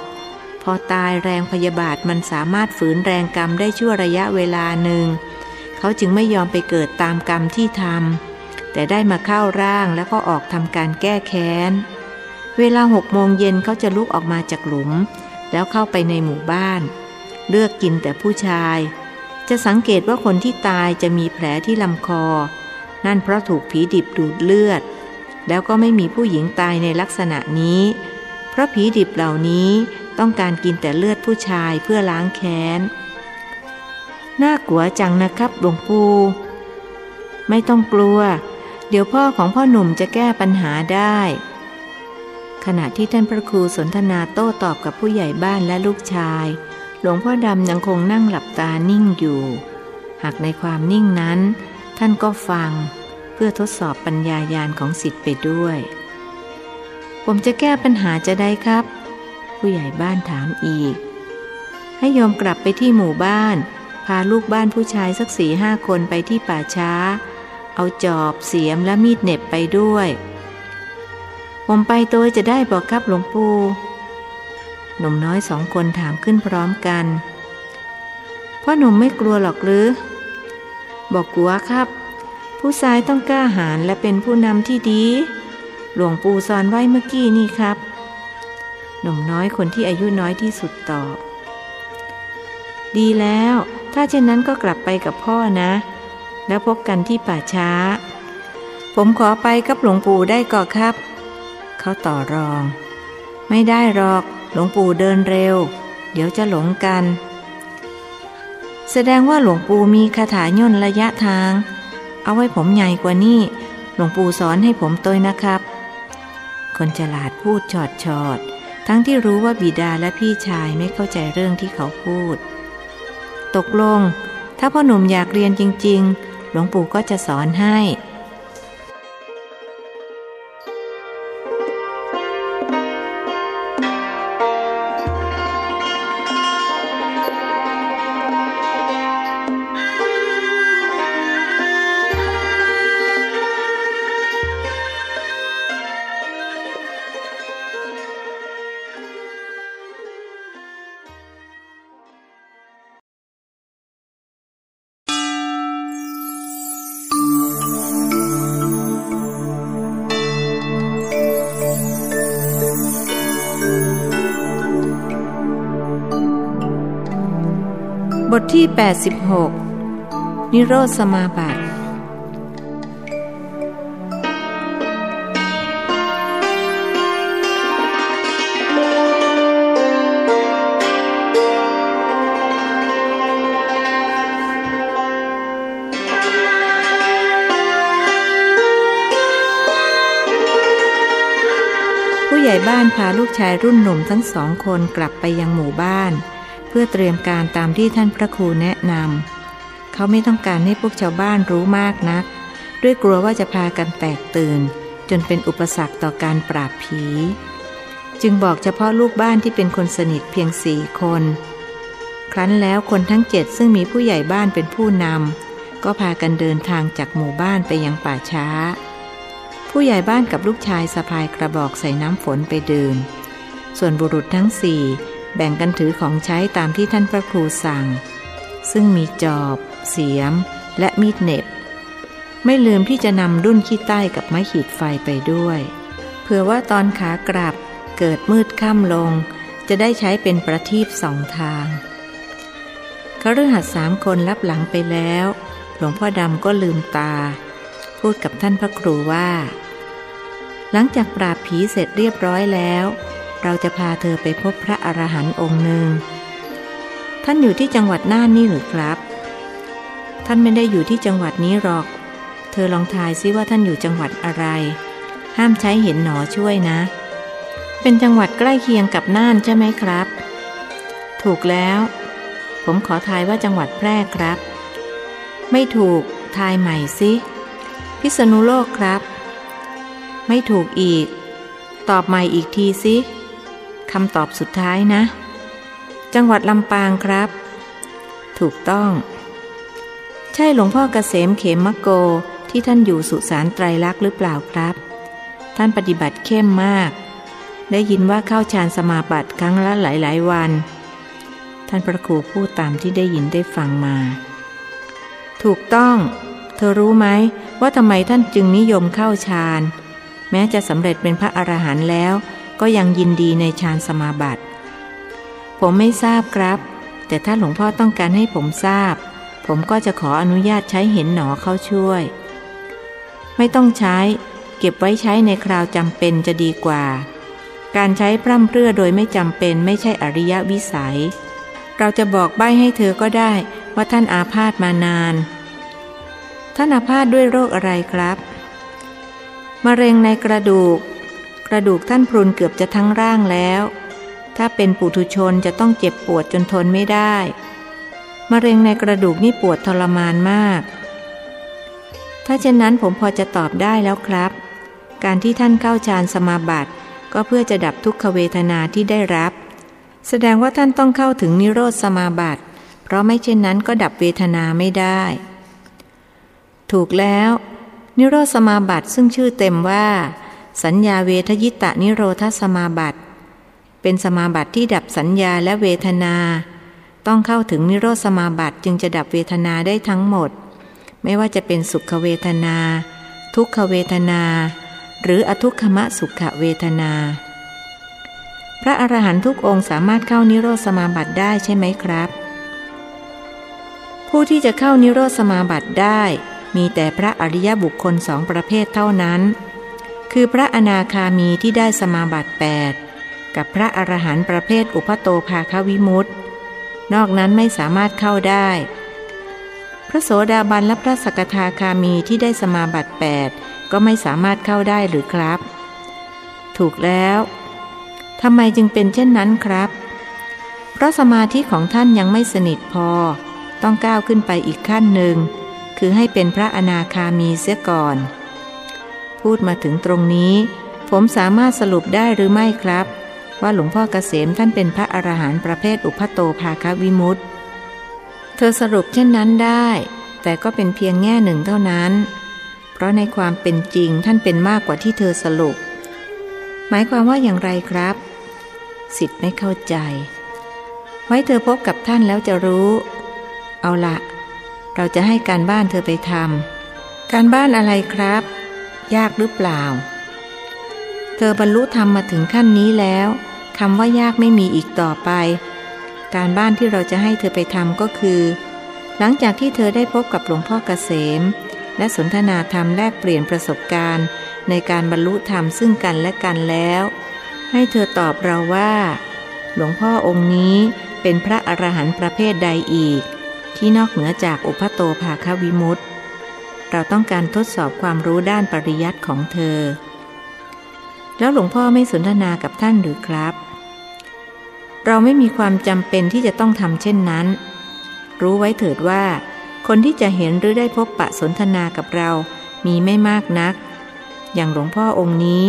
พอตายแรงพยาบาทมันสามารถฝืนแรงกรรมได้ชั่วระยะเวลาหนึ่งเขาจึงไม่ยอมไปเกิดตามกรรมที่ทำแต่ได้มาเข้าร่างแล้วก็ออกทำการแก้แค้นเวลาหกโมงเย็นเขาจะลุกออกมาจากหลุมแล้วเข้าไปในหมู่บ้านเลือกกินแต่ผู้ชายจะสังเกตว่าคนที่ตายจะมีแผลที่ลำคอนั่นเพราะถูกผีดิบดูดเลือดแล้วก็ไม่มีผู้หญิงตายในลักษณะนี้เพราะผีดิบเหล่านี้ต้องการกินแต่เลือดผู้ชายเพื่อล้างแค้นน่ากลัวจังนะครับหลวงปู่ไม่ต้องกลัวเดี๋ยวพ่อของพ่อหนุ่มจะแก้ปัญหาได้ขณะที่ท่านพระครูสนทนาโต้ตอบกับผู้ใหญ่บ้านและลูกชายหลวงพ่อดำยังคงนั่งหลับตานิ่งอยู่หากในความนิ่งนั้นท่านก็ฟังเพื่อทดสอบปัญญาญาณของศิษย์ไปด้วยผมจะแก้ปัญหาจะได้ครับผู้ใหญ่บ้านถามอีกให้โยมกลับไปที่หมู่บ้านพาลูกบ้านผู้ชายสักสี่ห้าคนไปที่ป่าช้าเอาจอบเสียมและมีดเหน็บไปด้วยผมไปตัวจะได้บอกครับหลวงปู่หนุ่มน้อยสองคนถามขึ้นพร้อมกันพ่อหนุ่มไม่กลัวหรอกหรือบอกกลัวครับผู้ชายต้องกล้าหาญและเป็นผู้นำที่ดีหลวงปู่สอนไว้เมื่อกี้นี่ครับหนุ่มน้อยคนที่อายุน้อยที่สุดตอบดีแล้วถ้าเช่นนั้นก็กลับไปกับพ่อนะแล้วพบกันที่ป่าช้าผมขอไปกับหลวงปู่ได้ก่อครับเขาต่อรองไม่ได้หรอกหลวงปู่เดินเร็วเดี๋ยวจะหลงกันแสดงว่าหลวงปู่มีคาถาย่นระยะทางเอาไว้ผมใหญ่กว่านี่หลวงปู่สอนให้ผมตัวนะครับคนฉลาดพูดชอดชอดทั้งที่รู้ว่าบิดาและพี่ชายไม่เข้าใจเรื่องที่เขาพูดตกลงถ้าพ่อหนุ่มอยากเรียนจริงๆหลวงปู่ก็จะสอนให้ บทที่แปดสิบหกนิโรธสมาบัติผู้ใหญ่บ้านพาลูกชายรุ่นหนุ่มทั้งสองคนกลับไปยังหมู่บ้านเพื่อเตรียมการตามที่ท่านพระครูแนะนำเขาไม่ต้องการให้พวกชาวบ้านรู้มากนักด้วยกลัวว่าจะพากันแตกตื่นจนเป็นอุปสรรคต่อการปราบผีจึงบอกเฉพาะลูกบ้านที่เป็นคนสนิทเพียงสี่คนครั้นแล้วคนทั้งเจ็ดซึ่งมีผู้ใหญ่บ้านเป็นผู้นำก็พากันเดินทางจากหมู่บ้านไปยังป่าช้าผู้ใหญ่บ้านกับลูกชายสะพายกระบอกใส่น้ำฝนไปดื่มส่วนบุรุษทั้งสี่แบ่งกันถือของใช้ตามที่ท่านพระครูสั่งซึ่งมีจอบเสียมและมีดเหน็บไม่ลืมที่จะนำดุ้นขี้ใต้กับไม้ขีดไฟไปด้วยเผื่อว่าตอนขากลับเกิดมืดค่ำลงจะได้ใช้เป็นประทีปสองทางคฤหัสถ์สามคนลับหลังไปแล้วหลวงพ่อดำก็ลืมตาพูดกับท่านพระครูว่าหลังจากปราบผีเสร็จเรียบร้อยแล้วเราจะพาเธอไปพบพระอรหันต์องค์หนึ่งท่านอยู่ที่จังหวัดน่านนี่หรือครับท่านไม่ได้อยู่ที่จังหวัดนี้หรอกเธอลองทายซิว่าท่านอยู่จังหวัดอะไรห้ามใช้เห็นหนอช่วยนะเป็นจังหวัดใกล้เคียงกับน่านใช่ไหมครับถูกแล้วผมขอทายว่าจังหวัดแพร่ครับไม่ถูกทายใหม่สิพิษณุโลกครับไม่ถูกอีกตอบใหม่อีกทีสิคำตอบสุดท้ายนะจังหวัดลำปางครับถูกต้องใช่หลวงพ่อเกษมเขมโกที่ท่านอยู่สุสานไตรลักษณ์หรือเปล่าครับท่านปฏิบัติเข้มมากได้ยินว่าเข้าฌานสมาบัติครั้งละหลายๆวันท่านพระครูพูดตามที่ได้ยินได้ฟังมาถูกต้องเธอรู้ไหมว่าทำไมท่านจึงนิยมเข้าฌานแม้จะสำเร็จเป็นพระอรหันต์แล้วก็ยังยินดีในฌานสมาบัติผมไม่ทราบครับแต่ถ้าหลวงพ่อต้องการให้ผมทราบผมก็จะขออนุญาตใช้เห็นหนอเข้าช่วยไม่ต้องใช้เก็บไว้ใช้ในคราวจำเป็นจะดีกว่าการใช้พร่ำเพรื่อโดยไม่จำเป็นไม่ใช่อริยวิสัยเราจะบอกใบ้ให้เธอก็ได้ว่าท่านอาพาธมานานท่านอาพาธด้วยโรคอะไรครับมะเร็งในกระดูกกระดูกท่านพรุนเกือบจะทั้งร่างแล้วถ้าเป็นปุถุชนจะต้องเจ็บปวดจนทนไม่ได้มะเร็งในกระดูกนี่ปวดทรมานมากถ้าเช่นนั้นผมพอจะตอบได้แล้วครับการที่ท่านเข้าฌานสมาบัติก็เพื่อจะดับทุกขเวทนาที่ได้รับแสดงว่าท่านต้องเข้าถึงนิโรธสมาบัติเพราะไม่เช่นนั้นก็ดับเวทนาไม่ได้ถูกแล้วนิโรธสมาบัติซึ่งชื่อเต็มว่าสัญญาเวทยิตะนิโรธสมาบัติเป็นสมาบัติที่ดับสัญญาและเวทนาต้องเข้าถึงนิโรธสมาบัติจึงจะดับเวทนาได้ทั้งหมดไม่ว่าจะเป็นสุขเวทนาทุกขเวทนาหรืออทุกขมสุขเวทนาพระอรหันต์ทุกองค์สามารถเข้านิโรธสมาบัติได้ใช่ไหมครับผู้ที่จะเข้านิโรธสมาบัติได้มีแต่พระอริยบุคคลสองประเภทเท่านั้นคือพระอนาคามีที่ได้สมาบัติแปดกับพระอรหันต์ประเภทอุปโตภาควิมุตตินอกนั้นไม่สามารถเข้าได้พระโสดาบันและพระสกทาคามีที่ได้สมาบัติแปดก็ไม่สามารถเข้าได้หรือครับถูกแล้วทำไมจึงเป็นเช่นนั้นครับเพราะสมาธิของท่านยังไม่สนิทพอต้องก้าวขึ้นไปอีกขั้นหนึ่งคือให้เป็นพระอนาคามีเสียก่อนพูดมาถึงตรงนี้ผมสามารถสรุปได้หรือไม่ครับว่าหลวงพ่อเกษมท่านเป็นพระอรหันต์ประเภทอุปโตภาควิมุตติเธอสรุปเช่นนั้นได้แต่ก็เป็นเพียงแง่หนึ่งเท่านั้นเพราะในความเป็นจริงท่านเป็นมากกว่าที่เธอสรุปหมายความว่าอย่างไรครับศิษย์ไม่เข้าใจไว้เธอพบกับท่านแล้วจะรู้เอาละเราจะให้การบ้านเธอไปทำการบ้านอะไรครับยากหรือเปล่าเธอบรรลุธรรมมาถึงขั้นนี้แล้วคำว่ายากไม่มีอีกต่อไป การบ้านที่เราจะให้เธอไปทำก็คือหลังจากที่เธอได้พบกับหลวงพ่อเกษมและสนทนาธรรมแลกเปลี่ยนประสบการณ์ในการบรรลุธรรมซึ่งกันและกันแล้วให้เธอตอบเราว่าหลวงพ่อองค์นี้เป็นพระอรหันต์ประเภทใดอีกที่นอกเหนือจากอุปโตภาควิมุตติเราต้องการทดสอบความรู้ด้านปริยัติของเธอแล้วหลวงพ่อไม่สนทนากับท่านหรือครับเราไม่มีความจำเป็นที่จะต้องทำเช่นนั้นรู้ไว้เถิดว่าคนที่จะเห็นหรือได้พบปะสนทนากับเรามีไม่มากนักอย่างหลวงพ่อองค์นี้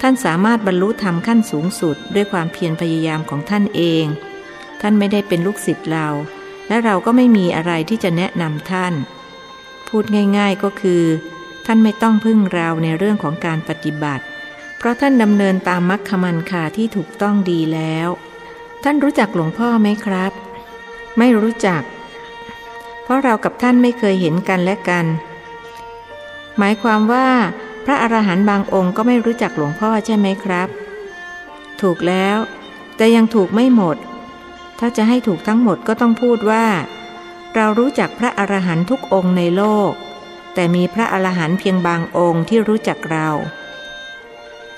ท่านสามารถบรรลุธรรมขั้นสูงสุดด้วยความเพียรพยายามของท่านเองท่านไม่ได้เป็นลูกศิษย์เราและเราก็ไม่มีอะไรที่จะแนะนำท่านพูดง่ายๆก็คือท่านไม่ต้องพึ่งเราในเรื่องของการปฏิบัติเพราะท่านดำเนินตามมรรคมัณฑาที่ถูกต้องดีแล้วท่านรู้จักหลวงพ่อไหมครับไม่รู้จักเพราะเรากับท่านไม่เคยเห็นกันและกันหมายความว่าพระอรหันต์บางองค์ก็ไม่รู้จักหลวงพ่อใช่ไหมครับถูกแล้วแต่ยังถูกไม่หมดถ้าจะให้ถูกทั้งหมดก็ต้องพูดว่าเรารู้จักพระอรหันต์ทุกองค์ในโลกแต่มีพระอรหันต์เพียงบางองค์ที่รู้จักเรา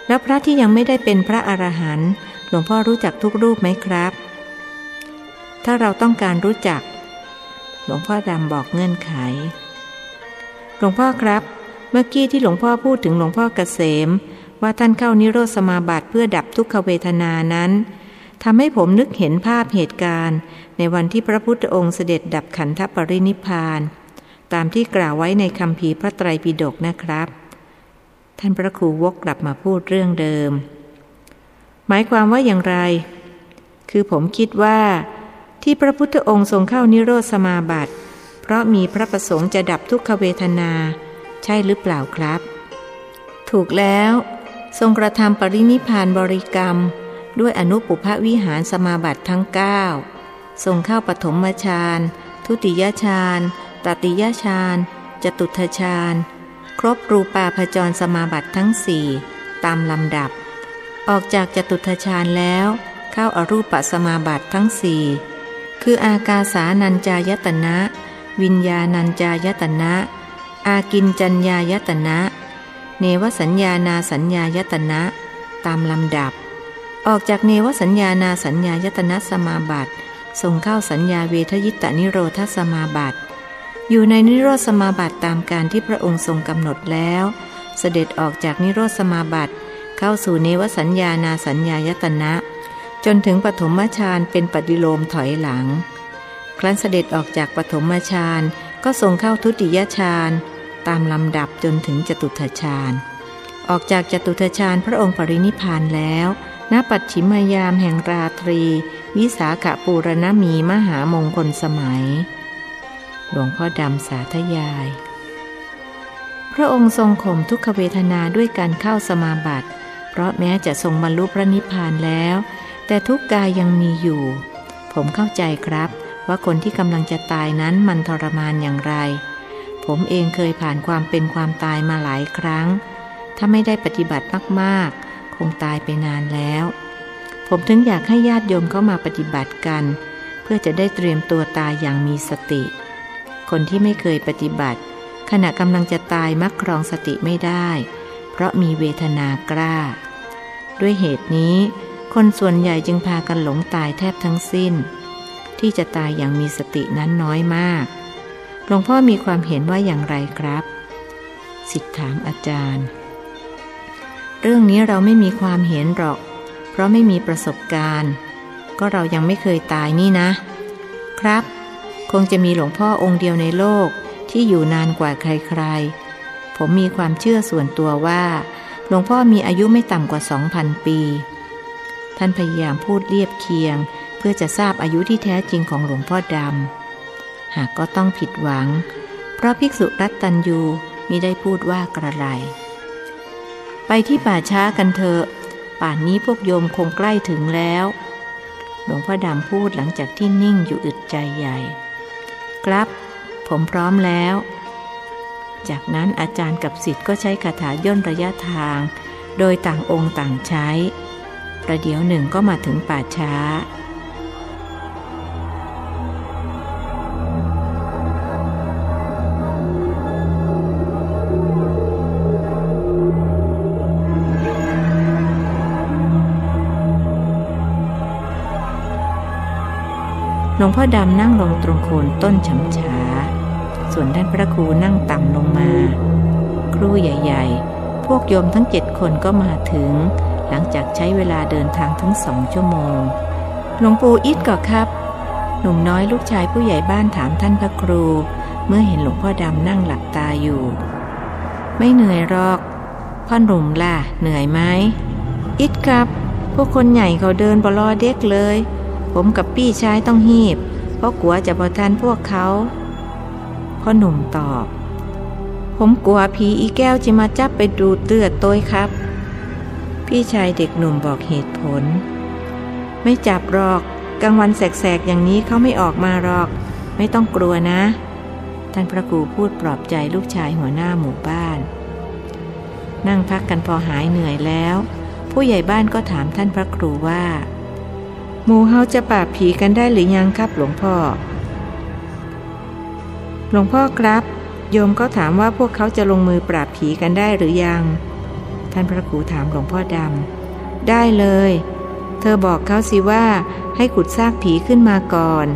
แล้วพระที่ยังไม่ได้เป็นพระอรหันต์หลวงพ่อรู้จักทุกรูปไหมครับถ้าเราต้องการรู้จักหลวงพ่อดำบอกเงื่อนไขหลวงพ่อครับเมื่อกี้ที่หลวงพ่อพูดถึงหลวงพ่อเกษมว่าท่านเข้านิโรธสมาบัติเพื่อดับทุกขเวทนานั้นทำให้ผมนึกเห็นภาพเหตุการณ์ในวันที่พระพุทธองค์เสด็จดับขันธปรินิพพานตามที่กล่าวไว้ในคัมภีร์พระไตรปิฎกนะครับท่านพระครูวกกลับมาพูดเรื่องเดิมหมายความว่าอย่างไรคือผมคิดว่าที่พระพุทธองค์ทรงเข้านิโรธสมาบัติเพราะมีพระประสงค์จะดับทุกขเวทนาใช่หรือเปล่าครับถูกแล้วทรงกระทำปรินิพพานบริกรรมด้วยอนุปปุพวิหารสมาบัติทั้งเก้าทรงเข้าปฐมฌานทุติยฌานตติยฌานจตุตฌานครบรูปาภจรสมาบัติทั้งสี่ตามลำดับออกจากจตุตฌานแล้วเข้าอารูปสมาบัติทั้งสี่คืออากาสานัญจายตนะวิญญาณัญจายตนะอากินจัญญายตนะเนวสัญญานาสัญญายตนะตามลำดับออกจากเนวสัญญานาสัญญายตนะสมาบัติทรงเข้าสัญญาเวทยิตานิโรธสมาบัติอยู่ในนิโรธสมาบัติตามการที่พระองค์ทรงกำหนดแล้วเสด็จออกจากนิโรธสมาบัติเข้าสู่เนวสัญญานาสัญญายตนะจนถึงปฐมฌานเป็นปฏิโลมถอยหลังครั้นเสด็จออกจากปฐมฌานก็ทรงเข้าทุติยฌานตามลำดับจนถึงจตุตฌานออกจากจตุตฌานพระองค์ปรินิพพานแล้วณปัจฉิมยามแห่งราตรีวิสาขปูรณมีมหามงคลสมัยหลวงพ่อดำสาธยายพระองค์ทรงข่มทุกขเวทนาด้วยการเข้าสมาบัติเพราะแม้จะทรงบรรลุพระนิพพานแล้วแต่ทุกกายยังมีอยู่ผมเข้าใจครับว่าคนที่กำลังจะตายนั้นมันทรมานอย่างไรผมเองเคยผ่านความเป็นความตายมาหลายครั้งถ้าไม่ได้ปฏิบัติมากๆคงตายไปนานแล้วผมถึงอยากให้ญาติโยมเข้ามาปฏิบัติกันเพื่อจะได้เตรียมตัวตายอย่างมีสติคนที่ไม่เคยปฏิบัติขณะกำลังจะตายมักครองสติไม่ได้เพราะมีเวทนากล้าด้วยเหตุนี้คนส่วนใหญ่จึงพากันหลงตายแทบทั้งสิ้นที่จะตายอย่างมีสตินั้นน้อยมากหลวงพ่อมีความเห็นว่าอย่างไรครับศิษย์ถามอาจารย์เรื่องนี้เราไม่มีความเห็นหรอกเพราะไม่มีประสบการณ์ก็เรายังไม่เคยตายนี่นะครับคงจะมีหลวงพ่อองค์เดียวในโลกที่อยู่นานกว่าใครๆผมมีความเชื่อส่วนตัวว่าหลวงพ่อมีอายุไม่ต่ำกว่า สองพัน ปีท่านพยายามพูดเรียบเคียงเพื่อจะทราบอายุที่แท้จริงของหลวงพ่อดำหากก็ต้องผิดหวังเพราะภิกษุรัตตัญญูมิได้พูดว่ากระไรไปที่ป่าช้ากันเถอะป่านนี้พวกโยมคงใกล้ถึงแล้วหลวงพ่อดำพูดหลังจากที่นิ่งอยู่อึดใจใหญ่ครับผมพร้อมแล้วจากนั้นอาจารย์กับศิษย์ก็ใช้คาถาย่นระยะทางโดยต่างองค์ต่างใช้ประเดี๋ยวหนึ่งก็มาถึงป่าช้า หลวงพ่อดำนั่งลงตรงโคนต้นฉำฉาส่วนท่านพระครูนั่งต่ำลงมาครู่ใหญ่ๆพวกโยมทั้งเจ็ดคนก็มาถึงหลังจากใช้เวลาเดินทางถึงสองชั่วโมงหลวงปู่อิดก่อครับหนุ่มน้อยลูกชายผู้ใหญ่บ้านถามท่านพระครูเมื่อเห็นหลวงพ่อดำนั่งหลับตาอยู่ไม่เหนื่อยหรอกพ่อหนุ่มล่ะเหนื่อยไหมอิดครับพวกคนใหญ่เขาเดินบลอเด็กเลยผมกับพี่ชายต้องหีบเพราะกลัวจะบ่ทันพวกเขาพ่อหนุ่มตอบผมกลัวผีอีแก้วจะมาจับไปดูดเลือดตัวครับพี่ชายเด็กหนุ่มบอกเหตุผลไม่จับหรอกกลางวันแสกๆอย่างนี้เขาไม่ออกมาหรอกไม่ต้องกลัวนะท่านพระครูพูดปลอบใจลูกชายหัวหน้าหมู่บ้านนั่งพักกันพอหายเหนื่อยแล้วผู้ใหญ่บ้านก็ถามท่านพระครูว่าหมู่เฮาจะปราบผีกันได้หรือยังครับหลวงพ่อหลวงพ่อครับโยมเขาถามว่าพวกเขาจะลงมือปราบผีกันได้หรือยังท่านพระครูถามหลวงพ่อดำได้เลยเธอบอกเขาสิว่าให้ขุดซากผีขึ้นมาก่อน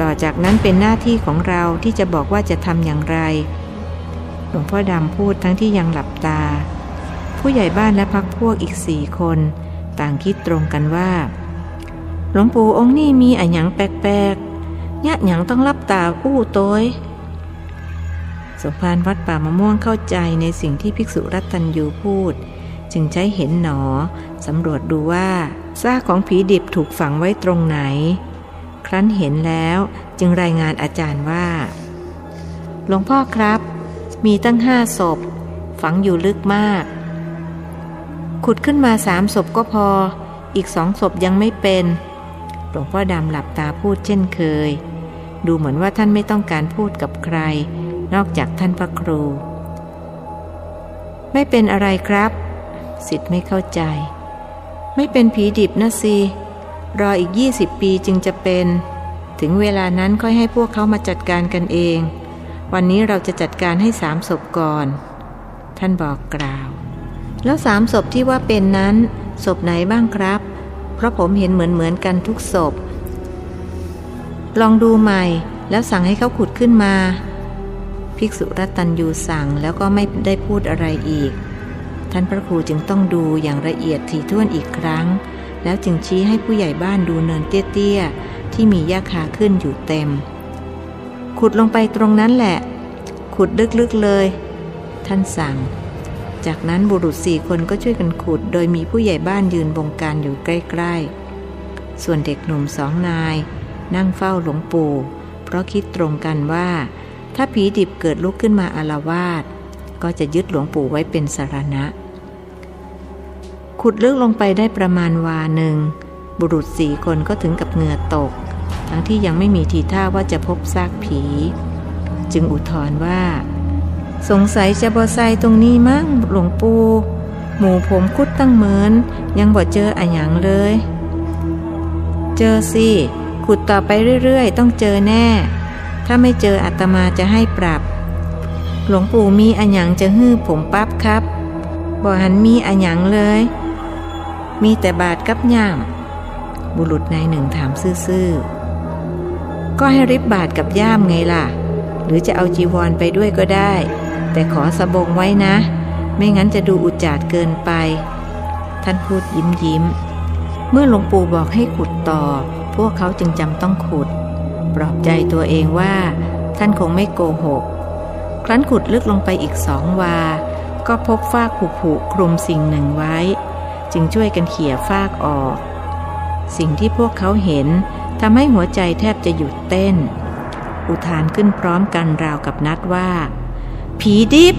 ต่อจากนั้นเป็นหน้าที่ของเราที่จะบอกว่าจะทำอย่างไรหลวงพ่อดำพูดทั้งที่ยังหลับตาผู้ใหญ่บ้านและพรรคพวกอีกสี่คนต่างคิดตรงกันว่าหลวงปู่องค์นี่มีอะหยังแปลกๆยะหยังต้องรับตาอู้โต้ยสมภารวัดป่ามะม่วงเข้าใจในสิ่งที่ภิกษุรัตตัญญูพูดจึงใช้เห็นหนอสำรวจดูว่าซากของผีดิบถูกฝังไว้ตรงไหนครั้นเห็นแล้วจึงรายงานอาจารย์ว่าหลวงพ่อครับมีตั้งห้าศพฝังอยู่ลึกมากขุดขึ้นมาสามศพก็พออีกสองศพยังไม่เป็นหลวงพ่อดำหลับตาพูดเช่นเคยดูเหมือนว่าท่านไม่ต้องการพูดกับใครนอกจากท่านพระครูไม่เป็นอะไรครับศิษย์ไม่เข้าใจไม่เป็นผีดิบนะสิรออีกยี่สิบปีจึงจะเป็นถึงเวลานั้นค่อยให้พวกเขามาจัดการกันเองวันนี้เราจะจัดการให้สามศพก่อนท่านบอกกล่าวแล้วสามศพที่ว่าเป็นนั้นศพไหนบ้างครับเพราะผมเห็นเหมือนเหมือนกันทุกศพลองดูใหม่แล้วสั่งให้เขาขุดขึ้นมาภิกษุรัตตัญญูสั่งแล้วก็ไม่ได้พูดอะไรอีกท่านพระครูจึงต้องดูอย่างละเอียดถี่ถ้วนอีกครั้งแล้วจึงชี้ให้ผู้ใหญ่บ้านดูเนินเตี้ยๆที่มีหญ้าคาขึ้นอยู่เต็มขุดลงไปตรงนั้นแหละขุดลึกๆเลยท่านสั่งจากนั้นบุรุษสี่คนก็ช่วยกันขุดโดยมีผู้ใหญ่บ้านยืนบงการอยู่ใกล้ๆส่วนเด็กหนุ่มสองนายนั่งเฝ้าหลวงปู่เพราะคิดตรงกันว่าถ้าผีดิบเกิดลุกขึ้นมาอาละวาดก็จะยึดหลวงปู่ไว้เป็นสรณะขุดลึกลงไปได้ประมาณวาหนึ่งบุรุษสี่คนก็ถึงกับเหงื่อตกทั้งที่ยังไม่มีทีท่าว่าจะพบซากผีจึงอุทธรณ์ว่าสงสัยจะบ่ใส่ตรงนี้มั้งหลวงปู่หมู่ผมคุดตั้งเหมือนยังบ่เจออะหยังเลยเจอสิขุดต่อไปเรื่อยๆต้องเจอแน่ถ้าไม่เจออาตมาจะให้ปรับหลวงปู่มีอะหยังจะฮื้อผมปั๊บครับบ่หันมีอะหยังเลยมีแต่บาดกับย่ามบุรุษนายหนึ่งถามซื่อๆก็ให้ริบบาดกับย่ามไงล่ะหรือจะเอาจีวรไปด้วยก็ได้แต่ขอสบงไว้นะไม่งั้นจะดูอุจจาดเกินไปท่านพูดยิ้มยิ้มเมื่อหลวงปู่บอกให้ขุดต่อพวกเขาจึงจำต้องขุดปลอบใจตัวเองว่าท่านคงไม่โกหกครั้นขุดลึกลงไปอีกสองวาก็พบฟากผุผุคลุมสิ่งหนึ่งไว้จึงช่วยกันเขี่ยฟากออกสิ่งที่พวกเขาเห็นทำให้หัวใจแทบจะหยุดเต้นอุทานขึ้นพร้อมกันราวกับนัดว่าผีดิบ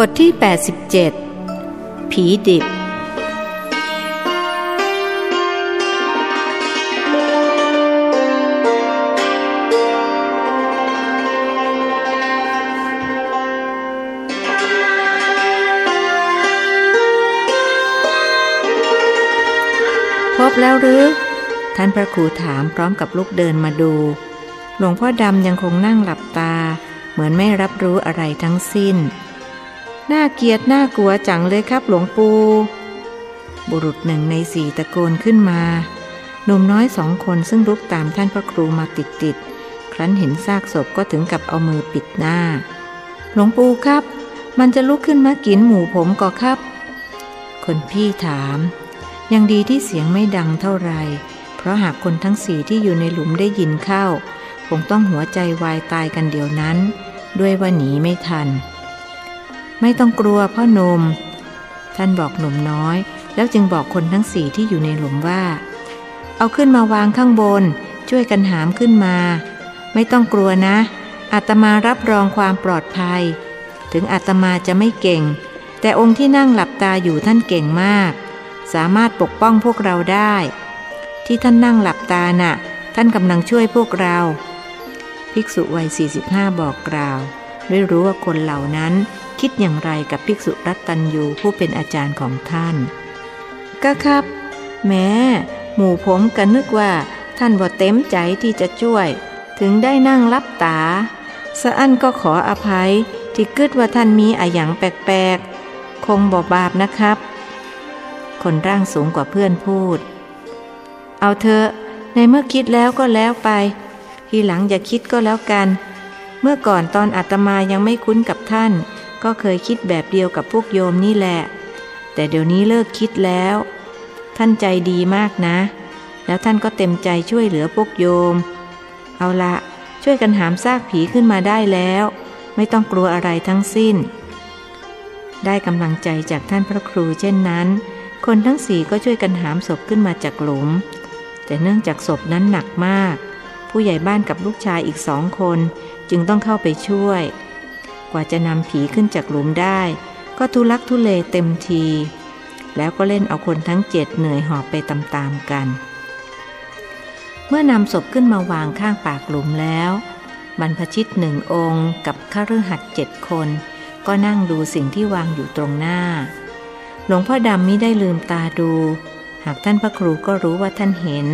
บทที่แปดสิบเจ็ดผีดิบพบแล้วหรือท่านพระครูถามพร้อมกับลุกเดินมาดูหลวงพ่อดำยังคงนั่งหลับตาเหมือนไม่รับรู้อะไรทั้งสิ้นน่าเกลียดน่ากลัวจังเลยครับหลวงปู่บุรุษหนึ่งในสี่ตะโกนขึ้นมาหนุ่มน้อยสองคนซึ่งลุกตามท่านพระครูมาติดๆครั้นเห็นซากศพก็ถึงกับเอามือปิดหน้าหลวงปู่ครับมันจะลุกขึ้นมากินหมูผมก่อครับคนพี่ถามยังดีที่เสียงไม่ดังเท่าไหร่เพราะหากคนทั้งสี่ที่อยู่ในหลุมได้ยินเข้าคงต้องหัวใจวายตายกันเดี๋ยวนั้นด้วยว่าหนีไม่ทันไม่ต้องกลัวพ่อหนุ่มท่านบอกหนุ่มน้อยแล้วจึงบอกคนทั้งสี่ที่อยู่ในหลุมว่าเอาขึ้นมาวางข้างบนช่วยกันหามขึ้นมาไม่ต้องกลัวนะอาตมารับรองความปลอดภัยถึงอาตมาจะไม่เก่งแต่องค์ที่นั่งหลับตาอยู่ท่านเก่งมากสามารถปกป้องพวกเราได้ที่ท่านนั่งหลับตาน่ะท่านกำลังช่วยพวกเราภิกษุวัยสี่สิบห้าบอกกล่าวด้วยรู้ว่าคนเหล่านั้นคิดอย่างไรกับภิกษุรัตตัญญูผู้เป็นอาจารย์ของท่านก็ครับแม้หมู่ผมก็นึกว่าท่านบ่เต็มใจที่จะช่วยถึงได้นั่งลับตาสะอั้นก็ขออภัยที่คิดว่าท่านมีอะหยังแปลกๆคงบ่บาปนะครับคนร่างสูงกว่าเพื่อนพูดเอาเถอะในเมื่อคิดแล้วก็แล้วไปทีหลังอย่าคิดก็แล้วกันเมื่อก่อนตอนอาตมายังไม่คุ้นกับท่านก็เคยคิดแบบเดียวกับพวกโยมนี่แหละแต่เดี๋ยวนี้เลิกคิดแล้วท่านใจดีมากนะแล้วท่านก็เต็มใจช่วยเหลือพวกโยมเอาละช่วยกันหามซากผีขึ้นมาได้แล้วไม่ต้องกลัวอะไรทั้งสิ้นได้กำลังใจจากท่านพระครูเช่นนั้นคนทั้งสี่ก็ช่วยกันหามศพขึ้นมาจากหลุมแต่เนื่องจากศพนั้นหนักมากผู้ใหญ่บ้านกับลูกชายอีกสองคนจึงต้องเข้าไปช่วยกว่าจะนำผีขึ้นจากหลุมได้ก็ทุลักทุเลเต็มทีแล้วก็เล่นเอาคนทั้งเจ็ดเหนื่อยหอบไปตามๆกันเมื่อนำศพขึ้นมาวางข้างปากหลุมแล้วบรรพชิตหนึ่งองค์กับคฤหัสถ์เจ็ดคนก็นั่งดูสิ่งที่วางอยู่ตรงหน้าหลวงพ่อดำมิได้ลืมตาดูหากท่านพระครูก็รู้ว่าท่านเห็น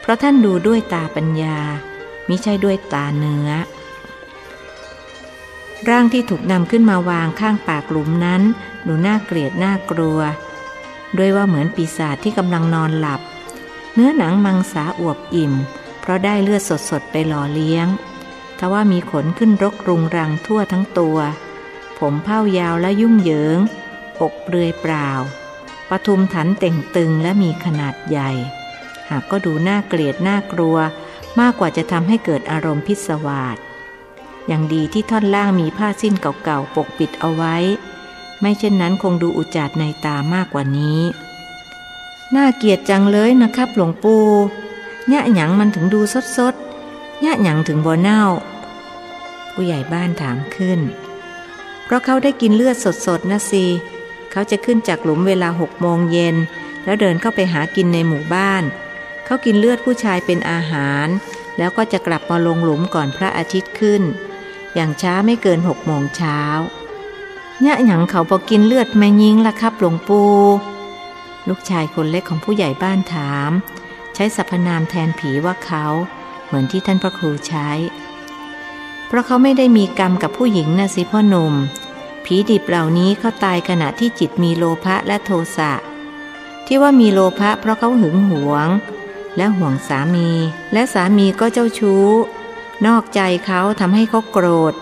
เพราะท่านดูด้วยตาปัญญามิใช่ด้วยตาเนื้อร่างที่ถูกนำขึ้นมาวางข้างปากหลุมนั้นดูน่าเกลียดน่ากลัวด้วยว่าเหมือนปีศาจที่กำลังนอนหลับเนื้อหนังมังสาอวบอิ่มเพราะได้เลือดสดๆไปหล่อเลี้ยงทว่ามีขนขึ้นรกรุงรังทั่วทั้งตัวผมเผ้ายาวและยุ่งเหยิงอกเปลือยเปล่าปทุมถันเต่งตึงและมีขนาดใหญ่หากก็ดูน่าเกลียดน่ากลัวมากกว่าจะทำให้เกิดอารมณ์พิศวาสอย่างดีที่ท่อนล่างมีผ้าสิ้นเก่าๆปกปิดเอาไว้ไม่เช่นนั้นคงดูอุจจาดในตามากกว่านี้น่าเกลียดจังเลยนะครับหลวงปู่ยะหยังมันถึงดูสดๆยะหยังถึงบ่เน่าผู้ใหญ่บ้านถามขึ้นเพราะเขาได้กินเลือดสดๆนะสิเขาจะขึ้นจากหลุมเวลาหกโมงเย็นแล้วเดินเข้าไปหากินในหมู่บ้านเขากินเลือดผู้ชายเป็นอาหารแล้วก็จะกลับมาลงหลุมก่อนพระอาทิตย์ขึ้นอย่างช้าไม่เกินหกโมงเช้าเนี่ยอย่างเขาพอกินเลือดไม่ยิงล่ะครับหลวงปู่ลูกชายคนเล็กของผู้ใหญ่บ้านถามใช้สรรพนามแทนผีว่าเขาเหมือนที่ท่านพระครูใช้เพราะเขาไม่ได้มีกรรมกับผู้หญิงนะสิพ่อหนุ่มผีดิบเหล่านี้เขาตายขณะที่จิตมีโลภะและโทสะที่ว่ามีโลภะเพราะเขาหึงหวงและห่วงสามีและสามีก็เจ้าชู้นอกใจเขาทำให้เขาโกรธ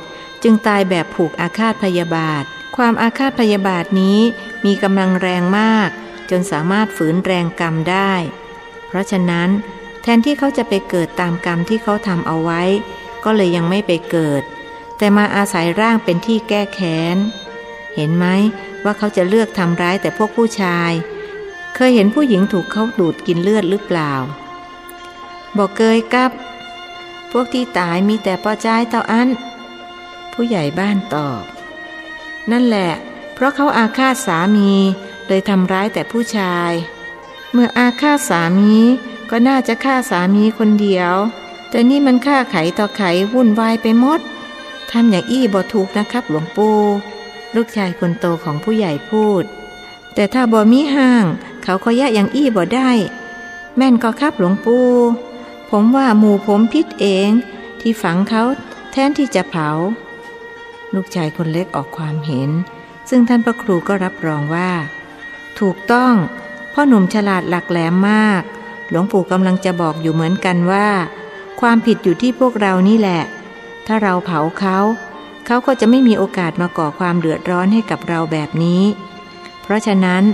จึงตายแบบผูกอาฆาตพยาบาทความอาฆาตพยาบาทนี้มีกำลังแรงมากจนสามารถฝืนแรงกรรมได้เพราะฉะนั้นแทนที่เขาจะไปเกิดตามกรรมที่เขาทำเอาไว้ก็เลยยังไม่ไปเกิดแต่มาอาศัยร่างเป็นที่แก้แค้นเห็นไหมว่าเขาจะเลือกทำร้ายแต่พวกผู้ชายเคยเห็นผู้หญิงถูกเขาดูดกินเลือดหรือเปล่าบอกเคยกับพวกที่ตายมีแต่พ่อชายเท่านั้นผู้ใหญ่บ้านตอบ นั่นแหละเพราะเขาอาฆาตสามีเลยทำร้ายแต่ผู้ชายเมื่ออาฆาตสามีก็น่าจะฆ่าสามีคนเดียวแต่นี่มันฆ่าไขต่อไขวุ่นวายไปหมดทำอย่างอี้บ่ถูกนะครับหลวงปู่ลูกชายคนโตของผู้ใหญ่พูดแต่ถ้าบ่มีห้างเขาก็ยะอย่างอี้บ่ได้แม่นก็ครับหลวงปู่ผมว่าหมู่ผมผิดเองที่ฝังเขาแทนที่จะเผาลูกชายคนเล็กออกความเห็นซึ่งท่านพระครูก็รับรองว่าถูกต้องพ่อหนุ่มฉลาดหลักแหลมมากหลวงปู่กำลังจะบอกอยู่เหมือนกันว่าความผิดอยู่ที่พวกเรานี่แหละถ้าเราเผาเขาเขาก็จะไม่มีโอกาสมาก่อความเดือดร้อนให้กับเราแบบนี้เพราะฉะนั้น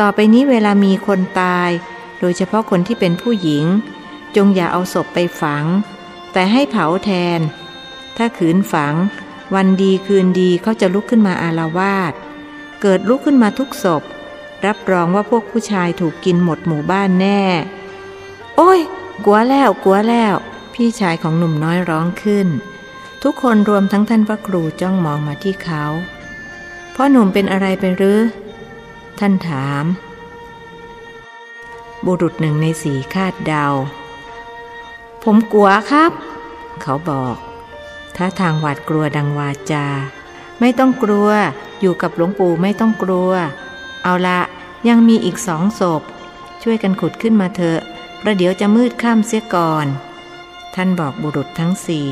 ต่อไปนี้เวลามีคนตายโดยเฉพาะคนที่เป็นผู้หญิงจงอย่าเอาศพไปฝังแต่ให้เผาแทนถ้าขืนฝังวันดีคืนดีเขาจะลุกขึ้นมาอาละวาดเกิดลุกขึ้นมาทุกศพรับรองว่าพวกผู้ชายถูกกินหมดหมู่บ้านแน่โอ้ยกลัวแล้วกลัวแล้วพี่ชายของหนุ่มน้อยร้องขึ้นทุกคนรวมทั้งท่านพระครูจ้องมองมาที่เขาพ่อหนุ่มเป็นอะไรไปหรือท่านถามบุรุษหนึ่งในสี่คาดเดาผมกลัวครับเขาบอกท่าทางหวาดกลัวดังวาจาไม่ต้องกลัวอยู่กับหลวงปู่ไม่ต้องกลัวเอาละยังมีอีกสองศพช่วยกันขุดขึ้นมาเถอะประเดี๋ยวจะมืดค่ำเสียก่อนท่านบอกบุรุษทั้งสี่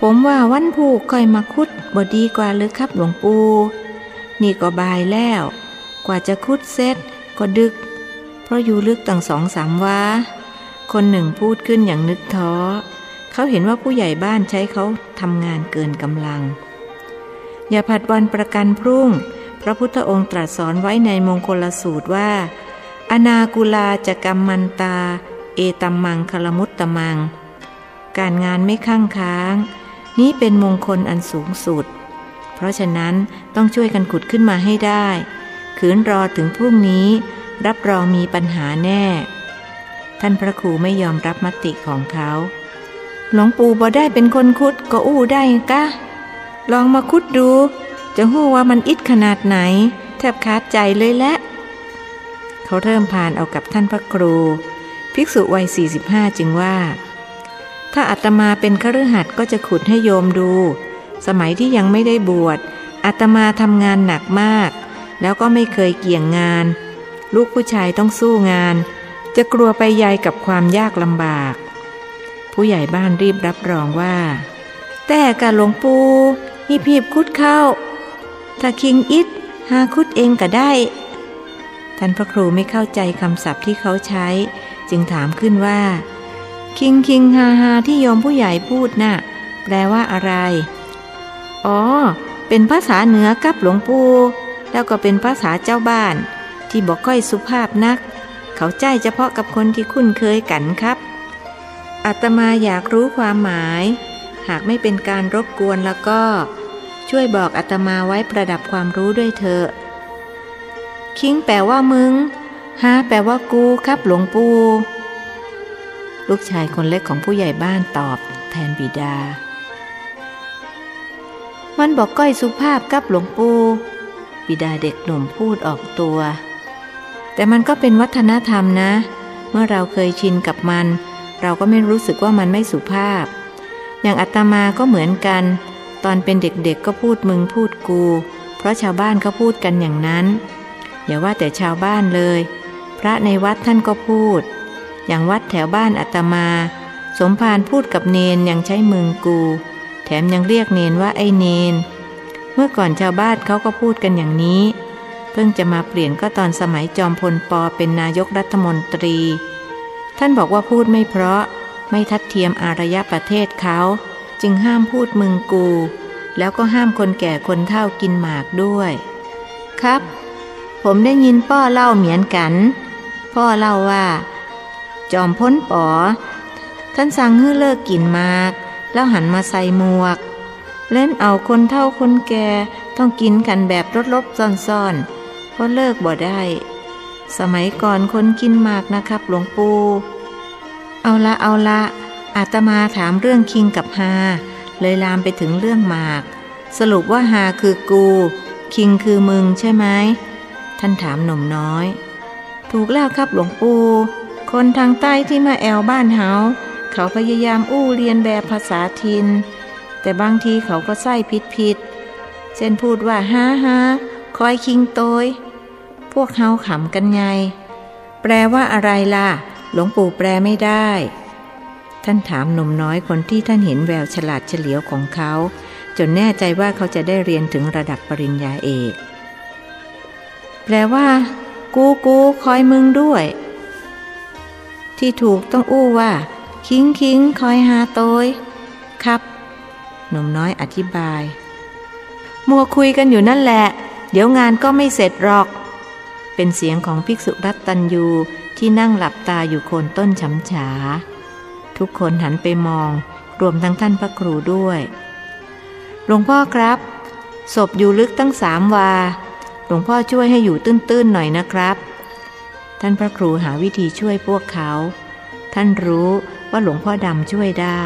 ผมว่าวันผูกค่อยมาคุดบ่ดีกว่าหรือครับหลวงปู่นี่ก็บ่ายแล้วกว่าจะคุดเสร็จก็ดึกเพราะอยู่ลึกตั้งสองสามวาคนหนึ่งพูดขึ้นอย่างนึกท้อเขาเห็นว่าผู้ใหญ่บ้านใช้เขาทำงานเกินกำลังอย่าผัดวันประกันพรุ่งพระพุทธองค์ตรัสสอนไว้ในมงคลสูตรว่าอนากุลาจะกัมมันตาเอตัมมังคลมุตตมังการงานไม่คั่งค้างนี้เป็นมงคลอันสูงสุดเพราะฉะนั้นต้องช่วยกันขุดขึ้นมาให้ได้ขืนรอถึงพรุ่งนี้รับรองมีปัญหาแน่ท่านพระครูไม่ยอมรับมติของเขาหลวงปู่บ่ได้เป็นคนขุดก็อู้ได้กะลองมาขุดดูจะหู้ว่ามันอิดขนาดไหนแทบขาดใจเลยแหละเขาเริ่มพานเอากับท่านพระครูภิกษุวัยสี่สิบห้าจึงว่าถ้าอาตมาเป็นคฤหัสถ์ก็จะขุดให้โยมดูสมัยที่ยังไม่ได้บวชอาตมาทำงานหนักมากแล้วก็ไม่เคยเกี่ยงงานลูกผู้ชายต้องสู้งานจะกลัวไปใหญ่กับความยากลำบากผู้ใหญ่บ้านรีบรับรองว่าแต่กะหลวงปู่ฮีพีบคุดเข้าถ้าคิงอิดหาคุดเองก็ได้ท่านพระครูไม่เข้าใจคำศัพท์ที่เขาใช้จึงถามขึ้นว่าคิงคิงฮาฮาที่โยมผู้ใหญ่พูดนะ่ะแปลว่าอะไรอ๋อเป็นภาษาเหนือกับหลวงปู่แล้วก็เป็นภาษาเจ้าบ้านที่บอกค่อยสุภาพนักเขาใจเฉพาะกับคนที่คุ้นเคยกันครับอาตมาอยากรู้ความหมายหากไม่เป็นการรบกวนแล้วก็ช่วยบอกอาตมาไว้ประดับความรู้ด้วยเถอะคิงแปลว่ามึงฮาแปลว่ากูครับหลวงปู่ลูกชายคนเล็กของผู้ใหญ่บ้านตอบแทนบิดามันบอกก้อยสุภาพกับหลวงปู่บิดาเด็กหนุ่มพูดออกตัวแต่มันก็เป็นวัฒนธรรมนะเมื่อเราเคยชินกับมันเราก็ไม่รู้สึกว่ามันไม่สุภาพอย่างอาตมาก็เหมือนกันตอนเป็นเด็กๆก็พูดมึงพูดกูเพราะชาวบ้านเขาพูดกันอย่างนั้นอย่าว่าแต่ชาวบ้านเลยพระในวัดท่านก็พูดอย่างวัดแถวบ้านอาตมาสมภารพูดกับเนนยังใช้มึงกูแถมยังเรียกเนนว่าไอ้เนนเมื่อก่อนชาวบ้านเขาก็พูดกันอย่างนี้เพิ่งจะมาเปลี่ยนก็ตอนสมัยจอมพลป.เป็นนายกรัฐมนตรีท่านบอกว่าพูดไม่เพราะไม่ทัดเทียมอารยประเทศเขาจึงห้ามพูดมึงกูแล้วก็ห้ามคนแก่คนเฒ่ากินหมากด้วยครับผมได้ยินพ่อเล่าเหมือนกันพ่อเล่าว่าจอมพลป.ท่านสั่งให้เลิกกินหมากแล้วหันมาใส่หมวกเล่นเอาคนเฒ่าคนแก่ต้องกินกันแบบลบๆซ่อนๆเพราะเลิกบ่ได้สมัยก่อนคนกินหมากนะครับหลวงปู่เอาละเอาละอาตมาถามเรื่องคิงกับฮาเลยลามไปถึงเรื่องหมาก สรุปว่าฮาคือกูคิงคือมึงใช่ไหมท่านถามหนุ่มน้อยถูกแล้วครับหลวงปู่คนทางใต้ที่มาแอวบ้านเฮาเขาพยายามอู้เรียนแบบภาษาทินแต่บางทีเขาก็ไส้ผิดๆเช่นพูดว่าฮ่าฮ่าคอยคิงโตยพวกเฮาขำกันไงแปลว่าอะไรล่ะหลวงปู่แปลไม่ได้ท่านถามหนุ่มน้อยคนที่ท่านเห็นแววฉลาดเฉลียวของเขาจนแน่ใจว่าเขาจะได้เรียนถึงระดับปริญญาเอกแปลว่ากูกูคอยมึงด้วยที่ถูกต้องอู้ว่าคิงคิงคอยหาโตยครับหนุ่มน้อยอธิบายมัวคุยกันอยู่นั่นแหละเดี๋ยวงานก็ไม่เสร็จหรอกเป็นเสียงของภิกษุรัตตัญญูที่นั่งหลับตาอยู่โคนต้นฉำฉาทุกคนหันไปมองรวมทั้งท่านพระครูด้วยหลวงพ่อครับศพอยู่ลึกตั้งสามวาหลวงพ่อช่วยให้อยู่ตื้นๆหน่อยนะครับท่านพระครูหาวิธีช่วยพวกเขาท่านรู้ว่าหลวงพ่อดำช่วยได้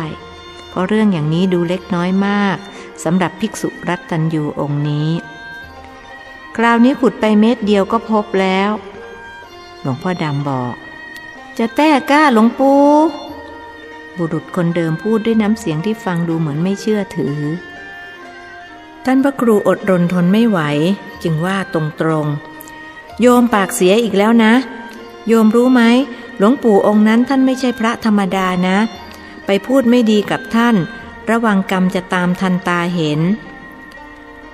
เพราะเรื่องอย่างนี้ดูเล็กน้อยมากสำหรับภิกษุรัตตัญญูองค์นี้คราวนี้ขุดไปเม็ดเดียวก็พบแล้วหลวงพ่อดำบอกจะแต้ก้าหลวงปู่บุรุษคนเดิมพูดด้วยน้ำเสียงที่ฟังดูเหมือนไม่เชื่อถือท่านพระครูอดรนทนไม่ไหวจึงว่าตรงๆโยมปากเสียอีกแล้วนะโยมรู้ไหมหลวงปู่องค์นั้นท่านไม่ใช่พระธรรมดานะไปพูดไม่ดีกับท่านระวังกรรมจะตามทันตาเห็น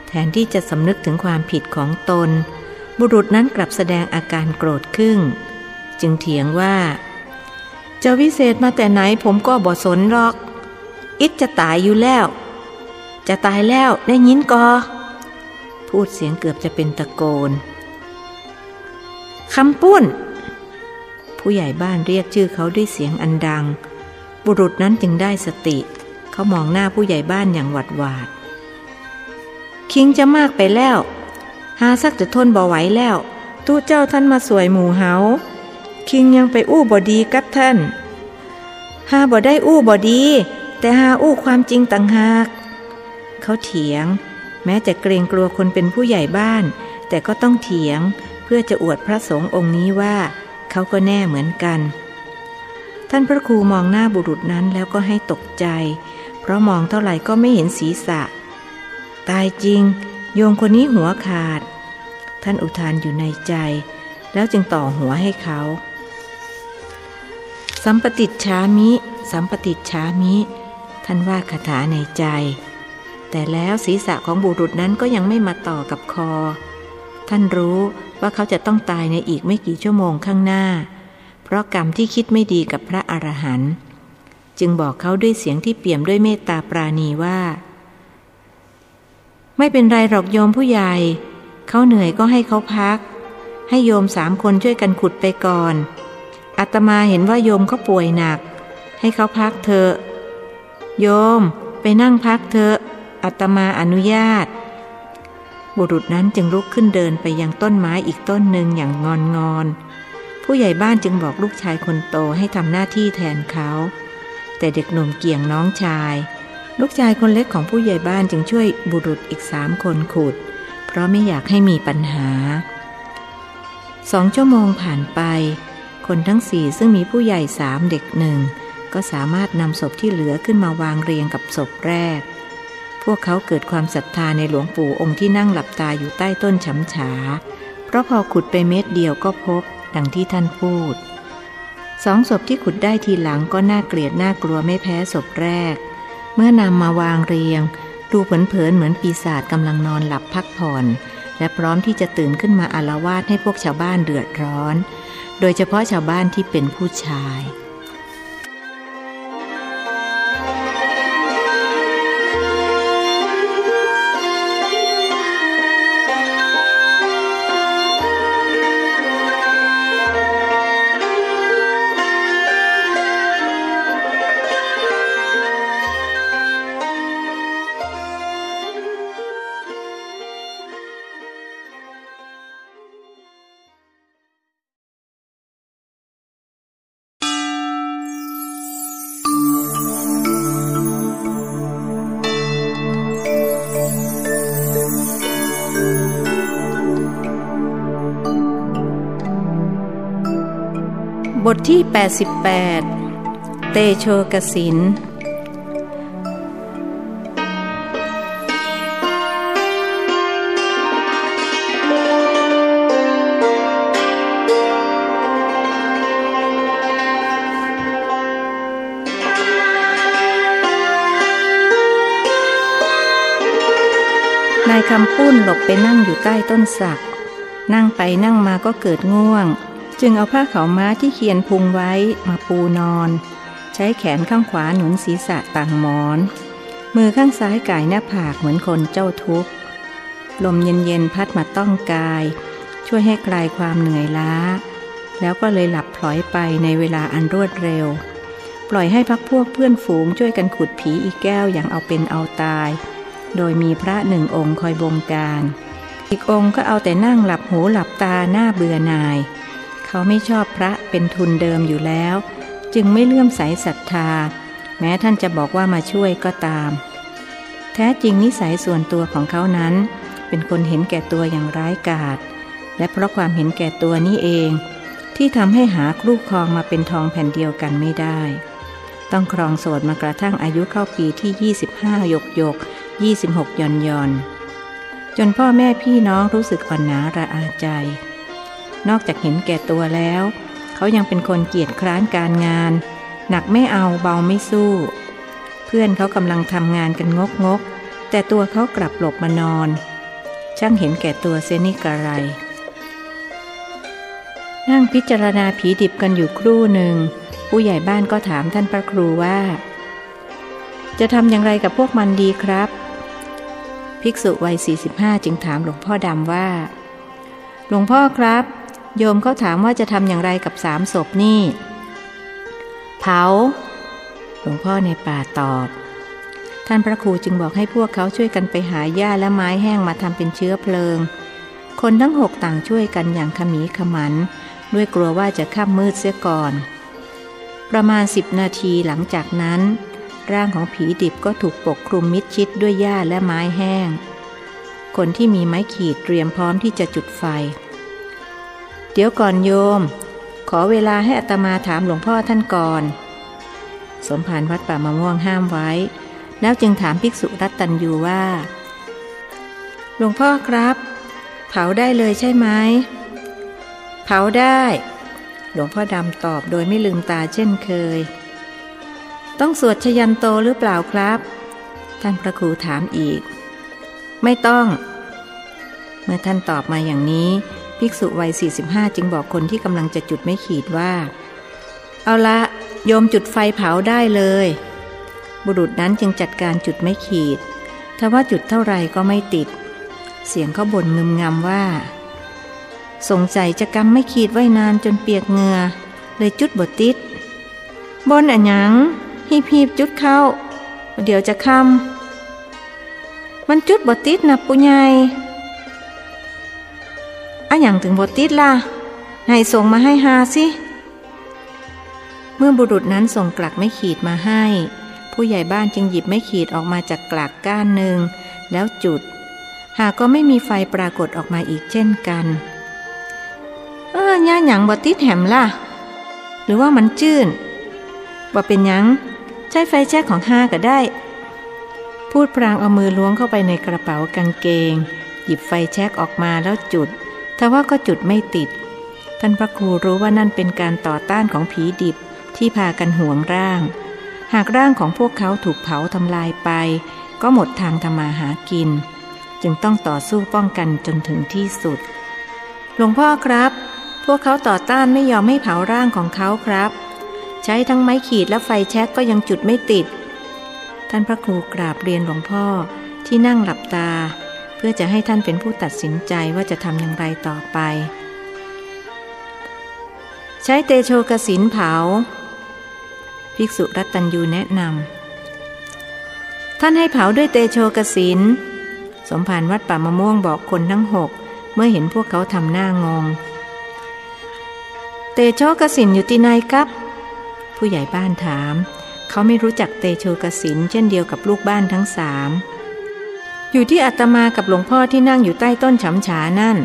แทนที่จะสำนึกถึงความผิดของตนบุรุษนั้นกลับแสดงอาการโกรธขึ้นจึงเถียงว่าจะวิเศษมาแต่ไหนผมก็บ่สนหรอกอิดจะตายอยู่แล้วจะตายแล้วได้ยินกอพูดเสียงเกือบจะเป็นตะโกนคำปุ้นผู้ใหญ่บ้านเรียกชื่อเขาด้วยเสียงอันดังบุรุษนั้นจึงได้สติเขามองหน้าผู้ใหญ่บ้านอย่างหวาดหวาดคิงจะมากไปแล้วหาสักจะทนบ่ไหวแล้วตู้เจ้าท่านมาสวยหมู่เฮาคิงยังไปอู้บ่ดีกับท่านหาบ่ได้อู้บ่ดีแต่หาอู้ความจริงต่างหากเขาเถียงแม้จะเกรงกลัวคนเป็นผู้ใหญ่บ้านแต่ก็ต้องเถียงเพื่อจะอวดพระสงฆ์องค์นี้ว่าเขาก็แน่เหมือนกันท่านพระครูมองหน้าบุรุษนั้นแล้วก็ให้ตกใจเพราะมองเท่าไหร่ก็ไม่เห็นศีรษะตายจริงโยมคนนี้หัวขาดท่านอุทานอยู่ในใจแล้วจึงต่อหัวให้เขาสัมปติจฉามิสัมปติจฉามิท่านว่าคาถาในใจแต่แล้วศีรษะของบุรุษนั้นก็ยังไม่มาต่อกับคอท่านรู้ว่าเขาจะต้องตายในอีกไม่กี่ชั่วโมงข้างหน้าเพราะกรรมที่คิดไม่ดีกับพระอรหันต์จึงบอกเขาด้วยเสียงที่เปี่ยมด้วยเมตตาปราณีว่าไม่เป็นไรหรอกโยมผู้ใหญ่เขาเหนื่อยก็ให้เขาพักให้โยมสามคนช่วยกันขุดไปก่อนอาตมาเห็นว่าโยมเขาป่วยหนักให้เขาพักเถอะโยมไปนั่งพักเถอะอาตมาอนุญาตบุรุษนั้นจึงลุกขึ้นเดินไปยังต้นไม้อีกต้นหนึ่งอย่างงอนงอนผู้ใหญ่บ้านจึงบอกลูกชายคนโตให้ทำหน้าที่แทนเขาแต่เด็กหนุ่มเกี่ยงน้องชายลูกชายคนเล็กของผู้ใหญ่บ้านจึงช่วยบุรุษอีกสามคนขุดเพราะไม่อยากให้มีปัญหาสองชั่วโมงผ่านไปคนทั้งสี่ซึ่งมีผู้ใหญ่สามเด็กหนึ่งก็สามารถนำศพที่เหลือขึ้นมาวางเรียงกับศพแรกพวกเขาเกิดความศรัทธาในหลวงปู่องค์ที่นั่งหลับตาอยู่ใต้ต้นฉำฉาเพราะพอขุดไปเม็ดเดียวก็พบดังที่ท่านพูดสองศพที่ขุดได้ทีหลังก็น่าเกลียดน่ากลัวไม่แพ้ศพแรกเมื่อนำมาวางเรียงดูเผินๆเหมือนปีศาจกำลังนอนหลับพักผ่อนและพร้อมที่จะตื่นขึ้นมาอาละวาดให้พวกชาวบ้านเดือดร้อนโดยเฉพาะชาวบ้านที่เป็นผู้ชาย บทที่แปดสิบแปดเตโชกสินนายคำปุ้นหลบไปนั่งอยู่ใต้ต้นสักนั่งไปนั่งมาก็เกิดง่วงจึงเอาผ้าขาวม้าที่เคียนพุงไว้มาปูนอนใช้แขนข้างขวาหนุนศีรษะต่างหมอนมือข้างซ้ายก่ายหน้าผากเหมือนคนเจ้าทุกข์ลมเย็นๆพัดมาต้องกายช่วยให้คลายความเหนื่อยล้าแล้วก็เลยหลับพลอยไปในเวลาอันรวดเร็วปล่อยให้พักพวกเพื่อนฝูงช่วยกันขุดผีอีแก้วอย่างเอาเป็นเอาตายโดยมีพระหนึ่งองค์คอยบงการอีกองค์ก็เอาแต่นั่งหลับหูหลับตาหน้าเบื่อหน่ายเขาไม่ชอบพระเป็นทุนเดิมอยู่แล้วจึงไม่เลื่อมใสศรัทธาแม้ท่านจะบอกว่ามาช่วยก็ตามแท้จริงนิสัยส่วนตัวของเขานั้นเป็นคนเห็นแก่ตัวอย่างร้ายกาจและเพราะความเห็นแก่ตัวนี้เองที่ทำให้หาคู่ครองมาเป็นทองแผ่นเดียวกันไม่ได้ต้องครองโสดมากระทั่งอายุเข้าปีที่ยี่สิบห้าหยกหยกยี่สิบหกย่อนย่อนจนพ่อแม่พี่น้องรู้สึกอ่อนหนาระอาใจนอกจากเห็นแก่ตัวแล้วเขายังเป็นคนเกียจคร้านการงานหนักไม่เอาเบาไม่สู้เพื่อนเขากำลังทำงานกันงกงกแต่ตัวเขากลับหลบมานอนช่างเห็นแก่ตัวเสียนี่กระไรนั่งพิจารณาผีดิบกันอยู่ครู่หนึ่งผู้ใหญ่บ้านก็ถามท่านพระครูว่าจะทำอย่างไรกับพวกมันดีครับภิกษุวัยสี่สิบห้าจึงถามหลวงพ่อดำว่าหลวงพ่อครับโยมเขาถามว่าจะทำอย่างไรกับสามศพนี่เผาหลวงพ่อในป่าตอบท่านพระครูจึงบอกให้พวกเขาช่วยกันไปหาหญ้าและไม้แห้งมาทำเป็นเชื้อเพลิงคนทั้งหกต่างช่วยกันอย่างขมีขมันด้วยกลัวว่าจะค่ำมืดเสียก่อนประมาณสิบนาทีหลังจากนั้นร่างของผีดิบก็ถูกปกคลุมมิดชิดด้วยหญ้าและไม้แห้งคนที่มีไม้ขีดเตรียมพร้อมที่จะจุดไฟเดี๋ยวก่อนโยมขอเวลาให้อาตมาถามหลวงพ่อท่านก่อนสมภารวัดป่ามะม่วงห้ามไว้แล้วจึงถามภิกษุรัตตัญญูว่าหลวงพ่อครับเผาได้เลยใช่ไหมเผาได้หลวงพ่อดำตอบโดยไม่ลืมตาเช่นเคยต้องสวดชยันโตหรือเปล่าครับท่านพระครูถามอีกไม่ต้องเมื่อท่านตอบมาอย่างนี้ภิกษุวัยสี่สิบห้าจึงบอกคนที่กำลังจะจุดไม้ขีดว่าเอาละโยมจุดไฟเผาได้เลยบุรุษนั้นจึงจัดการจุดไม้ขีดทว่าจุดเท่าไรก็ไม่ติดเสียงเขาบ่นงึมงำว่าสงสัยจะกำไม้ขีดไว้นานจนเปียกเหงื่อเลยจุดบ่ติดบ่นอะหยังหีบๆจุดเข้าเดี๋ยวจะค่ำมันจุดบ่ติดนะปุ้ยใหญ่อะหยังถึงบ่ติดล่ะให้ส่งมาให้หาสิเมื่อบุรุษนั้นส่งกลักไม้ขีดมาให้ผู้ใหญ่บ้านจึงหยิบไม้ขีดออกมาจากกลักก้านหนึ่งแล้วจุดหาก็ไม่มีไฟปรากฏออกมาอีกเช่นกันเออหยังบ่ติดแหมล่ะหรือว่ามันจื้นบ่เป็นหยังใช้ไฟแช็กของห้าก็ได้พูดพลางเอามือล้วงเข้าไปในกระเป๋ากางเกงหยิบไฟแช็กออกมาแล้วจุดทว่าก็จุดไม่ติดท่านพระครูรู้ว่านั่นเป็นการต่อต้านของผีดิบที่พากันหวงร่างหากร่างของพวกเขาถูกเผาทำลายไปก็หมดทางทำมาหากินจึงต้องต่อสู้ป้องกันจนถึงที่สุดหลวงพ่อครับพวกเขาต่อต้านไม่ยอมให้เผาร่างของเขาครับใช้ทั้งไม้ขีดและไฟแช็กก็ยังจุดไม่ติดท่านพระครูกราบเรียนหลวงพ่อที่นั่งหลับตาเพื่อจะให้ท่านเป็นผู้ตัดสินใจว่าจะทำอย่างไรต่อไปใช้เตโชกสินเผาภิกษุรัตตัญญูแนะนำท่านให้เผาด้วยเตโชกสินสมภารวัดป่ามะม่วงบอกคนทั้งหกเมื่อเห็นพวกเขาทำหน้างงเตโชกสินอยู่ที่ไหนครับผู้ใหญ่บ้านถามเขาไม่รู้จักเตโชกสินเช่นเดียวกับลูกบ้านทั้งสามอยู่ที่อาตมากับหลวงพ่อที่นั่งอยู่ใต้ต้นฉำฉานั่น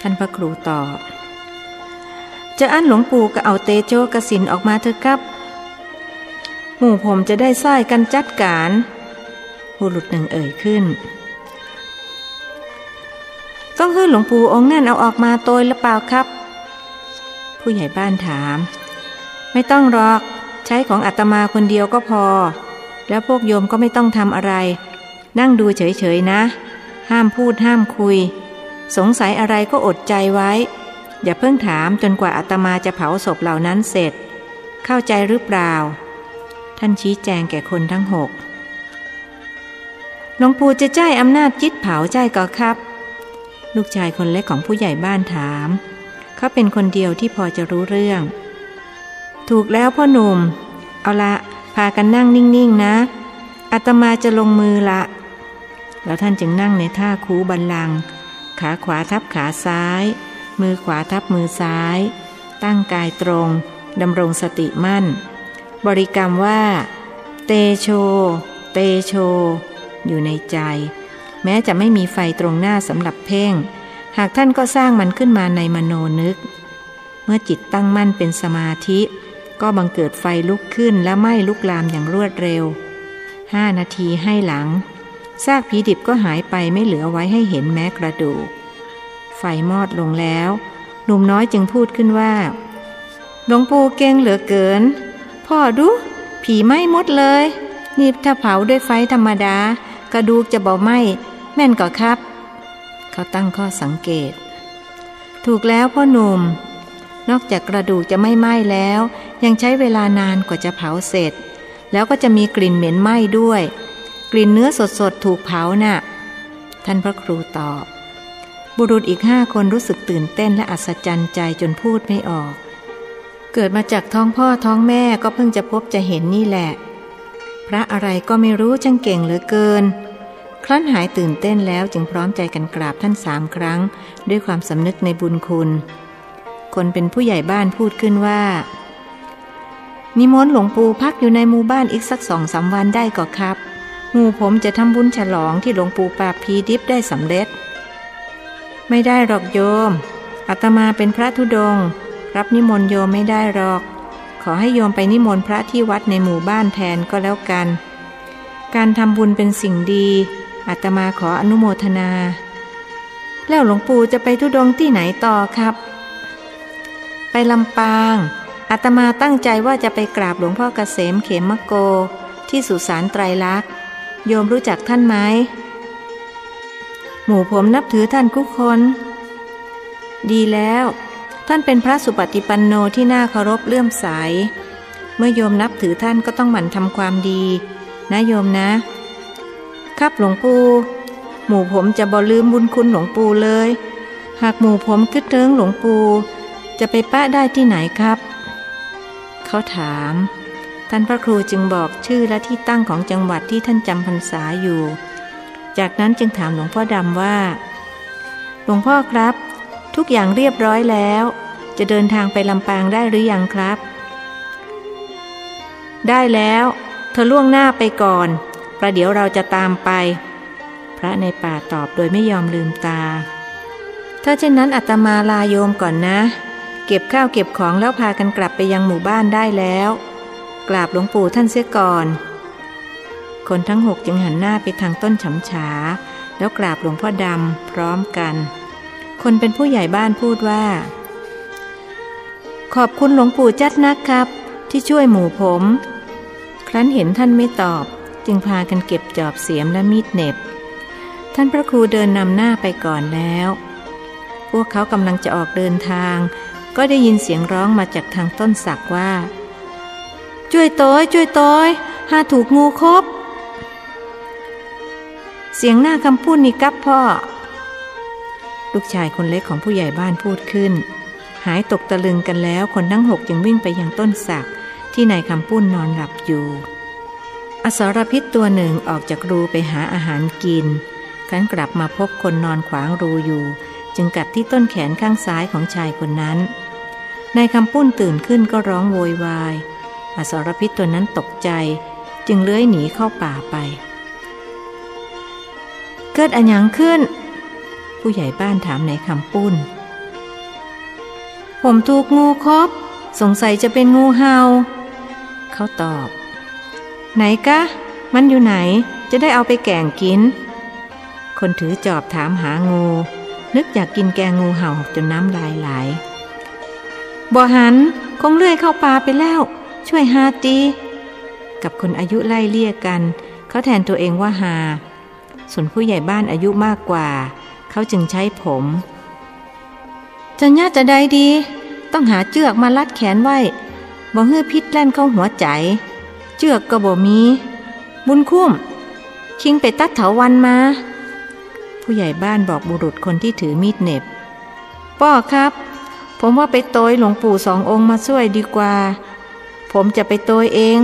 ท่านพระครูตอบ จะอั้นหลวงปู่ก็เอาเตโจกสินออกมาเถอะครับหมู่ผมจะได้ซ้ายกันจัดการบุรุษหนึ่งเอ่ยขึ้นต้องให้หลวงปู่องค์นั่นเอาออกมาโตยหรือเปล่าครับผู้ใหญ่บ้านถามไม่ต้องหรอกใช้ของอาตมาคนเดียวก็พอแล้วพวกโยมก็ไม่ต้องทำอะไรนั่งดูเฉยๆนะห้ามพูดห้ามคุยสงสัยอะไรก็อดใจไว้อย่าเพิ่งถามจนกว่าอาตมาจะเผาศพเหล่านั้นเสร็จเข้าใจหรือเปล่าท่านชี้แจงแก่คนทั้งหกหลวงปู่จะใช้อำนาจจิตเผาใช่ก็ครับลูกชายคนเล็กของผู้ใหญ่บ้านถามเขาเป็นคนเดียวที่พอจะรู้เรื่องถูกแล้วพ่อหนุ่มเอาละพากันนั่งนิ่งๆนะอาตมาจะลงมือละแล้วท่านจึงนั่งในท่าคูบัลลังก์ขาขวาทับขาซ้ายมือขวาทับมือซ้ายตั้งกายตรงดำรงสติมั่นบริกรรมว่าเตโชเตโชอยู่ในใจแม้จะไม่มีไฟตรงหน้าสำหรับเพ่งหากท่านก็สร้างมันขึ้นมาในมโนนึกเมื่อจิตตั้งมั่นเป็นสมาธิก็บังเกิดไฟลุกขึ้นและไหม้ลุกลามอย่างรวดเร็วห้านาทีให้หลังซากผีดิบก็หายไปไม่เหลือไว้ให้เห็นแม้กระดูกไฟมอดลงแล้วหนุ่มน้อยจึงพูดขึ้นว่าหลวงปู่เก่งเหลือเกินพ่อดูผีไหม้หมดเลยนี่ถ้าเผาด้วยไฟธรรมดากระดูกจะบ่ไหม้แม่นก่อครับเขาตั้งข้อสังเกตถูกแล้วพ่อหนุ่มนอกจากกระดูกจะไม่ไหม้แล้วยังใช้เวลานานกว่าจะเผาเสร็จแล้วก็จะมีกลิ่นเหม็นไหม้ด้วยกลิ่นเนื้อสดๆถูกเผาน่ะท่านพระครูตอบบุรุษอีกห้าคนรู้สึกตื่นเต้นและอัศจรรย์ใจจนพูดไม่ออกเกิดมาจากท้องพ่อท้องแม่ก็เพิ่งจะพบจะเห็นนี่แหละพระอะไรก็ไม่รู้ช่างเก่งเหลือเกินครั้นหายตื่นเต้นแล้วจึงพร้อมใจกันกราบท่านสามครั้งด้วยความสำนึกในบุญคุณคนเป็นผู้ใหญ่บ้านพูดขึ้นว่านิมนต์หลวงปู่พักอยู่ในหมู่บ้านอีกสักสองสามวันได้ก่อครับหมู่ผมจะทำบุญฉลองที่หลวงปู่ปราบผีดิบได้สำเร็จไม่ได้หรอกโยมอาตมาเป็นพระธุดงค์รับนิมนต์โยมไม่ได้หรอกขอให้โยมไปนิมนต์พระที่วัดในหมู่บ้านแทนก็แล้วกันการทำบุญเป็นสิ่งดีอาตมาขออนุโมทนาแล้วหลวงปู่จะไปธุดงค์ที่ไหนต่อครับไปลำปางอาตมาตั้งใจว่าจะไปกราบหลวงพ่อเกษมเขมโกที่สุสานไตรลักษณ์โยมรู้จักท่านไหมหมู่ผมนับถือท่านทุกคนดีแล้วท่านเป็นพระสุปฏิปันโนที่น่าเคารพเลื่อมใสเมื่อโยมนับถือท่านก็ต้องหมั่นทำความดีนะโยมนะครับหลวงปู่หมู่ผมจะบ่ลืมบุญคุณหลวงปู่เลยหากหมู่ผมคิดถึงหลวงปู่จะไปปะได้ที่ไหนครับเขาถามท่านพระครูจึงบอกชื่อและที่ตั้งของจังหวัดที่ท่านจำพรรษาอยู่จากนั้นจึงถามหลวงพ่อดำว่าหลวงพ่อครับทุกอย่างเรียบร้อยแล้วจะเดินทางไปลำปางได้หรือยังครับได้แล้วเธอล่วงหน้าไปก่อนประเดี๋ยวเราจะตามไปพระในป่าตอบโดยไม่ยอมลืมตาถ้าเช่นนั้นอาตมาลาโยมก่อนนะเก็บข้าวเก็บของแล้วพากันกลับไปยังหมู่บ้านได้แล้วกราบหลวงปู่ท่านเสียก่อนคนทั้งหกจึงหันหน้าไปทางต้นฉำฉาแล้วกราบหลวงพ่อดำพร้อมกันคนเป็นผู้ใหญ่บ้านพูดว่าขอบคุณหลวงปู่จัดนักครับที่ช่วยหมู่ผมครั้นเห็นท่านไม่ตอบจึงพากันเก็บจอบเสียมและมีดเหน็บท่านพระครูเดินนำหน้าไปก่อนแล้วพวกเขากำลังจะออกเดินทางก็ได้ยินเสียงร้องมาจากทางต้นสักว่าช่วยต้อยช่วยต้อยหาถูกงูคบเสียงหน้าคำพูดนี่กับพ่อลูกชายคนเล็กของผู้ใหญ่บ้านพูดขึ้นหายตกตะลึงกันแล้วคนทั้งหกจึงวิ่งไปยังต้นสักที่นายคำพูดนอนหลับอยู่อสรพิษตัวหนึ่งออกจากรูไปหาอาหารกินครั้นกลับมาพบคนนอนขวางรูอยู่จึงกัดที่ต้นแขนข้างซ้ายของชายคนนั้นนายคำปุ้นตื่นขึ้นก็ร้องโวยวายอสรพิษตัวนั้นตกใจจึงเลื้อยหนีเข้าป่าไปเกิดอันหยังขึ้นผู้ใหญ่บ้านถามนายคำปุ้น ผมถูกงูคบสงสัยจะเป็นงูเห่าเขาตอบไหนกะมันอยู่ไหนจะได้เอาไปแกงกินคนถือจอบถามหางูนึกอยากกินแกงงูเห่าจนน้ำลายไหลบ่หันคงเลื่อยเข้าป่าไปแล้วช่วยหาตีกับคนอายุไล่เลี่ยกันเขาแทนตัวเองว่าหาส่วนผู้ใหญ่บ้านอายุมากกว่าเขาจึงใช้ผมจะย่าจะใดดีต้องหาเจือกมาลัดแขนไว้บ่ฮื้อพิษแล่นเข้าหัวใจเจือกก็บ่มีบุญคุ้มคิงไปตัดเถาวันมาผู้ใหญ่บ้านบอกบุรุษคนที่ถือมีดเหน็บป้อครับผมว่าไปโตยหลวงปู่สององค์มาช่วยดีกว่าผมจะไปโตยเอง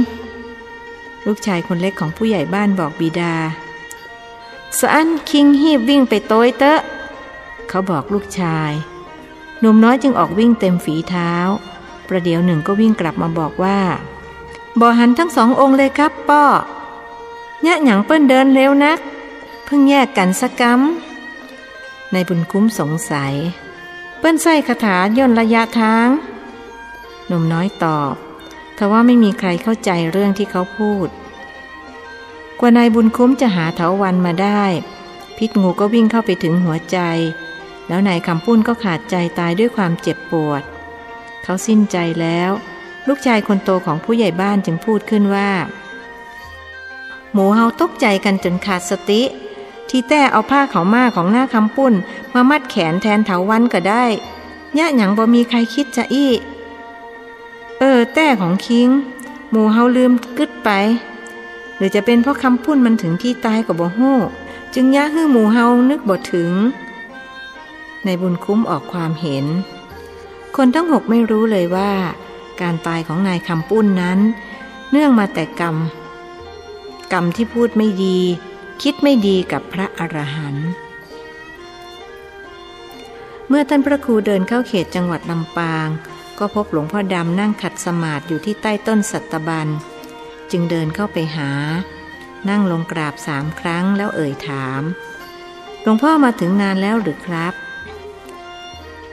ลูกชายคนเล็กของผู้ใหญ่บ้านบอกบิดาสะอันคิงฮีบวิ่งไปโตยเตอะเขาบอกลูกชายหนุ่มน้อยจึงออกวิ่งเต็มฝีเท้าประเดี๋ยวหนึ่งก็วิ่งกลับมาบอกว่าบ่หันทั้งสององค์เลยครับป้อแย่หยังเปิ้นเดินเร็วนักเพิ่งแยกกันสักกำในบุญคุ้มสงสัยเปิ้นใส่คาถาย่นระยะทางหนุ่มน้อยตอบทว่าไม่มีใครเข้าใจเรื่องที่เขาพูดกว่านายบุญคุ้มจะหาเถาวัลย์มาได้พิษงูก็วิ่งเข้าไปถึงหัวใจแล้วนายคำปุ้นก็ขาดใจตายด้วยความเจ็บปวดเขาสิ้นใจแล้วลูกชายคนโตของผู้ใหญ่บ้านจึงพูดขึ้นว่าหมูเฮาตกใจกันจนขาดสติที่แต่เอาผ้าขาวม่าของหน้าคำปุ้นมามัดแขนแทนเถาวัลย์ก็ได้ยะหยังบ่มีใครคิดจะอี้เออแต่ของคิงหมูเฮาลืมกึดไปหรือจะเป็นเพราะคำพูดมันถึงที่ตายกับบ่ฮู้จึงย่าฮื้อหมูเฮานึกบ่ถึงในบุญคุ้มออกความเห็นคนทั้งหกไม่รู้เลยว่าการตายของนายคำปุ้นนั้นเนื่องมาแต่กรรมกรรมที่พูดไม่ดีคิดไม่ดีกับพระอรหันต์เมื่อท่านพระครูเดินเข้าเขตจังหวัดลำปางก็พบหลวงพ่อดำนั่งขัดสมาธิอยู่ที่ใต้ต้นสัตบัญจึงเดินเข้าไปหานั่งลงกราบสามครั้งแล้วเอ่ยถามหลวงพ่อมาถึงนานแล้วหรือครับ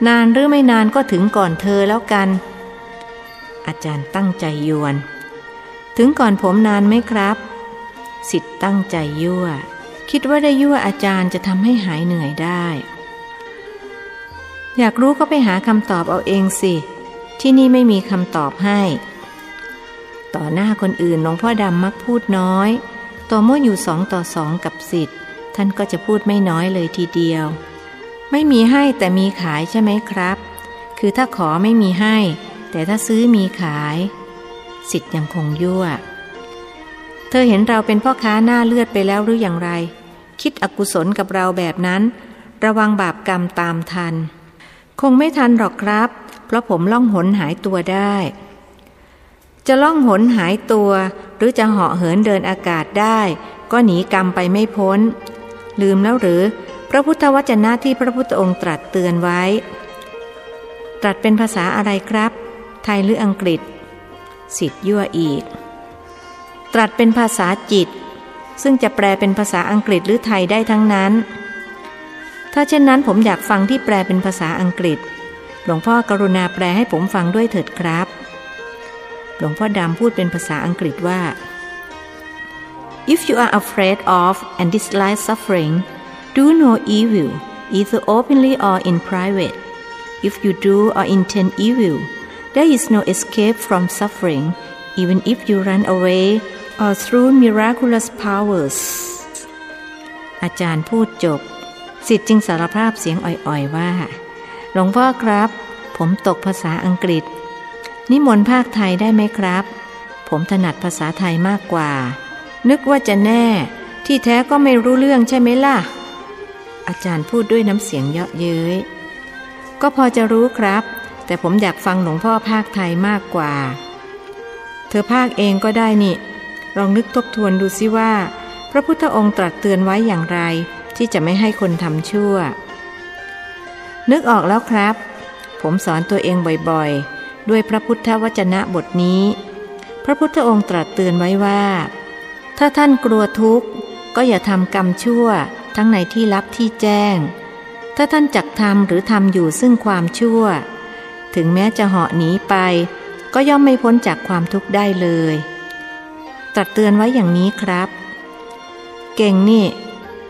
นานหรือไม่นานก็ถึงก่อนเธอแล้วกันอาจารย์ตั้งใจยวนถึงก่อนผมนานไหมครับศิษย์ตั้งใจยั่วคิดว่าได้ยั่วอาจารย์จะทำให้หายเหนื่อยได้อยากรู้ก็ไปหาคำตอบเอาเองสิที่นี่ไม่มีคำตอบให้ต่อหน้าคนอื่นหลวงพ่อดำมักพูดน้อยต่อเมื่ออยู่สองต่อสองกับศิษย์ท่านก็จะพูดไม่น้อยเลยทีเดียวไม่มีให้แต่มีขายใช่ไหมครับคือถ้าขอไม่มีให้แต่ถ้าซื้อมีขายศิษย์ยังคงยั่วเธอเห็นเราเป็นพ่อค้าหน้าเลือดไปแล้วหรืออย่างไรคิดอกุศลกับเราแบบนั้นระวังบาปกรรมตามทันคงไม่ทันหรอกครับเพราะผมล่องหนหายตัวได้จะล่องหนหายตัวหรือจะเหาะเหินเดินอากาศได้ก็หนีกรรมไปไม่พ้นลืมแล้วหรือพระพุทธวจนะที่พระพุทธองค์ตรัสเตือนไว้ตรัสเป็นภาษาอะไรครับไทยหรืออังกฤษศิษย์ยั่วอีกตรัสเป็นภาษาจิตซึ่งจะแปลเป็นภาษาอังกฤษหรือไทยได้ทั้งนั้นถ้าเช่นนั้นผมอยากฟังที่แปลเป็นภาษาอังกฤษหลวงพ่อกรุณาแปลให้ผมฟังด้วยเถิดครับหลวงพ่อดำพูดเป็นภาษาอังกฤษว่า If you are afraid of and dislike suffering, do no evil, either openly or in private. If you do or intend evil, there is no escape from suffering, even if you run away or through miraculous powers. อาจารย์พูดจบศิษย์จึงสารภาพเสียงอ่อยๆว่าหลวงพ่อครับผมตกภาษาอังกฤษนิมนต์ภาคไทยได้ไหมครับผมถนัดภาษาไทยมากกว่านึกว่าจะแน่ที่แท้ก็ไม่รู้เรื่องใช่ไหมล่ะอาจารย์พูดด้วยน้ำเสียงเยาะเย้ยก็พอจะรู้ครับแต่ผมอยากฟังหลวงพ่อภาคไทยมากกว่าเธอภาคเองก็ได้นี่ลองนึกทบทวนดูสิว่าพระพุทธองค์ตรัสเตือนไว้อย่างไรที่จะไม่ให้คนทำชั่วนึกออกแล้วครับผมสอนตัวเองบ่อยๆด้วยพระพุทธวจนะบทนี้พระพุทธองค์ตรัสเตือนไว้ว่าถ้าท่านกลัวทุกข์ก็อย่าทำกรรมชั่วทั้งในที่ลับที่แจ้งถ้าท่านจักทำหรือทำอยู่ซึ่งความชั่ว ถึงแม้จะเหาะหนีไปก็ย่อมไม่พ้นจากความทุกข์ได้เลยตรัสเตือนไว้อย่างนี้ครับเก่งนี่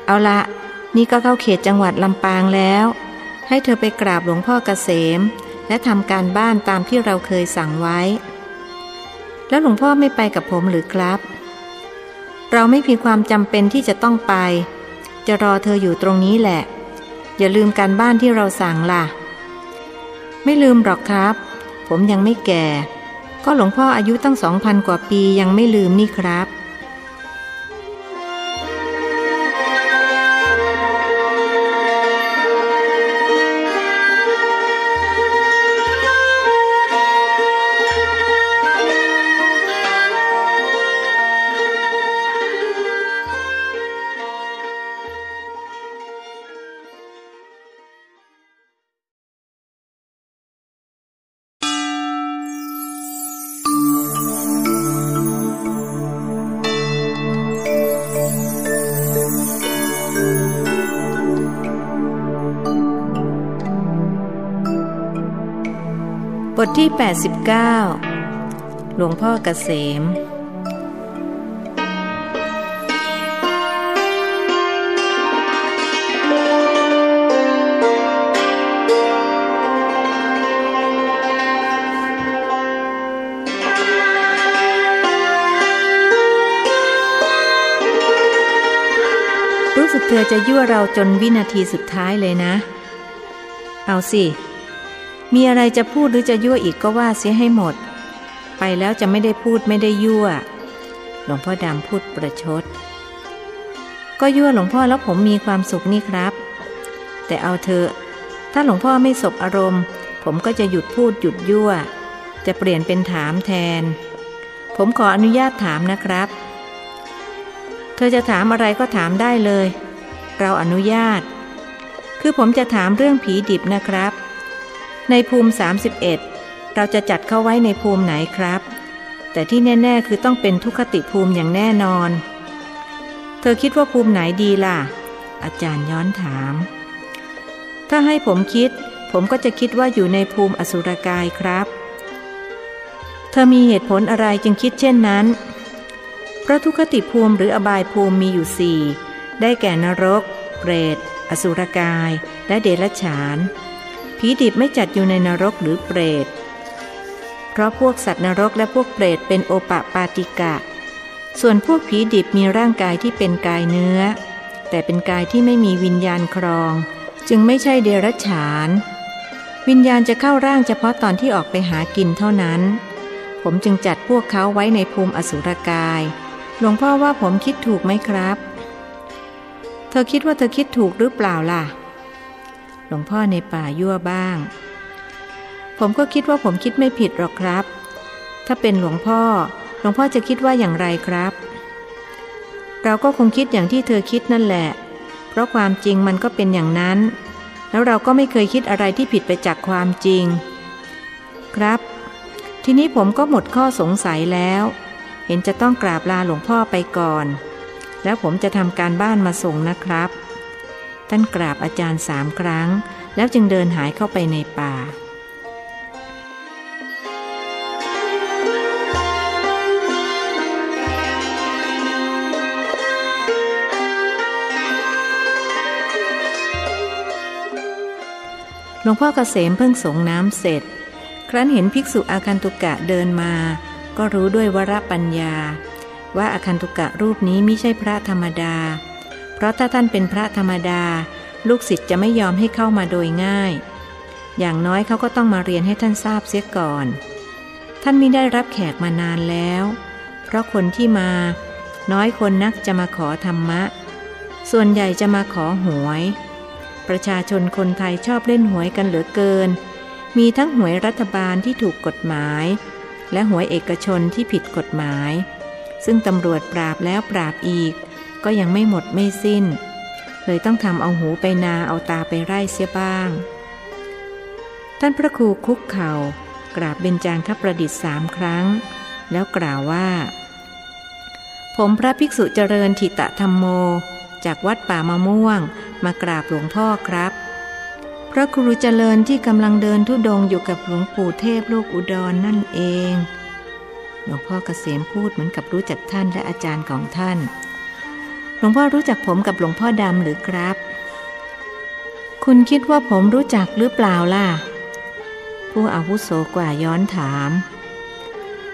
เอาละนี่ก็เข้าเขตจังหวัดลำปางแล้วให้เธอไปกราบหลวงพ่อเกษมและทำการบ้านตามที่เราเคยสั่งไว้แล้วหลวงพ่อไม่ไปกับผมหรือครับเราไม่มีความจำเป็นที่จะต้องไปจะรอเธออยู่ตรงนี้แหละอย่าลืมการบ้านที่เราสั่งล่ะไม่ลืมหรอกครับผมยังไม่แก่ก็หลวงพ่ออายุตั้งสองพันกว่าปียังไม่ลืมนี่ครับบทที่แปดสิบเก้าหลวงพ่อเกษมรู้สึกเธอจะยั่วเราจนวินาทีสุดท้ายเลยนะเอาสิมีอะไรจะพูดหรือจะยั่วอีกก็ว่าเสียให้หมดไปแล้วจะไม่ได้พูดไม่ได้ยั่วหลวงพ่อดำพูดประชดก็ยั่วหลวงพ่อแล้วผมมีความสุขนี่ครับแต่เอาเถอะถ้าหลวงพ่อไม่สบอารมณ์ผมก็จะหยุดพูดหยุดยั่วจะเปลี่ยนเป็นถามแทนผมขออนุญาตถามนะครับเธอจะถามอะไรก็ถามได้เลยเราอนุญาตคือผมจะถามเรื่องผีดิบนะครับในภูมิสามสิบเอ็ดเราจะจัดเข้าไว้ในภูมิไหนครับแต่ที่แน่ๆคือต้องเป็นทุกขติภูมิอย่างแน่นอนเธอคิดว่าภูมิไหนดีล่ะอาจารย์ย้อนถามถ้าให้ผมคิดผมก็จะคิดว่าอยู่ในภูมิอสุรกายครับเธอมีเหตุผลอะไรจึงคิดเช่นนั้นเพราะทุกขติภูมิหรืออบายภูมิมีอยู่สี่ได้แก่นรกเปรตอสุรกายและเดรัจฉานผีดิบไม่จัดอยู่ในนรกหรือเปรตเพราะพวกสัตว์นรกและพวกเปรตเป็นโอปปาติกะส่วนพวกผีดิบมีร่างกายที่เป็นกายเนื้อแต่เป็นกายที่ไม่มีวิญญาณครองจึงไม่ใช่เดรัจฉานวิญญาณจะเข้าร่างเฉพาะตอนที่ออกไปหากินเท่านั้นผมจึงจัดพวกเขาไว้ในภูมิอสุรกายหลวงพ่อว่าผมคิดถูกไหมครับเธอคิดว่าเธอคิดถูกหรือเปล่าล่ะหลวงพ่อในป่ายั่วบ้างผมก็คิดว่าผมคิดไม่ผิดหรอกครับถ้าเป็นหลวงพ่อหลวงพ่อจะคิดว่าอย่างไรครับเราก็คงคิดอย่างที่เธอคิดนั่นแหละเพราะความจริงมันก็เป็นอย่างนั้นแล้วเราก็ไม่เคยคิดอะไรที่ผิดไปจากความจริงครับทีนี้ผมก็หมดข้อสงสัยแล้วเห็นจะต้องกราบลาหลวงพ่อไปก่อนแล้วผมจะทำการบ้านมาส่งนะครับท่านกราบอาจารย์สามครั้งแล้วจึงเดินหายเข้าไปในป่าหลวงพ่อเกษมเพิ่งสงน้ำเสร็จครั้นเห็นภิกษุอาคันตุกะเดินมาก็รู้ด้วยวรปัญญาว่าอาคันตุกะรูปนี้ไม่ใช่พระธรรมดาเพราะถ้าท่านเป็นพระธรรมดาลูกศิษย์จะไม่ยอมให้เข้ามาโดยง่ายอย่างน้อยเขาก็ต้องมาเรียนให้ท่านทราบเสียก่อนท่านมิได้รับแขกมานานแล้วเพราะคนที่มาน้อยคนนักจะมาขอธรรมะส่วนใหญ่จะมาขอหวยประชาชนคนไทยชอบเล่นหวยกันเหลือเกินมีทั้งหวยรัฐบาลที่ถูกกฎหมายและหวยเอกชนที่ผิดกฎหมายซึ่งตำรวจปราบแล้วปราบอีกก็ยังไม่หมดไม่สิ้นเลยต้องทำเอาหูไปนาเอาตาไปไร่เสียบ้างท่านพระครูคุกเข่ากราบเบญจางคประดิษฐ์สามครั้งแล้วกล่าวว่าผมพระภิกษุเจริญถิตธรรมโมจากวัดป่ามะม่วงมากราบหลวงพ่อครับ พระครูเจริญที่กำลังเดินธุดงค์อยู่กับหลวงปู่เทพลูกอุดร น, นั่นเองหลวงพ่อเกษมพูดเหมือนกับรู้จักท่านและอาจารย์ของท่านหลวงพ่อรู้จักผมกับหลวงพ่อดำหรือครับคุณคิดว่าผมรู้จักหรือเปล่าล่ะผู้อาวุโสกว่าย้อนถาม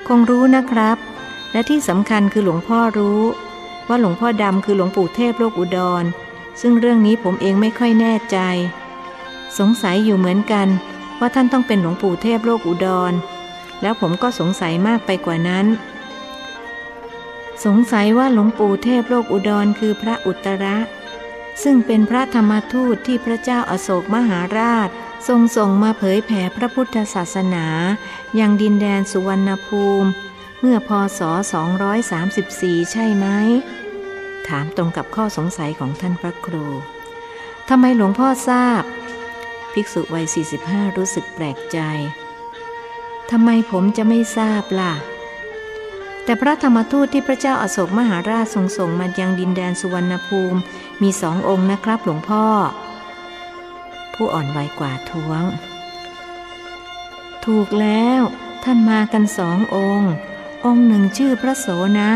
คงรู้นะครับและที่สำคัญคือหลวงพ่อรู้ว่าหลวงพ่อดำคือหลวงปู่เทพโลกอุดรซึ่งเรื่องนี้ผมเองไม่ค่อยแน่ใจสงสัยอยู่เหมือนกันว่าท่านต้องเป็นหลวงปู่เทพโลกอุดรแล้วผมก็สงสัยมากไปกว่านั้นสงสัยว่าหลวงปู่เทพโลกอุดรคือพระอุตระซึ่งเป็นพระธรรมทูตที่พระเจ้าอโศกมหาราชทรงส่งมาเผยแผ่พระพุทธศาสนายังดินแดนสุวรรณภูมิเมื่อพ.ศ.สองร้อยสามสิบสี่ใช่ไหมถามตรงกับข้อสงสัยของท่านพระครูทำไมหลวงพ่อทราบภิกษุวัยสี่สิบห้ารู้สึกแปลกใจทำไมผมจะไม่ทราบล่ะแต่พระธรรมทูตที่พระเจ้าอโศกมหาราชทรงส่งมายังดินแดนสุวรรณภูมิมีสององค์นะครับหลวงพ่อผู้อ่อนวัยกว่าท้วงถูกแล้วท่านมากันสององค์องค์หนึ่งชื่อพระโสนะ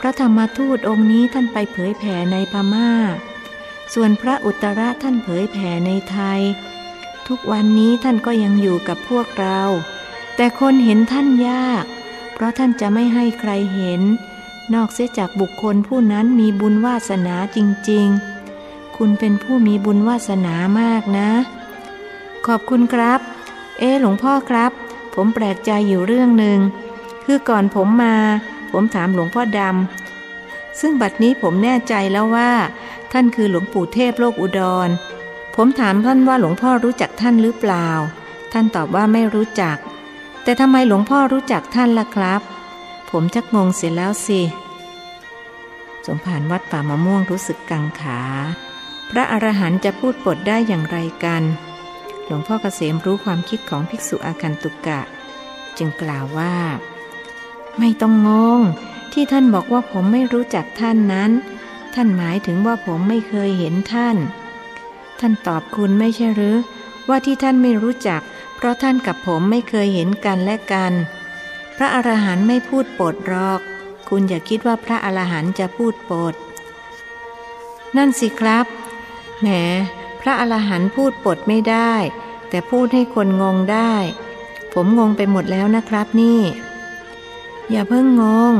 พระธรรมทูตองค์นี้ท่านไปเผยแผ่ในพม่าส่วนพระอุตระท่านเผยแผ่ในไทยทุกวันนี้ท่านก็ยังอยู่กับพวกเราแต่คนเห็นท่านยากเพราะท่านจะไม่ให้ใครเห็นนอกเสียจากบุคคลผู้นั้นมีบุญวาสนาจริงๆคุณเป็นผู้มีบุญวาสนามากนะขอบคุณครับเอ๋หลวงพ่อครับผมแปลกใจอยู่เรื่องหนึ่งคือก่อนผมมาผมถามหลวงพ่อดำซึ่งบัดนี้ผมแน่ใจแล้วว่าท่านคือหลวงปู่เทพโลกอุดรผมถามท่านว่าหลวงพ่อรู้จักท่านหรือเปล่าท่านตอบว่าไม่รู้จักแต่ทำไมหลวงพ่อรู้จักท่านล่ะครับผมชักงงเสียแล้วสิสมภารวัดป่ามะม่วงรู้สึกกังขาพระอรหันต์จะพูดปดได้อย่างไรกันหลวงพ่อเกษมรู้ความคิดของภิกษุอาคันตุกะจึงกล่าวว่าไม่ต้องงงที่ท่านบอกว่าผมไม่รู้จักท่านนั้นท่านหมายถึงว่าผมไม่เคยเห็นท่านท่านตอบคุณไม่ใช่หรือว่าที่ท่านไม่รู้จักเพราะท่านกับผมไม่เคยเห็นกันและกันพระอรหันต์ไม่พูดปดหรอกคุณอย่าคิดว่าพระอรหันต์จะพูดปดนั่นสิครับแหมพระอรหันต์พูดปดไม่ได้แต่พูดให้คนงงได้ผมงงไปหมดแล้วนะครับนี่อย่าเพิ่งงง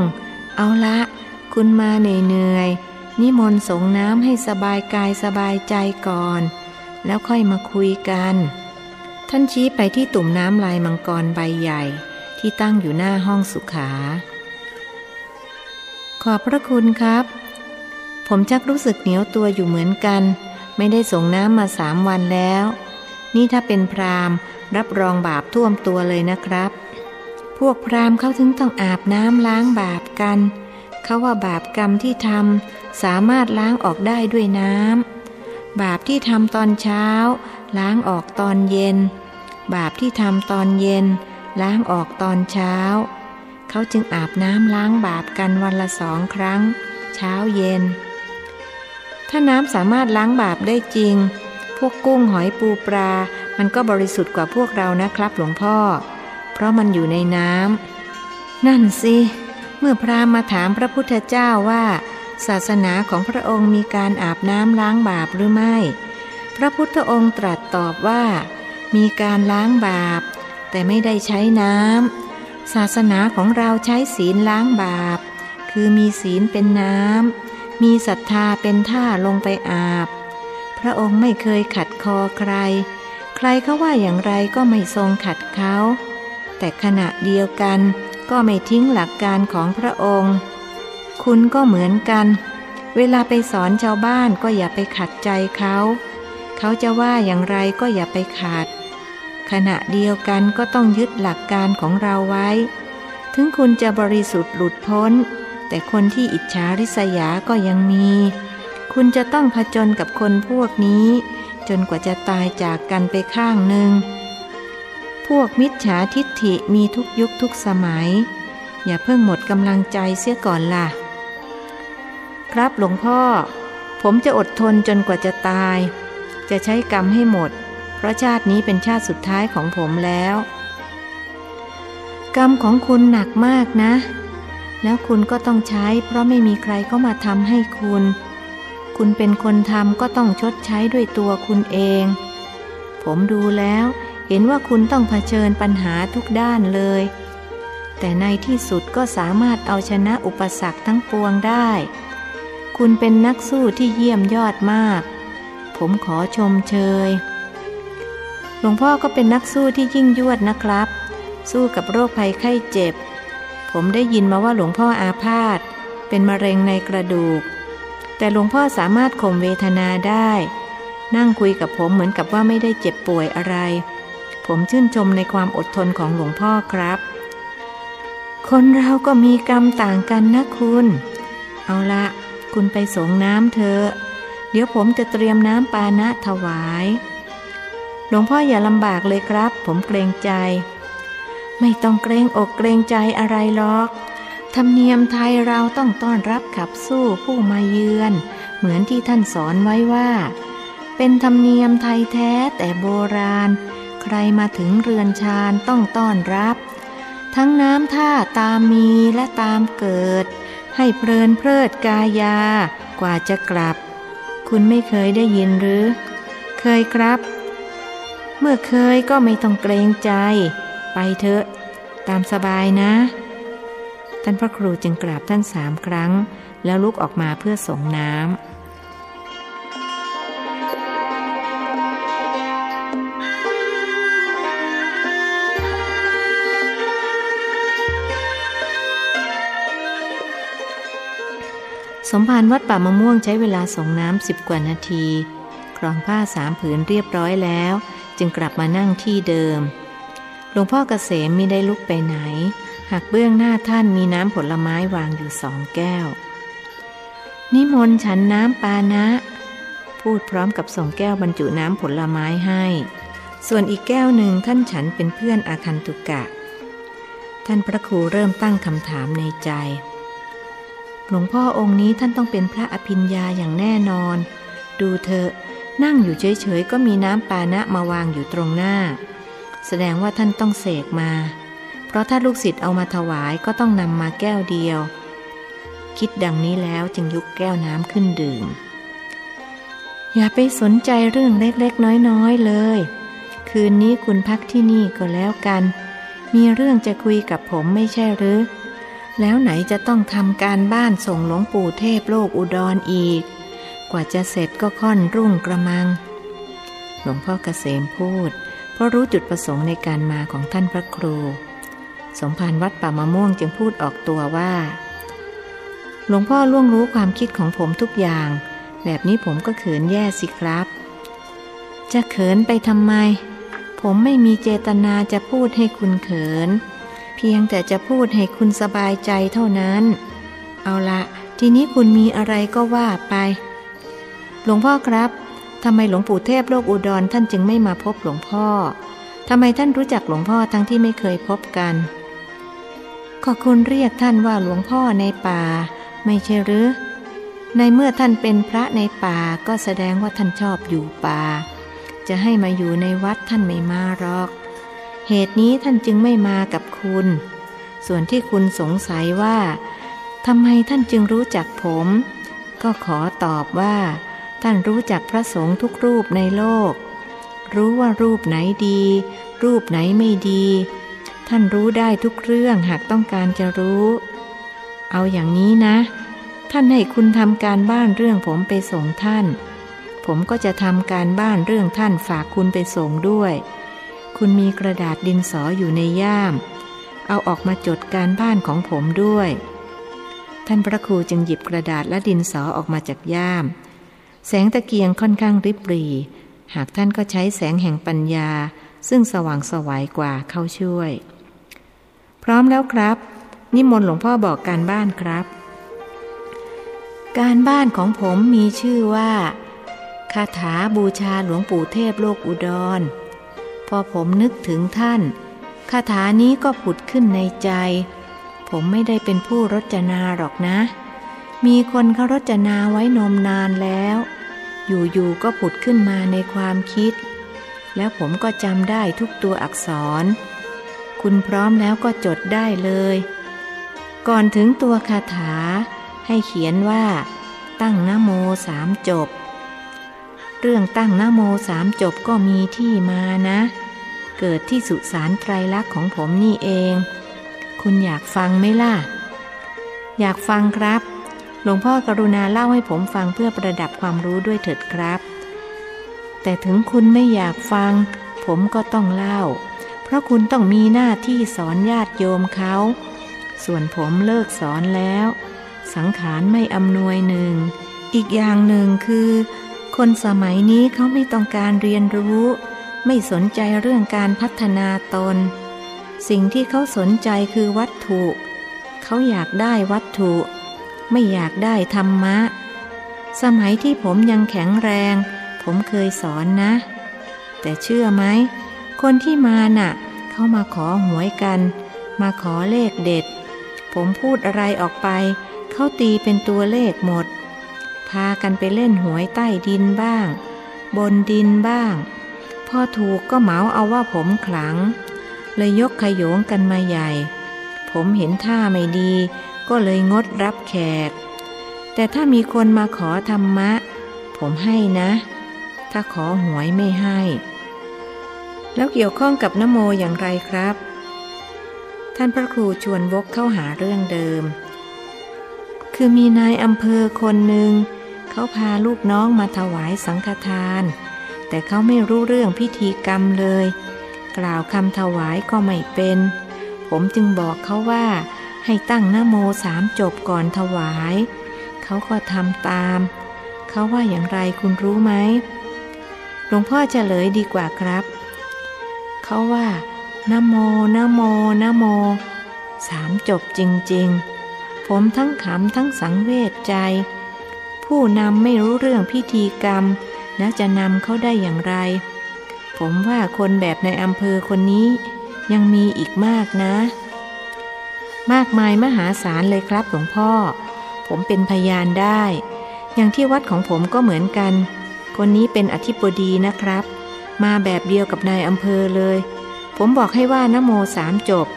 เอาละคุณมาเหนื่อยๆนิมนต์สงน้ำให้สบายกายสบายใจก่อนแล้วค่อยมาคุยกันท่านชี้ไปที่ตุ่มน้ำลายมังกรใบใหญ่ที่ตั้งอยู่หน้าห้องสุขาขอบพระคุณครับผมชักรู้สึกเหนียวตัวอยู่เหมือนกันไม่ได้ส่งน้ำมาสามวันแล้วนี่ถ้าเป็นพราหมณ์รับรองบาปท่วมตัวเลยนะครับพวกพราหมณ์เขาถึงต้องอาบน้ำล้างบาปกันเขาว่าบาปกรรมที่ทำสามารถล้างออกได้ด้วยน้ำบาปที่ทำตอนเช้าล้างออกตอนเย็นบาปที่ทำตอนเย็นล้างออกตอนเช้าเขาจึงอาบน้ำล้างบาปกันวันละสองครั้งเช้าเย็นถ้าน้ำสามารถล้างบาปได้จริงพวกกุ้งหอยปูปลามันก็บริสุทธิ์กว่าพวกเรานะครับหลวงพ่อเพราะมันอยู่ในน้ำนั่นสิเมื่อพราหมณ์มาถามพระพุทธเจ้าว่าศาสนาของพระองค์มีการอาบน้ำล้างบาปหรือไม่พระพุทธองค์ตรัสตอบว่ามีการล้างบาปแต่ไม่ได้ใช้น้ำศาสนาของเราใช้ศีลล้างบาปคือมีศีลเป็นน้ำมีศรัทธาเป็นท่าลงไปอาบพระองค์ไม่เคยขัดคอใครใครเขาว่าอย่างไรก็ไม่ทรงขัดเขาแต่ขณะเดียวกันก็ไม่ทิ้งหลักการของพระองค์คุณก็เหมือนกันเวลาไปสอนชาวบ้านก็อย่าไปขัดใจเขาเขาจะว่าอย่างไรก็อย่าไปขัดขณะเดียวกันก็ต้องยึดหลักการของเราไว้ถึงคุณจะบริสุทธิ์หลุดพ้นแต่คนที่อิจฉาริษยาก็ยังมีคุณจะต้องผจญกับคนพวกนี้จนกว่าจะตายจากกันไปข้างหนึ่งพวกมิจฉาทิฏฐิมีทุกยุคทุกสมัยอย่าเพิ่งหมดกำลังใจเสียก่อนล่ะครับหลวงพ่อผมจะอดทนจนกว่าจะตายจะใช้กรรมให้หมด เพราะชาตินี้เป็นชาติสุดท้ายของผมแล้วกรรมของคุณหนักมากนะแล้วคุณก็ต้องใช้เพราะไม่มีใครเข้ามาทำให้คุณคุณเป็นคนทำก็ต้องชดใช้ด้วยตัวคุณเองผมดูแล้วเห็นว่าคุณต้องเผชิญปัญหาทุกด้านเลยแต่ในที่สุดก็สามารถเอาชนะอุปสรรคทั้งปวงได้คุณเป็นนักสู้ที่เยี่ยมยอดมากผมขอชมเชยหลวงพ่อก็เป็นนักสู้ที่ยิ่งยวดนะครับสู้กับโรคภัยไข้เจ็บผมได้ยินมาว่าหลวงพ่ออาพาธเป็นมะเร็งในกระดูกแต่หลวงพ่อสามารถข่มเวทนาได้นั่งคุยกับผมเหมือนกับว่าไม่ได้เจ็บป่วยอะไรผมชื่นชมในความอดทนของหลวงพ่อครับคนเราก็มีกรรมต่างกันนะคุณเอาละคุณไปสงน้ำเถอะเดี๋ยวผมจะเตรียมน้ำปานะถวายหลวงพ่ออย่าลำบากเลยครับผมเกรงใจไม่ต้องเกรงอกเกรงใจอะไรหรอกธรรมเนียมไทยเราต้องต้อนรับขับสู้ผู้มาเยือนเหมือนที่ท่านสอนไว้ว่าเป็นธรรมเนียมไทยแท้แต่โบราณใครมาถึงเรือนชานต้องต้อนรับทั้งน้ำท่าตามมีและตามเกิดให้เพลินเพลิดกายากว่าจะกลับคุณไม่เคยได้ยินหรือเคยครับเมื่อเคยก็ไม่ต้องเกรงใจไปเถอะตามสบายนะท่านพระครูจึงกราบท่านสามครั้งแล้วลุกออกมาเพื่อส่งน้ำสมภารวัดป่ามะม่วงใช้เวลาส่งน้ำสิบกว่านาทีกรองผ้าสามผืนเรียบร้อยแล้วจึงกลับมานั่งที่เดิมหลวงพ่อเกษมไม่ได้ลุกไปไหนหากเบื้องหน้าท่านมีน้ำผลไม้วางอยู่สองแก้วนิมนต์ฉันน้ำปานะพูดพร้อมกับส่งแก้วบรรจุน้ำผลไม้ให้ส่วนอีกแก้วหนึ่งท่านฉันเป็นเพื่อนอาคันตุกะท่านพระครูเริ่มตั้งคำถามในใจหลวงพ่อองค์นี้ท่านต้องเป็นพระอภิญญาอย่างแน่นอนดูเถอะนั่งอยู่เฉยๆก็มีน้ำปานะมาวางอยู่ตรงหน้าแสดงว่าท่านต้องเสกมาเพราะถ้าลูกศิษย์เอามาถวายก็ต้องนำมาแก้วเดียวคิดดังนี้แล้วจึงยกแก้วน้ำขึ้นดื่มอย่าไปสนใจเรื่องเล็กๆน้อยๆเลยคืนนี้คุณพักที่นี่ก็แล้วกันมีเรื่องจะคุยกับผมไม่ใช่หรือแล้วไหนจะต้องทำการบ้านส่งหลวงปู่เทพโลกอุดร อ, อีกกว่าจะเสร็จก็ค่อนรุ่งกระมังหลวงพ่อเกษมพูดเพราะรู้จุดประสงค์ในการมาของท่านพระครูสมภารวัดป่ามะม่วงจึงพูดออกตัวว่าหลวงพ่อล่วงรู้ความคิดของผมทุกอย่างแบบนี้ผมก็เขินแย่สิครับจะเขินไปทำไมผมไม่มีเจตนาจะพูดให้คุณเขินเพียงแต่จะพูดให้คุณสบายใจเท่านั้นเอาละทีนี้คุณมีอะไรก็ว่าไปหลวงพ่อครับทำไมหลวงปู่เทพโลกอุดรท่านจึงไม่มาพบหลวงพ่อทำไมท่านรู้จักหลวงพ่อทั้งที่ไม่เคยพบกันก็คุณเรียกท่านว่าหลวงพ่อในป่าไม่ใช่หรือในเมื่อท่านเป็นพระในป่าก็แสดงว่าท่านชอบอยู่ป่าจะให้มาอยู่ในวัดท่านไม่มาหรอกเหตุนี้ท่านจึงไม่มากับคุณส่วนที่คุณสงสัยว่าทำไมท่านจึงรู้จักผมก็ขอตอบว่าท่านรู้จักพระสงฆ์ทุกรูปในโลกรู้ว่ารูปไหนดีรูปไหนไม่ดีท่านรู้ได้ทุกเรื่องหากต้องการจะรู้เอาอย่างนี้นะท่านให้คุณทำการบ้านเรื่องผมไปส่งท่านผมก็จะทำการบ้านเรื่องท่านฝากคุณไปส่งด้วยคุณมีกระดาษดินสออยู่ในย่ามเอาออกมาจดการบ้านของผมด้วยท่านพระครูจึงหยิบกระดาษและดินสอออกมาจากย่ามแสงตะเกียงค่อนข้างริบหรี่หากท่านก็ใช้แสงแห่งปัญญาซึ่งสว่างสวายกว่าเข้าช่วยพร้อมแล้วครับนิมนต์หลวงพ่อบอกการบ้านครับการบ้านของผมมีชื่อว่าคาถาบูชาหลวงปู่เทพโลกอุดรพอผมนึกถึงท่านคาถานี้ก็ผุดขึ้นในใจผมไม่ได้เป็นผู้รจนาหรอกนะมีคนเขารจนาไว้นมนานแล้วอยู่ๆก็ผุดขึ้นมาในความคิด แล้วผมก็จำได้ทุกตัวอักษรคุณพร้อมแล้วก็จดได้เลยก่อนถึงตัวคาถาให้เขียนว่าตั้งนะโมสามจบเรื่องตั้งนะโมสามจบก็มีที่มานะเกิดที่สุสานไตรลักษณ์ของผมนี่เองคุณอยากฟังไหมล่ะอยากฟังครับหลวงพ่อกรุณาเล่าให้ผมฟังเพื่อประดับความรู้ด้วยเถิดครับแต่ถึงคุณไม่อยากฟังผมก็ต้องเล่าเพราะคุณต้องมีหน้าที่สอนญาติโยมเขาส่วนผมเลิกสอนแล้วสังขารไม่อำนวยหนึ่งอีกอย่างหนึ่งคือคนสมัยนี้เขาไม่ต้องการเรียนรู้ไม่สนใจเรื่องการพัฒนาตนสิ่งที่เขาสนใจคือวัตถุเขาอยากได้วัตถุไม่อยากได้ธรรมะสมัยที่ผมยังแข็งแรงผมเคยสอนนะแต่เชื่อไหมคนที่มาน่ะเขามาขอหวยกันมาขอเลขเด็ดผมพูดอะไรออกไปเขาตีเป็นตัวเลขหมดพากันไปเล่นหวยใต้ดินบ้างบนดินบ้างพอถูกก็เหมาเอาว่าผมขลังเลยยกขโยงกันมาใหญ่ผมเห็นท่าไม่ดีก็เลยงดรับแขกแต่ถ้ามีคนมาขอธรรมะผมให้นะถ้าขอหวยไม่ให้แล้วเกี่ยวข้องกับนโมอย่างไรครับท่านพระครูชวนวกเข้าหาเรื่องเดิมคือมีนายอำเภอคนหนึ่งเขาพาลูกน้องมาถวายสังฆทานแต่เขาไม่รู้เรื่องพิธีกรรมเลยกล่าวคำถวายก็ไม่เป็นผมจึงบอกเขาว่าให้ตั้งนะโมสามจบก่อนถวายเขาก็ทำตามเขาว่าอย่างไรคุณรู้ไหมหลวงพ่อเฉลยดีกว่าครับเขาว่านะโมนะโมนะโมสามจบจริงๆผมทั้งขำทั้งสังเวชใจผู้นำไม่รู้เรื่องพิธีกรรมแล้วจะนำเขาได้อย่างไรผมว่าคนแบบในอำเภอคนนี้ยังมีอีกมากนะมากมายมหาศาลเลยครับหลวงพ่อผมเป็นพยานได้อย่างที่วัดของผมก็เหมือนกันคนนี้เป็นอธิบดีนะครับมาแบบเดียวกับนายอำเภอเลยผมบอกให้ว่านะโมสามจบ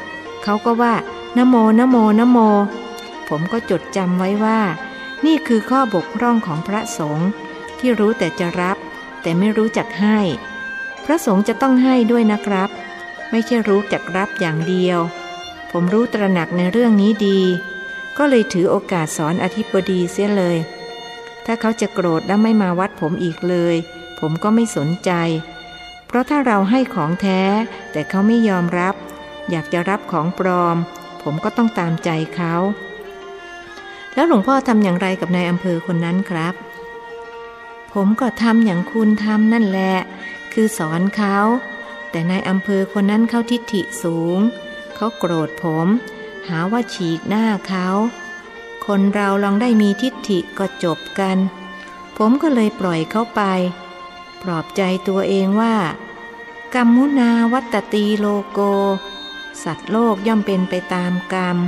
เขาก็ว่านะโมนะโมนะโมผมก็จดจำไว้ว่านี่คือข้อบกพร่องของพระสงฆ์ที่รู้แต่จะรับแต่ไม่รู้จักให้พระสงฆ์จะต้องให้ด้วยนะครับไม่ใช่รู้จักรับอย่างเดียวผมรู้ตระหนักในเรื่องนี้ดีก็เลยถือโอกาสสอนอธิบดีเสียเลยถ้าเขาจะโกรธและไม่มาวัดผมอีกเลยผมก็ไม่สนใจเพราะถ้าเราให้ของแท้แต่เขาไม่ยอมรับอยากจะรับของปลอมผมก็ต้องตามใจเขาแล้วหลวงพ่อทำอย่างไรกับนายอำเภอคนนั้นครับผมก็ทำอย่างคุณทำนั่นแหละคือสอนเขาแต่นายอำเภอคนนั้นเขาทิฐิสูงเขาโกรธผมหาว่าฉีกหน้าเขาคนเราลองได้มีทิฐิก็จบกันผมก็เลยปล่อยเขาไปปลอบใจตัวเองว่ากัมมุนาวัตตตีโลโกสัตว์โลกย่อมเป็นไปตามกรรม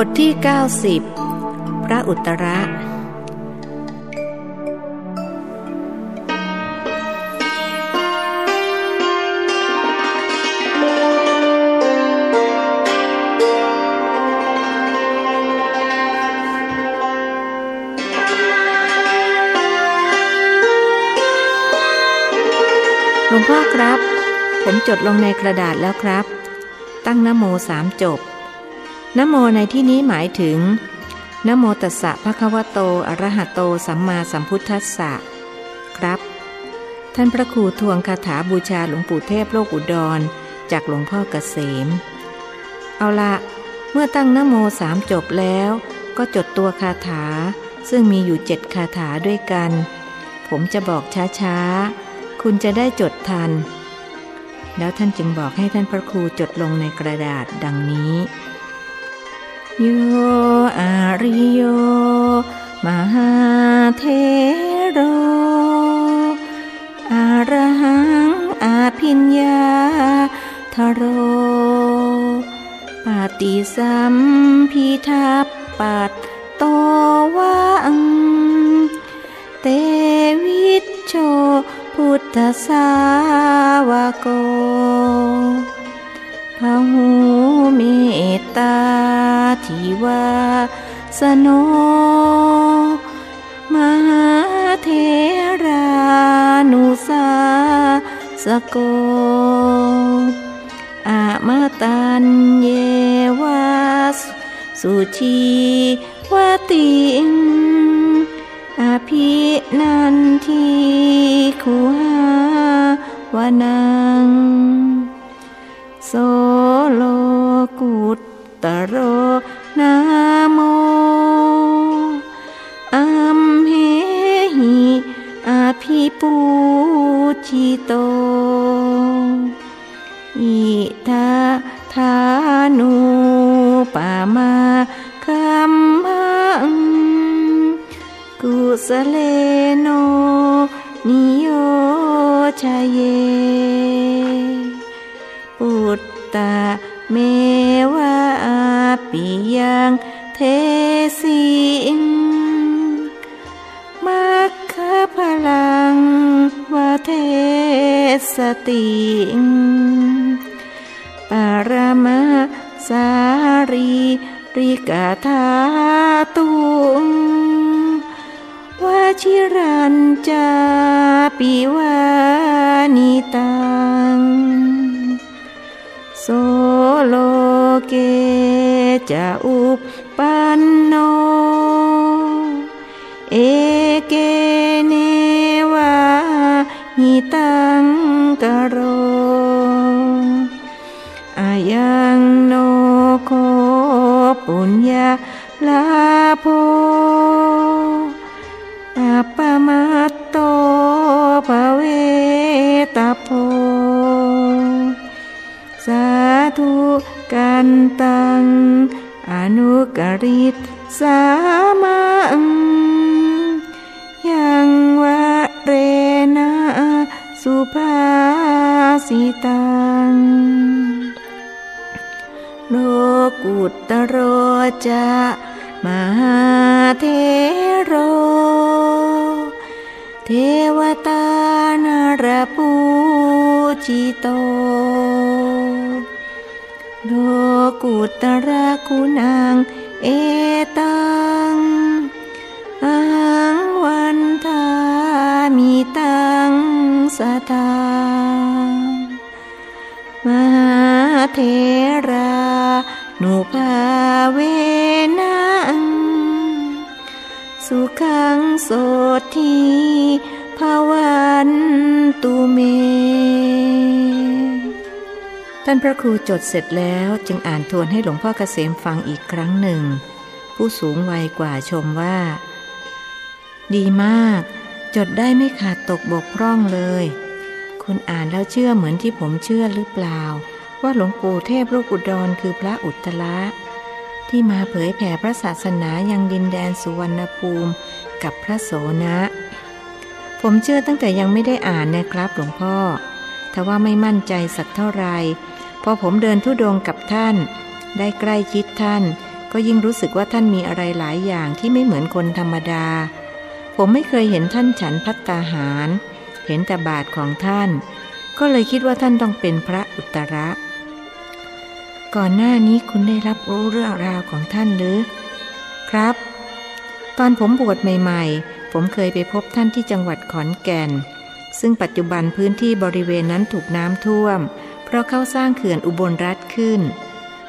บทที่เก้าสิบพระอุตระหลวงพ่อครับผมจดลงในกระดาษแล้วครับตั้งนะโมสามจบนะโมในที่นี้หมายถึงนะโมตัสสะภะคะวะโตอะระหะโตสัมมาสัมพุทธัสสะครับท่านพระครูทวงคาถาบูชาหลวงปู่เทพโลกอุดรจากหลวงพ่อเกษม เอาละเมื่อตั้งนะโมสามจบแล้วก็จดตัวคาถาซึ่งมีอยู่เจ็ดคาถาด้วยกันผมจะบอกช้าๆคุณจะได้จดทันแล้วท่านจึงบอกให้ท่านพระครูจดลงในกระดาษดังนี้โยอาริโยมหาเถโรอะระหังอาภิญญาทโรปาติสัมภิทัปปัตโตวังเตวิชโชพุทธสาวโกพหูเมตตาทิวาสโนมหาเถรานุสาสโกอะมตัญเยวาสุชีวติงอภินันทิคุหาวนังโสโลกุตตโรนะโมอัมเหหิอภิปูจิโตอิทาทานุปามาคัมมังกุสเลโนนิโยชะเยปุตตะเมวะอาปิยังเทสิงมัคคะพลังวะเทสติงปรมสารีริกธาตุวชิรัญจาปิวานิตังโสโลเกจอุปปันโนเอเกเนวาหิตังกโรอายังโนโคปุญญาลาโภอัปปมัตโตภเวตโพสาธุกันตังอนุกริตสามังยังวะเรนะสุภาสิตังโลกุตตโรจะมหาเถโรเทวตานรปูจิโตโลกุตตระคุณังเอตังอังวันทามิตังสตามหาเถรานุภาเวนะสุขังโสทีภวันตุเมท่านพระครูจดเสร็จแล้วจึงอ่านทวนให้หลวงพ่อเกษมฟังอีกครั้งหนึ่งผู้สูงวัยกว่าชมว่าดีมากจดได้ไม่ขาดตกบกพร่องเลยคุณอ่านแล้วเชื่อเหมือนที่ผมเชื่อหรือเปล่าว่าหลวงปู่เทพลูกอุดรคือพระอุตตระที่มาเผยแผ่พระศาสนายังดินแดนสุวรรณภูมิกับพระโสนะผมเชื่อตั้งแต่ยังไม่ได้อ่านนะครับหลวงพ่อแต่ว่าไม่มั่นใจสักเท่าไรพอผมเดินธุดงค์กับท่านได้ใกล้ชิดท่านก็ยิ่งรู้สึกว่าท่านมีอะไรหลายอย่างที่ไม่เหมือนคนธรรมดาผมไม่เคยเห็นท่านฉันภัตตาหารเห็นแต่บาทของท่านก็เลยคิดว่าท่านต้องเป็นพระอุตตระก่อนหน้านี้คุณได้รับรู้เรื่องราวของท่านหรือครับตอนผมบวชใหม่ๆผมเคยไปพบท่านที่จังหวัดขอนแก่นซึ่งปัจจุบันพื้นที่บริเวณนั้นถูกน้ำท่วมเพราะเขาสร้างเขื่อนอุบลรัฐขึ้น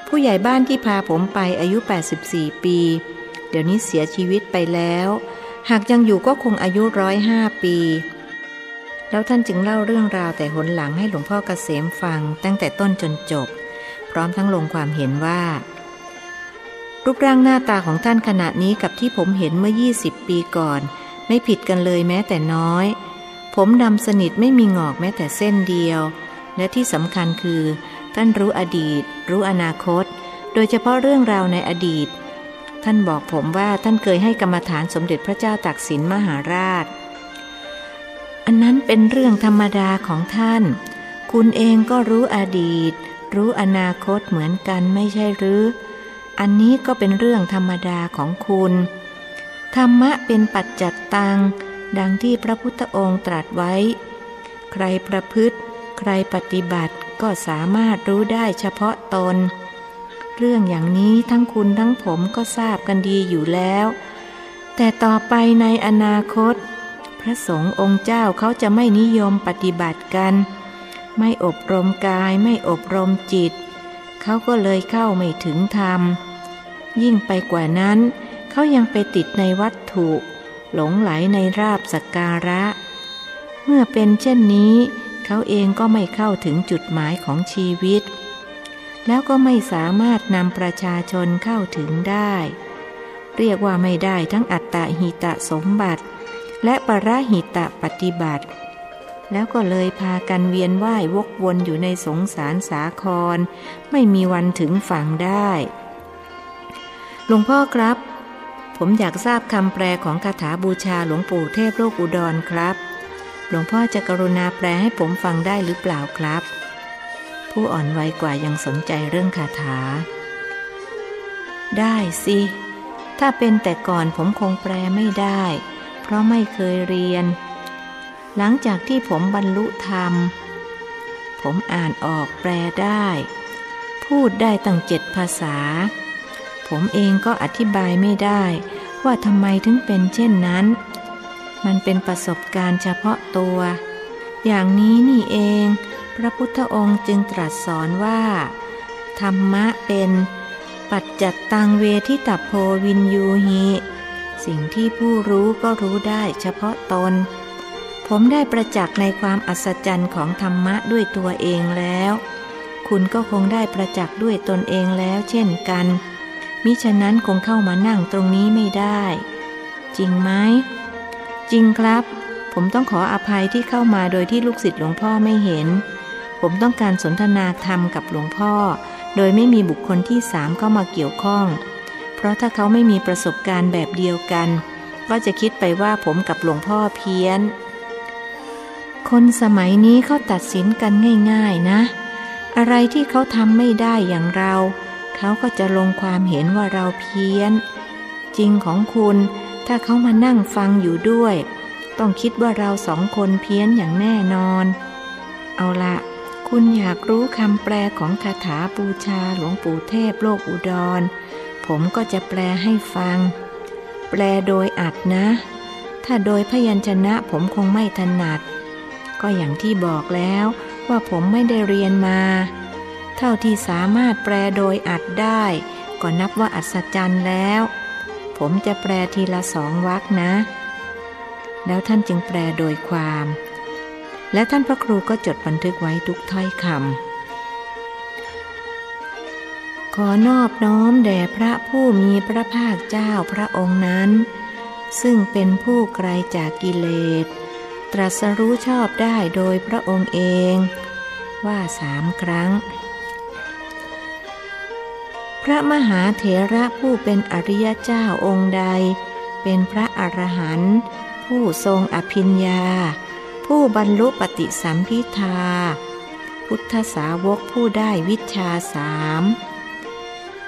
ผู้ใหญ่บ้านที่พาผมไปอายุแปดสิบสี่ปีเดี๋ยวนี้เสียชีวิตไปแล้วหากยังอยู่ก็คงอายุหนึ่งร้อยห้าปีแล้วท่านจึงเล่าเรื่องราวแต่หนหลังให้หลวงพ่อเกษมฟังตั้งแต่ต้นจนจบ พร้อมทั้งลงความเห็นว่ารูปร่างหน้าตาของท่านขณะนี้กับที่ผมเห็นเมื่อยี่สิบปีก่อนไม่ผิดกันเลยแม้แต่น้อยผมดำสนิทไม่มีงอกแม้แต่เส้นเดียวและที่สำคัญคือท่านรู้อดีตรู้อนาคตโดยเฉพาะเรื่องราวในอดีตท่านบอกผมว่าท่านเคยให้กรรมฐานสมเด็จพระเจ้าตากสินมหาราชอันนั้นเป็นเรื่องธรรมดาของท่านคุณเองก็รู้อดีตรู้อนาคตเหมือนกันไม่ใช่หรืออันนี้ก็เป็นเรื่องธรรมดาของคุณธรรมะเป็นปัจจัตตังดังที่พระพุทธองค์ตรัสไว้ใครประพฤติใครปฏิบัติก็สามารถรู้ได้เฉพาะตนเรื่องอย่างนี้ทั้งคุณทั้งผมก็ทราบกันดีอยู่แล้วแต่ต่อไปในอนาคตพระสงฆ์องค์เจ้าเขาจะไม่นิยมปฏิบัติกันไม่อบรมกายไม่อบรมจิตเขาก็เลยเข้าไม่ถึงธรรมยิ่งไปกว่านั้นเขายังไปติดในวัตถุหลงไหลในราบสักการะเมื่อเป็นเช่นนี้เขาเองก็ไม่เข้าถึงจุดหมายของชีวิตแล้วก็ไม่สามารถนำประชาชนเข้าถึงได้เรียกว่าไม่ได้ทั้งอัตตหิตะสมบัติและปรหิตะปฏิบัติแล้วก็เลยพากันเวียนว่ายวกวนอยู่ในสงสารสาครไม่มีวันถึงฝั่งได้หลวงพ่อครับผมอยากทราบคำแปลของคาถาบูชาหลวงปู่เทพโลกอุดรครับหลวงพ่อจะกรุณาแปลให้ผมฟังได้หรือเปล่าครับผู้อ่อนวัยกว่ายังสนใจเรื่องคาถาได้สิถ้าเป็นแต่ก่อนผมคงแปลไม่ได้เพราะไม่เคยเรียนหลังจากที่ผมบรรลุธรรมผมอ่านออกแปลได้พูดได้ตั้งเจ็ดภาษาผมเองก็อธิบายไม่ได้ว่าทำไมถึงเป็นเช่นนั้นมันเป็นประสบการณ์เฉพาะตัวอย่างนี้นี่เองพระพุทธองค์จึงตรัสสอนว่าธรรมะเป็นปัจจัตตังเวทิตัพโพวินยูหิสิ่งที่ผู้รู้ก็รู้ได้เฉพาะตนผมได้ประจักษ์ในความอัศจรรย์ของธรรมะด้วยตัวเองแล้วคุณก็คงได้ประจักษ์ด้วยตนเองแล้วเช่นกันมิฉะนั้นคงเข้ามานั่งตรงนี้ไม่ได้จริงไหมจริงครับผมต้องขออภัยที่เข้ามาโดยที่ลูกศิษย์หลวงพ่อไม่เห็นผมต้องการสนทนาธรรมกับหลวงพ่อโดยไม่มีบุคคลที่สามเข้ามาเกี่ยวข้องเพราะถ้าเขาไม่มีประสบการณ์แบบเดียวกันก็จะคิดไปว่าผมกับหลวงพ่อเพี้ยนคนสมัยนี้เขาตัดสินกันง่ายๆนะอะไรที่เขาทำไม่ได้อย่างเราเขาก็จะลงความเห็นว่าเราเพี้ยนจริงของคุณถ้าเขามานั่งฟังอยู่ด้วยต้องคิดว่าเราสองคนเพี้ยนอย่างแน่นอนเอาละคุณอยากรู้คำแปลของคาถาบูชาหลวงปู่เทพโลกอุดรผมก็จะแปลให้ฟังแปลโดยอัดนะถ้าโดยพยัญชนะผมคงไม่ถนัดก็อย่างที่บอกแล้วว่าผมไม่ได้เรียนมาเท่าที่สามารถแปลโดยอัดได้ก็นับว่าอัศจรรย์แล้วผมจะแปลทีละสองวรรคนะแล้วท่านจึงแปลโดยความและท่านพระครูก็จดบันทึกไว้ทุกถ้อยคำขอนอบน้อมแด่พระผู้มีพระภาคเจ้าพระองค์นั้นซึ่งเป็นผู้ไกลจากกิเลสตรัสรู้ชอบได้โดยพระองค์เองว่าสามครั้งพระมหาเถระผู้เป็นอริยเจ้าองค์ใดเป็นพระอรหันต์ผู้ทรงอภิญญาผู้บรรลุปฏิสัมภิทาพุทธสาวกผู้ได้วิชชาสาม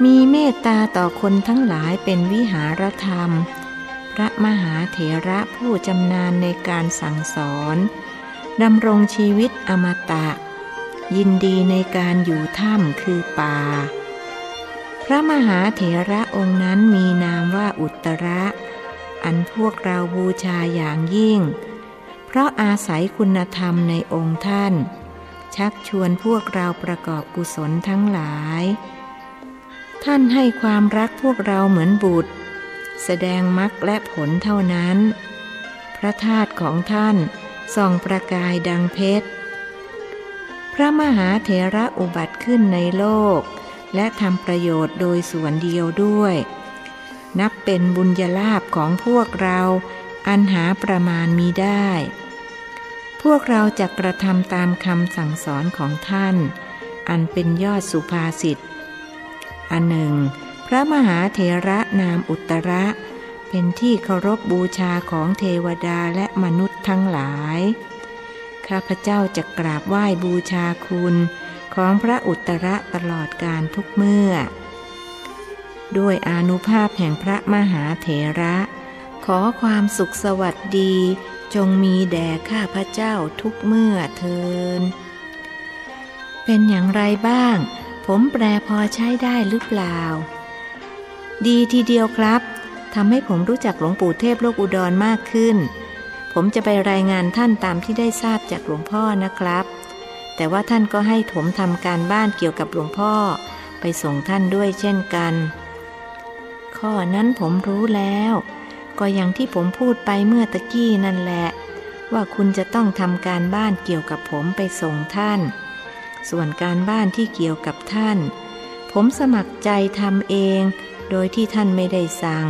มีเมตตาต่อคนทั้งหลายเป็นวิหารธรรมพระมหาเถระผู้จำนาญในการสั่งสอนดำรงชีวิตอมตะยินดีในการอยู่ถ้ำคือป่าพระมหาเถระองค์นั้นมีนามว่าอุตตระอันพวกเราบูชาอย่างยิ่งเพราะอาศัยคุณธรรมในองค์ท่านชักชวนพวกเราประกอบกุศลทั้งหลายท่านให้ความรักพวกเราเหมือนบุตรแสดงมรรคและผลเท่านั้นพระธาตุของท่านส่องประกายดังเพชรพ ระมหาเถระอุบัติขึ้นในโลกและทำประโยชน์โดยส่วนเดียวด้วยนับเป็นบุญญาลาภของพวกเราอันหาประมาณมิได้พวกเราจะกระทำตามคำสั่งสอนของท่านอันเป็นยอดสุภาษิตอันหนึ่งพระมหาเถระนามอุตระเป็นที่เคารพ บ, บูชาของเทวดาและมนุษย์ทั้งหลายข้าพเจ้าจะกราบไหว้บูชาคุณของพระอุตระตลอดกาลทุกเมื่อด้วยอานุภาพแห่งพระมหาเถระขอความสุขสวัสดีจงมีแด่ข้าพเจ้าทุกเมื่อเทินเป็นอย่างไรบ้างผมแปลพอใช้ได้หรือเปล่าดีทีเดียวครับทำให้ผมรู้จักหลวงปู่เทพโลกอุดรมากขึ้นผมจะไปรายงานท่านตามที่ได้ทราบจากหลวงพ่อนะครับแต่ว่าท่านก็ให้ผมทำการบ้านเกี่ยวกับหลวงพ่อไปส่งท่านด้วยเช่นกันข้อนั้นผมรู้แล้วก็อย่างที่ผมพูดไปเมื่อตะกี้นั่นแหละว่าคุณจะต้องทำการบ้านเกี่ยวกับผมไปส่งท่านส่วนการบ้านที่เกี่ยวกับท่านผมสมัครใจทำเองโดยที่ท่านไม่ได้สั่ง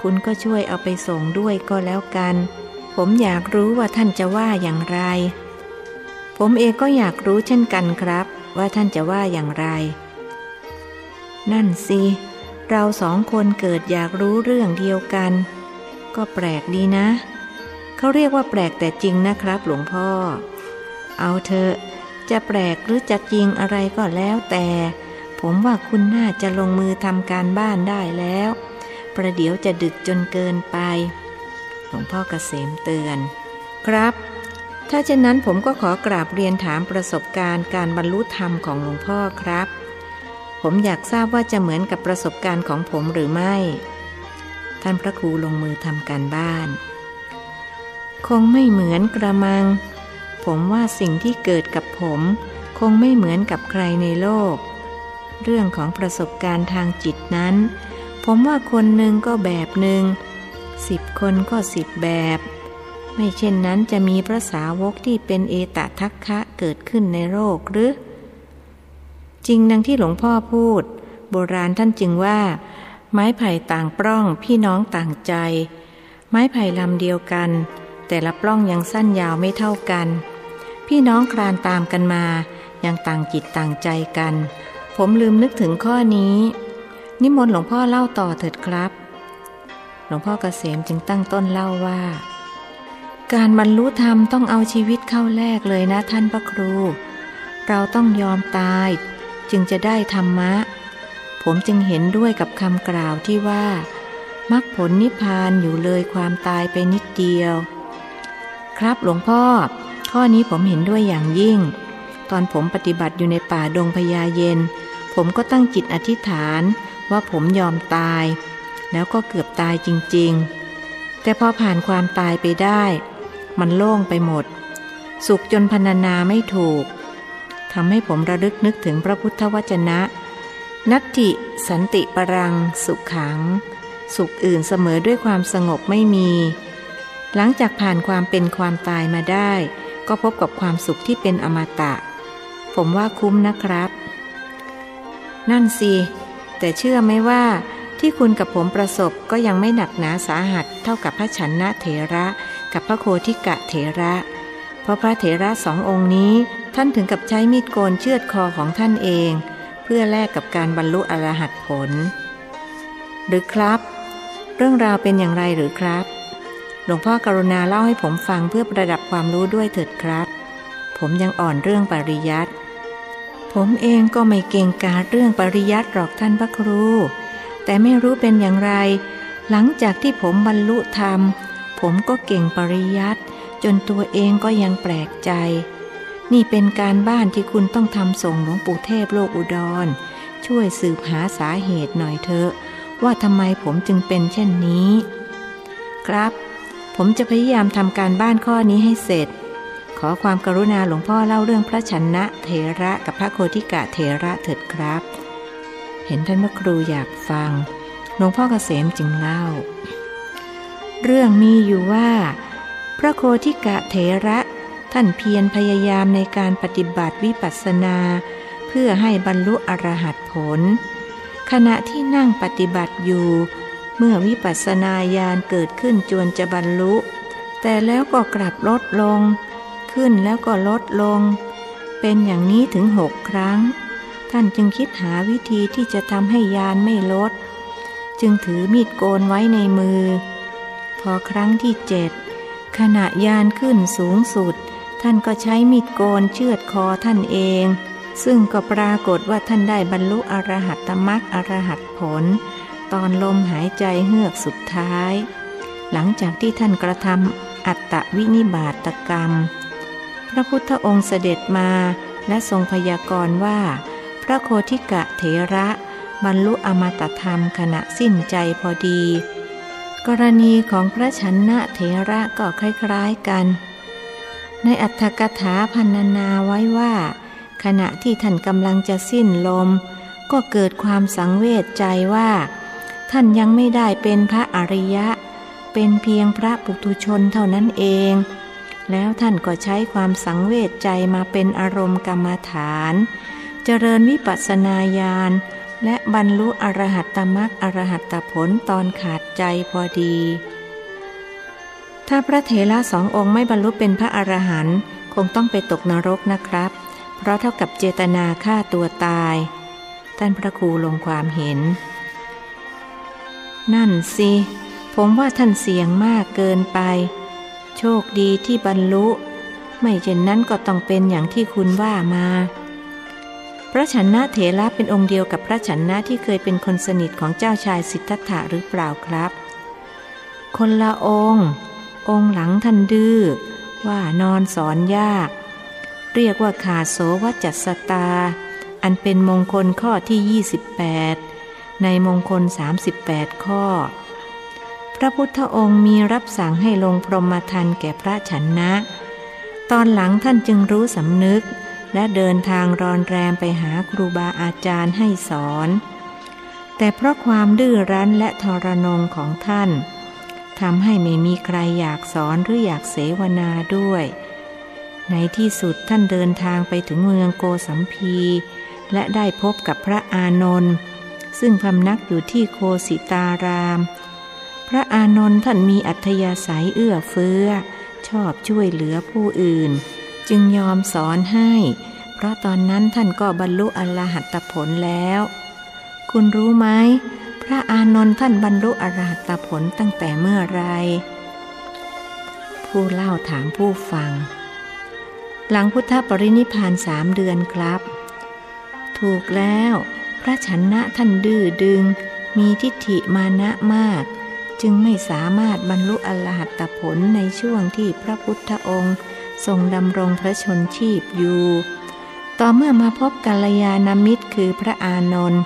คุณก็ช่วยเอาไปส่งด้วยก็แล้วกันผมอยากรู้ว่าท่านจะว่าอย่างไรผมเองก็อยากรู้เช่นกันครับว่าท่านจะว่าอย่างไรนั่นสิเราสองคนเกิดอยากรู้เรื่องเดียวกันก็แปลกดีนะเขาเรียกว่าแปลกแต่จริงนะครับหลวงพ่อเอาเถอะจะแปลกหรือจะจริงอะไรก็แล้วแต่ผมว่าคุณน่าจะลงมือทำการบ้านได้แล้วประเดี๋ยวจะดึกจนเกินไปหลวงพ่อเกษมเตือนครับถ้าเช่นนั้นผมก็ขอกราบเรียนถามประสบการณ์การบรรลุธรรมของหลวงพ่อครับผมอยากทราบว่าจะเหมือนกับประสบการณ์ของผมหรือไม่ท่านพระครูลงมือทำการบ้านคงไม่เหมือนกระมังผมว่าสิ่งที่เกิดกับผมคงไม่เหมือนกับใครในโลกเรื่องของประสบการณ์ทางจิตนั้นผมว่าคนหนึ่งก็แบบหนึ่งสิบคนก็สิบแบบไม่เช่นนั้นจะมีพระสาวกที่เป็นเอตทัคคะเกิดขึ้นในโลกหรือจริงดังที่หลวงพ่อพูดโบราณท่านจึงว่าไม้ไผ่ต่างปล้องพี่น้องต่างใจไม้ไผ่ลำเดียวกันแต่ละปล้องยังสั้นยาวไม่เท่ากันพี่น้องคลานตามกันมายังต่างจิตต่างใจกันผมลืมนึกถึงข้อนี้นิมนต์หลวงพ่อเล่าต่อเถิดครับหลวงพ่อเกษมจึงตั้งต้นเล่าว่าการบรรลุธรรมต้องเอาชีวิตเข้าแลกเลยนะท่านพระครูเราต้องยอมตายจึงจะได้ธรรมะผมจึงเห็นด้วยกับคำกล่าวที่ว่ามรรคผลนิพพานอยู่เลยความตายไปนิดเดียวครับหลวงพ่อข้อนี้ผมเห็นด้วยอย่างยิ่งตอนผมปฏิบัติอยู่ในป่าดงพญาเย็นผมก็ตั้งจิตอธิษฐานว่าผมยอมตายแล้วก็เกือบตายจริงๆแต่พอผ่านความตายไปได้มันโล่งไปหมดสุขจนพรรณนาไม่ถูกทำให้ผมระลึกนึกถึงพระพุทธวจนะนัตถิสันติปรังสุขขังสุขอื่นเสมอด้วยความสงบไม่มีหลังจากผ่านความเป็นความตายมาได้ก็พบกับความสุขที่เป็นอมตะผมว่าคุ้มนะครับนั่นสิแต่เชื่อไหมว่าที่คุณกับผมประสบก็ยังไม่หนักหนาสาหัสเท่ากับพระฉันนะเถระกับพระโคทิกะเถระเพราะพระเถระสององค์นี้ท่านถึงกับใช้มีดโกนเชือดคอของท่านเองเพื่อแลกกับการบรรลุอรหัตผลหรือครับเรื่องราวเป็นอย่างไรหรือครับหลวงพ่อกรุณาเล่าให้ผมฟังเพื่อประดับความรู้ด้วยเถิดครับผมยังอ่อนเรื่องปริยัติผมเองก็ไม่เก่งกาจเรื่องปริยัติหรอกท่านพระครูแต่ไม่รู้เป็นอย่างไรหลังจากที่ผมบรรลุธรรมผมก็เก่งปริยัติจนตัวเองก็ยังแปลกใจนี่เป็นการบ้านที่คุณต้องทำส่งหลวงปู่เทพโลกอุดรช่วยสืบหาสาเหตุหน่อยเถอะว่าทำไมผมจึงเป็นเช่นนี้ครับผมจะพยายามทำการบ้านข้อนี้ให้เสร็จขอความกรุณาหลวงพ่อเล่าเรื่องพระชันนะเถระกับพระโคทิกะเถระเถิดครับเห็นท่านพระครูอยากฟังหลวงพ่อเกษมจึงเล่าเรื่องมีอยู่ว่าพระโคทิกะเถระ ท่านเพียรพยายามในการปฏิบัติวิปัสสนาเพื่อให้บรรลุอรหัตผลขณะที่นั่งปฏิบัติอยู่เมื่อวิปัสสนาญาณเกิดขึ้นจวนจะบรรลุแต่แล้วก็กลับลดลงขึ้นแล้วก็ลดลงเป็นอย่างนี้ถึงหกครั้งท่านจึงคิดหาวิธีที่จะทำให้ญาณไม่ลดจึงถือมีดโกนไว้ในมือพอครั้งที่เจ็ดขณะญาณขึ้นสูงสุดท่านก็ใช้มีดโกนเชือดคอท่านเองซึ่งก็ปรากฏว่าท่านได้บรรลุอรหัตมรรคอรหัตผลตอนลมหายใจเฮือกสุดท้ายหลังจากที่ท่านกระทำอัตตวินิบาตกรรมพระพุทธองค์เสด็จมาและทรงพยากรณ์ว่าพระโคทิกะเถระบรรลุอมตะธรรมขณะสิ้นใจพอดีกรณีของพระชันนะเถระก็คล้ายๆกันในอัตถกถาพรรณนาไว้ว่าขณะที่ท่านกำลังจะสิ้นลมก็เกิดความสังเวชใจว่าท่านยังไม่ได้เป็นพระอริยะเป็นเพียงพระปุถุชนเท่านั้นเองแล้วท่านก็ใช้ความสังเวชใจมาเป็นอารมณ์กรรมฐานเจริญวิปัสสนาญาณและบรรลุอรหัตตมรรคอรหัตตผลตอนขาดใจพอดีถ้าพระเถระสององค์ไม่บรรลุเป็นพระอรหันต์คงต้องไปตกนรกนะครับเพราะเท่ากับเจตนาฆ่าตัวตายท่านพระครูลงความเห็นนั่นสิผมว่าท่านเสี่ยงมากเกินไปโชคดีที่บรรลุไม่เช่นนั้นก็ต้องเป็นอย่างที่คุณว่ามาพระชันนะเถระเป็นองค์เดียวกับพระชันนะที่เคยเป็นคนสนิทของเจ้าชายสิทธัตถะหรือเปล่าครับคนละองค์องค์หลังท่านดื้อว่านอนสอนยากเรียกว่าขาโสวจัสตาอันเป็นมงคลข้อที่ยี่สิบแปดในมงคลสามสิบแปดข้อพระพุทธองค์มีรับสั่งให้ลงพรหมทานแก่พระชันนะตอนหลังท่านจึงรู้สำนึกและเดินทางรอนแรมไปหาครูบาอาจารย์ให้สอนแต่เพราะความดื้อรั้นและทรนงของท่านทำให้ไม่มีใครอยากสอนหรืออยากเสวนาด้วยในที่สุดท่านเดินทางไปถึงเมืองโกสัมพีและได้พบกับพระอานนท์ซึ่งพำนักอยู่ที่โคสิตารามพระอานนท์ท่านมีอัธยาศัยเอื้อเฟื้อชอบช่วยเหลือผู้อื่นจึงยอมสอนให้เพราะตอนนั้นท่านก็บรรลุอรหัตผลแล้วคุณรู้ไหมพระอานนท์ท่านบรรลุอรหัตผลตั้งแต่เมื่อไรผู้เล่าถามผู้ฟังหลังพุทธปรินิพพานสามเดือนครับถูกแล้วพระชันนะท่านดื้อดึงมีทิฏฐิมานะมากจึงไม่สามารถบรรลุอรหัตผลในช่วงที่พระพุทธองค์ทรงดำรงพระชนชีพอยู่ต่อเมื่อมาพบกัลยาณมิตรคือพระอานนท์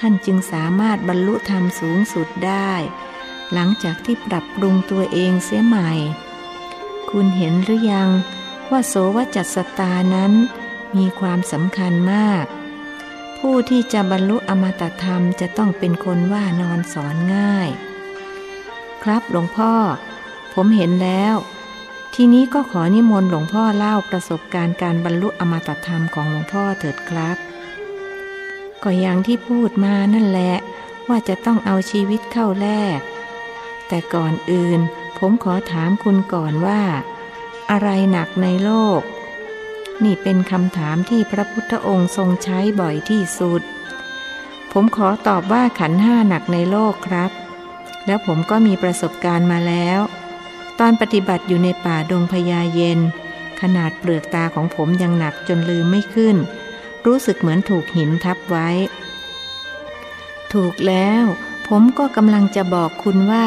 ท่านจึงสามารถบรรลุธรรมสูงสุดได้หลังจากที่ปรับปรุงตัวเองเสียใหม่คุณเห็นหรือยังว่าโสวจัสตานั้นมีความสำคัญมากผู้ที่จะบรรลุอมตะธรรมจะต้องเป็นคนว่านอนสอนง่ายครับหลวงพ่อผมเห็นแล้วทีนี้ก็ขอนิมนต์หลวงพ่อเล่าประสบการณ์การบรรลุอมตะธรรมของหลวงพ่อเถิดครับก็อย่างที่พูดมานั่นแหละว่าจะต้องเอาชีวิตเข้าแลกแต่ก่อนอื่นผมขอถามคุณก่อนว่าอะไรหนักในโลกนี่เป็นคำถามที่พระพุทธองค์ทรงใช้บ่อยที่สุดผมขอตอบว่าขันธ์ห้าหนักในโลกครับแล้วผมก็มีประสบการณ์มาแล้วตอนปฏิบัติอยู่ในป่าดงพญาเย็นขนาดเปลือกตาของผมยังหนักจนลืมไม่ขึ้นรู้สึกเหมือนถูกหินทับไว้ถูกแล้วผมก็กำลังจะบอกคุณว่า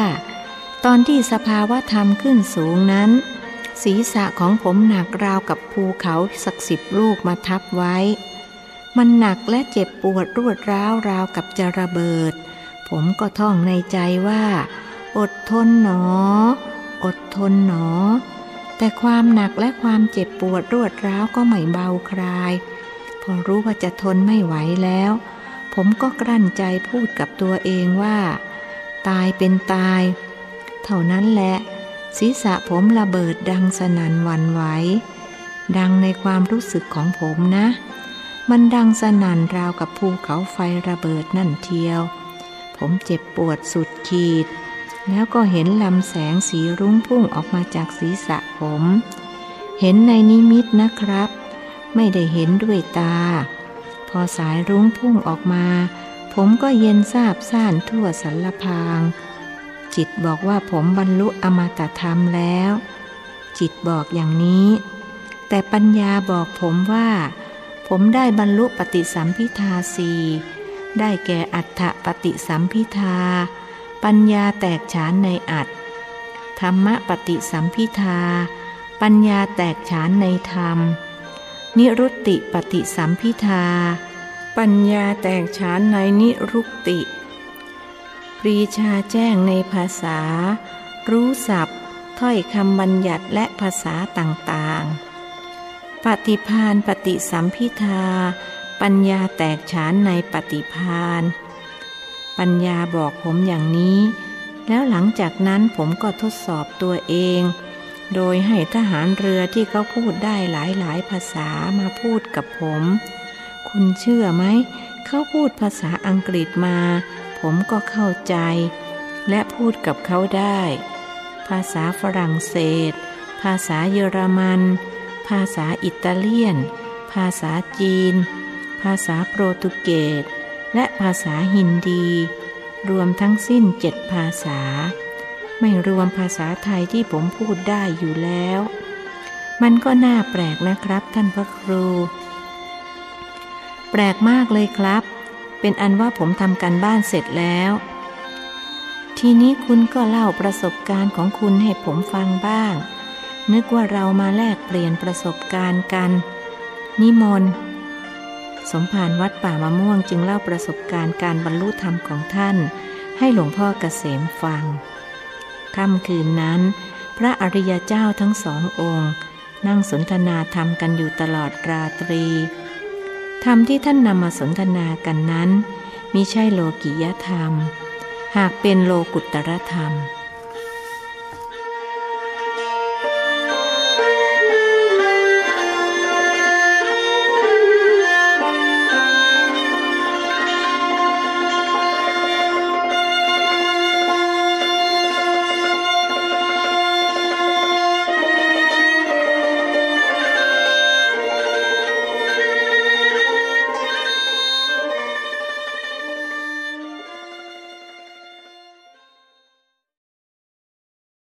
ตอนที่สภาวะธรรมขึ้นสูงนั้นศีรษะของผมหนักราวกับภูเขาสักสิบลูกมาทับไว้มันหนักและเจ็บปวดรวดร้าวราวกับจะระเบิดผมก็ท่องในใจว่าอดทนหนออดทนหนอแต่ความหนักและความเจ็บปวดรวดร้าวก็ไม่เบาคลายพอรู้ว่าจะทนไม่ไหวแล้วผมก็กลั้นใจพูดกับตัวเองว่าตายเป็นตายเท่านั้นแหละศีรษะผมระเบิดดังสนั่นหวั่นไหว ดังในความรู้สึกของผมนะมันดังสนั่นราวกับภูเขาไฟระเบิดนั่นเทียวผมเจ็บปวดสุดขีดแล้วก็เห็นลำแสงสีรุ้งพุ่งออกมาจากศีรษะผมเห็นในนิมิตนะครับไม่ได้เห็นด้วยตาพอสายรุ้งพุ่งออกมาผมก็เย็นซาบซ่านทั่วสารพางจิตบอกว่าผมบรรลุอมตะธรรมแล้วจิตบอกอย่างนี้แต่ปัญญาบอกผมว่าผมได้บรรลุปฏิสัมภิทาสี่ได้แก่อัฏฐปฏิสัมภิทาปัญญาแตกฉานในอัฏฐธรรมปฏิสัมภิทาปัญญาแตกฉานในธรรมนิรุตติปฏิสัมภิทาปัญญาแตกฉานในนิรุตติปรีชาแจ้งในภาษารู้ศัพท์ถ้อยคำบัญญัติและภาษาต่างๆปฏิภาณปฏิสัมภิทาปัญญาแตกฉานในปฏิภาณปัญญาบอกผมอย่างนี้แล้วหลังจากนั้นผมก็ทดสอบตัวเองโดยให้ทหารเรือที่เขาพูดได้หลายๆภาษามาพูดกับผมคุณเชื่อไหมเขาพูดภาษาอังกฤษมาผมก็เข้าใจและพูดกับเขาได้ภาษาฝรั่งเศสภาษาเยอรมันภาษาอิตาเลียนภาษาจีนภาษาโปรตุเกสและภาษาฮินดีรวมทั้งสิ้นเจ็ดภาษาไม่รวมภาษาไทยที่ผมพูดได้อยู่แล้วมันก็น่าแปลกนะครับท่านพระครูแปลกมากเลยครับเป็นอันว่าผมทำการบ้านเสร็จแล้วทีนี้คุณก็เล่าประสบการณ์ของคุณให้ผมฟังบ้างนึกว่าเรามาแลกเปลี่ยนประสบการณ์กันนิมนต์สมภารวัดป่ามะม่วงจึงเล่าประสบการณ์การบรรลุธรรมของท่านให้หลวงพ่อเกษมฟังค่ำคืนนั้นพระอริยเจ้าทั้งสององค์นั่งสนทนาธรรมกันอยู่ตลอดราตรีธรรมที่ท่านนำมาสนทนากันนั้นมิใช่โลกิยธรรมหากเป็นโลกุตตรธรรม